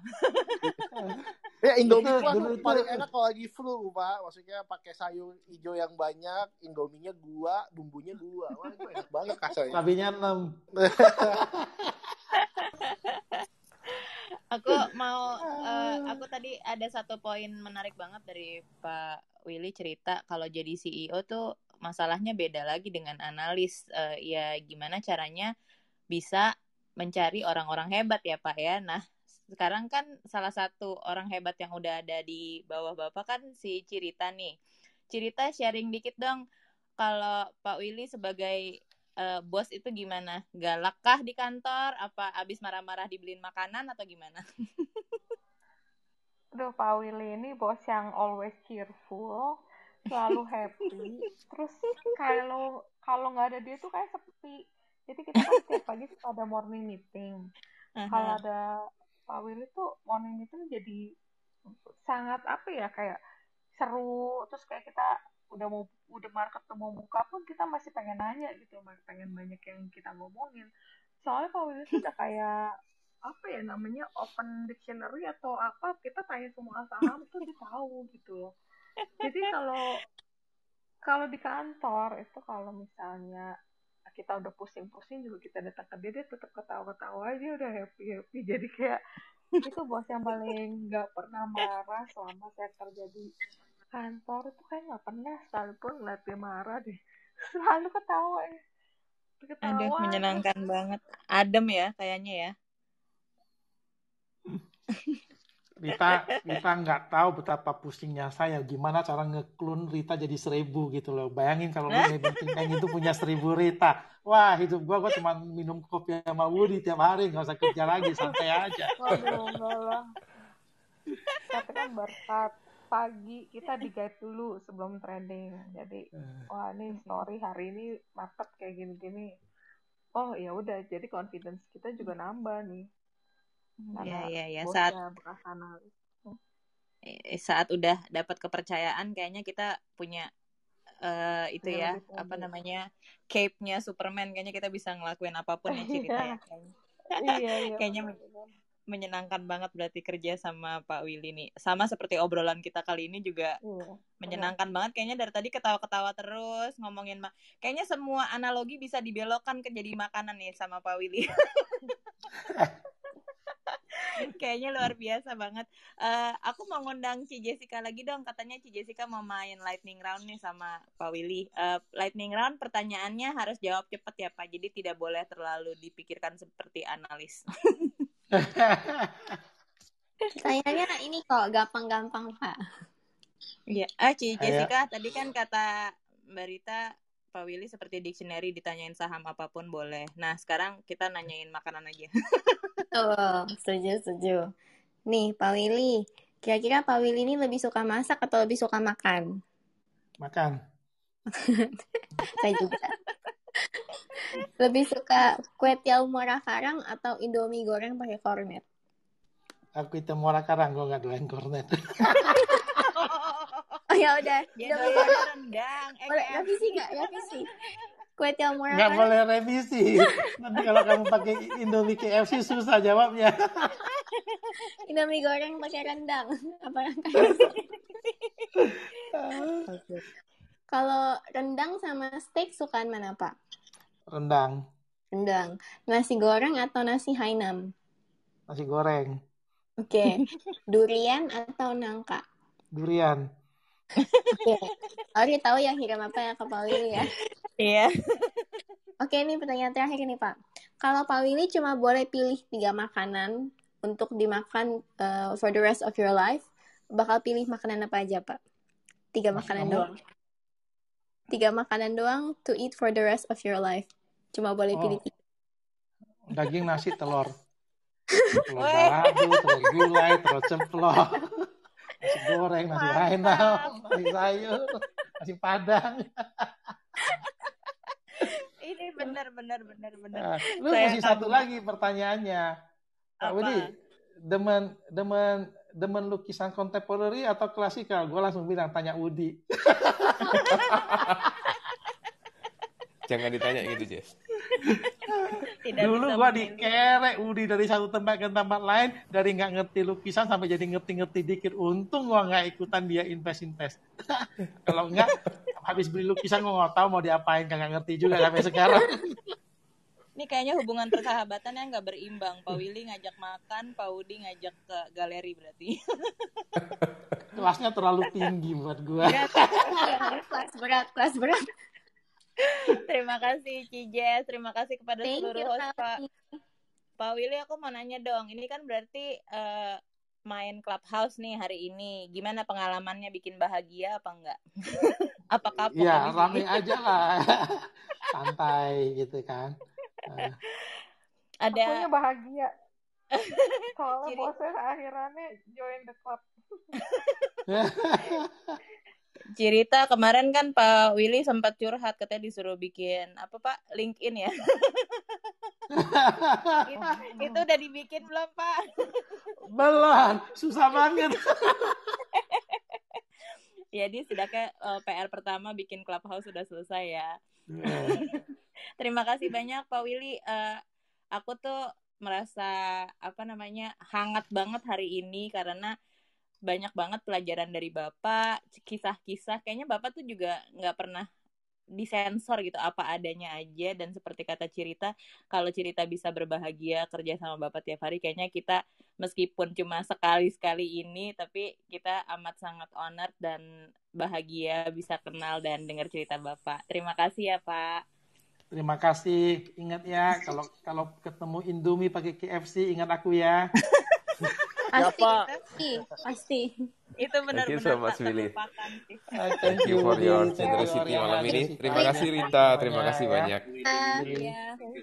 Ya Indomie itu paling enak kalau lagi flu Pak. Maksudnya pakai sayur hijau yang banyak, Indominya gua, bumbunya gua. Wah itu enak banget kasarnya. Tabinya enam. Aku mau uh, aku tadi ada satu poin menarik banget dari Pak Willy cerita kalau jadi C E O tuh masalahnya beda lagi dengan analis. Uh, ya gimana caranya bisa mencari orang-orang hebat ya Pak ya. Nah sekarang kan salah satu orang hebat yang udah ada di bawah Bapak kan si Cirita nih. Cirita sharing dikit dong. Kalau Pak Willy sebagai uh, bos itu gimana? Galak kah di kantor? Apa abis marah-marah dibeliin makanan atau gimana? Aduh Pak Willy ini bos yang always cheerful. Selalu happy. Terus kalau kalau nggak ada dia tuh kayak sepi. Jadi kita kan setiap pagi suka ada morning meeting. Uh-huh. Kalau ada Pak Willy tuh morning meeting jadi sangat apa ya kayak seru. Terus kayak kita udah mau udah market mau buka pun kita masih pengen nanya gitu, masih pengen banyak yang kita ngomongin. Soalnya Pak Willy tuh udah kayak apa ya namanya open dictionary atau apa, kita tanya semua saham tuh dia tahu gitu. Jadi kalau kalau di kantor itu kalau misalnya kita udah pusing-pusing juga kita datang ke dia, dia tetap ketawa-ketawa aja udah happy-happy. Jadi kayak itu bos yang paling nggak pernah marah selama saya kerja di kantor itu kayak nggak pernah, selalu pun ngeliat dia marah deh, selalu ketawa ya. Ketawa. Aduh, menyenangkan banget, adem ya kayaknya ya. Rita, Rita nggak tahu betapa pusingnya saya. Gimana cara ngeklun Rita jadi seribu gitu loh. Bayangin kalau Maybank Kim Eng itu punya seribu Rita. Wah, hidup gue, gue cuma minum kopi sama Woody tiap hari. Nggak usah kerja lagi, santai aja. Waduh, enggak lah. Tapi kan berkat pagi kita digait dulu sebelum trading. Jadi, wah nih story hari ini market kayak gini-gini. Oh ya udah, jadi confidence kita juga nambah nih. Iya iya iya saat saat udah dapat kepercayaan kayaknya kita punya uh, itu ya, ya apa ya. namanya cape-nya Superman, kayaknya kita bisa ngelakuin apapun ya ceritanya. Iya iya. Kayaknya menyenangkan banget berarti kerja sama Pak Willy nih. Sama seperti obrolan kita kali ini juga iya, menyenangkan iya. banget. Kayaknya dari tadi ketawa-ketawa terus ngomongin ma- kayaknya semua analogi bisa dibelokkan ke jadi makanan nih sama Pak Willy. Kayaknya luar biasa banget. Uh, aku mau ngundang Ci Jessica lagi dong. Katanya Ci Jessica mau main lightning round nih sama Pak Willy. Uh, lightning round pertanyaannya harus jawab cepat ya Pak. Jadi tidak boleh terlalu dipikirkan seperti analis. Pertanyaannya ini kok gampang-gampang Pak. Iya. Ah Ci Jessica, ayo. Tadi kan kata Mbak Rita, Pak Willy seperti dictionary ditanyain saham apapun boleh. Nah sekarang kita nanyain makanan aja. Betul, setuju, setuju. Nih Pak Willy, kira-kira Pak Willy ini lebih suka masak atau lebih suka makan? Makan. Saya juga. Lebih suka kue tiaw mora karang atau indomie goreng pakai kornet? Aku itu mora karang, gue gak doain kornet. Oh ya udah, dia boleh rendang. Boleh revisi nggak? Revisi. Kue tiaw mora. Nggak boleh revisi. Nanti kalau kamu pakai Indomie K F C susah jawabnya. Indomie goreng pakai rendang. Apa kalau rendang sama steak sukaan mana Pak? Rendang. Rendang. Nasi goreng atau nasi Hainam? Nasi goreng. Oke. Okay. Durian atau nangka? Durian. Oke, Ari tahu ya hiram apa yang ke Pak Willy ya? Iya. Oke, ini pertanyaan terakhir nih Pak. Kalau Pak Willy cuma boleh pilih tiga makanan untuk dimakan uh, for the rest of your life, bakal pilih makanan apa aja Pak? Tiga makanan Mas, doang. Tiga makanan doang to eat for the rest of your life. Cuma boleh oh. pilih tiga. Daging, nasi, telur. Telur balado, telur gulai, telur cemplok. Nasi goreng, nasi Hainam, nasi sayur, nasi padang. Ini benar, benar, benar, benar. Nah, lu saya masih tahu. Satu lagi pertanyaannya. Pak Willy, demen, demen, demen lukisan kontemporari atau klasikal? Gue langsung bilang, tanya Udi. Jangan ditanya gitu, Jess. Tidak dulu gue dikerek Udi dari satu tempat ke tempat lain, dari nggak ngerti lukisan sampai jadi ngerti-ngerti dikit. Untung gue nggak ikutan dia invest-invest. Kalau nggak habis beli lukisan gue nggak tahu mau diapain, nggak ngerti juga sampai sekarang. Ini kayaknya hubungan persahabatan yang nggak berimbang. Pak Willy ngajak makan, Pak Udi ngajak ke galeri berarti. Kelasnya terlalu tinggi buat gue. Kelas berat, kelas berat. Terima kasih Ci Jess, terima kasih kepada Thank seluruh you, host Pak. Pak Willy, aku mau nanya dong, ini kan berarti uh, main Clubhouse nih hari ini. Gimana pengalamannya, bikin bahagia apa enggak? Apa kapok? Iya, rame aja lah. Santai gitu kan. Uh. Ada akunya bahagia. Kalau bosnya akhirannya join the club. Cerita kemarin kan Pak Willy sempat curhat, katanya disuruh bikin apa Pak, LinkedIn ya? itu, itu udah dibikin belum Pak? Belum, susah banget. Jadi setidaknya uh, P R pertama bikin Clubhouse sudah selesai ya. Terima kasih banyak Pak Willy. Uh, aku tuh merasa apa namanya hangat banget hari ini karena banyak banget pelajaran dari Bapak, kisah-kisah. Kayaknya Bapak tuh juga nggak pernah disensor gitu, apa adanya aja. Dan seperti kata Cirita, kalau Cirita bisa berbahagia kerja sama Bapak tiap hari, kayaknya kita meskipun cuma sekali-sekali ini, tapi kita amat sangat honored dan bahagia bisa kenal dan dengar cerita Bapak. Terima kasih ya Pak. Terima kasih. Ingat ya, kalau kalau ketemu Indomie pakai K F C, ingat aku ya. Pasti, pasti. Itu benar-benar tak terlupakan. Thank you for your generosity malam ini. Terima kasih Rita, terima kasih banyak. Eh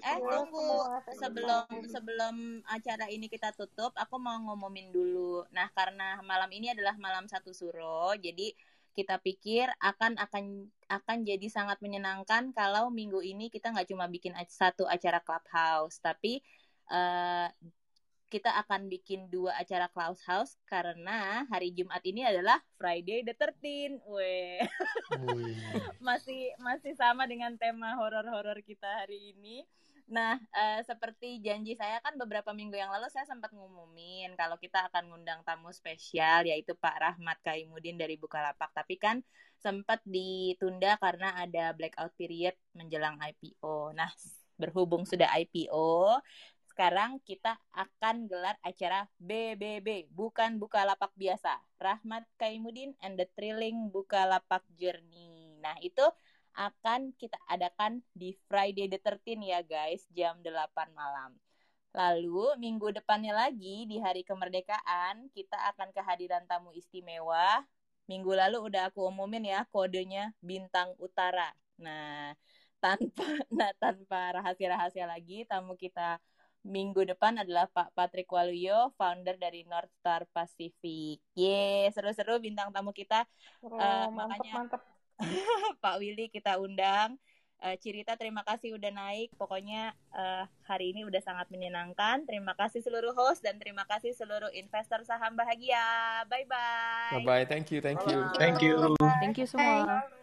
tunggu, sebelum sebelum acara ini kita tutup, aku mau ngomongin dulu. Nah karena malam ini adalah malam satu suro, jadi kita pikir akan akan akan jadi sangat menyenangkan kalau minggu ini kita nggak cuma bikin satu acara Clubhouse, tapi uh, kita akan bikin dua acara Clubhouse karena hari Jumat ini adalah Friday the thirteenth. Weh. masih masih sama dengan tema horor-horor kita hari ini. Nah, uh, seperti janji saya kan beberapa minggu yang lalu saya sempat ngumumin kalau kita akan ngundang tamu spesial yaitu Pak Rahmat Kaimudin dari Bukalapak. Tapi kan sempat ditunda karena ada blackout period menjelang I P O. Nah, berhubung sudah I P O, sekarang kita akan gelar acara B B B, bukan Bukalapak biasa. Rahmat Kaimudin and the Thrilling Bukalapak Journey. Nah, itu akan kita adakan di Friday the thirteenth ya guys, jam delapan malam. Lalu minggu depannya lagi di hari kemerdekaan, kita akan kehadiran tamu istimewa. Minggu lalu udah aku umumin ya, kodenya Bintang Utara. Nah, tanpa nah, tanpa rahasia-rahasia lagi, tamu kita minggu depan adalah Pak Patrick Waluyo, founder dari North Star Pacific. Yeay, seru-seru bintang tamu kita. Oh, uh, mantep, makanya mantep. Pak Willy kita undang. uh, Cirita terima kasih udah naik. Pokoknya uh, hari ini udah sangat menyenangkan. Terima kasih seluruh host dan terima kasih seluruh investor saham bahagia. Bye-bye. Bye-bye, thank you, thank you. Thank you. Thank you semua.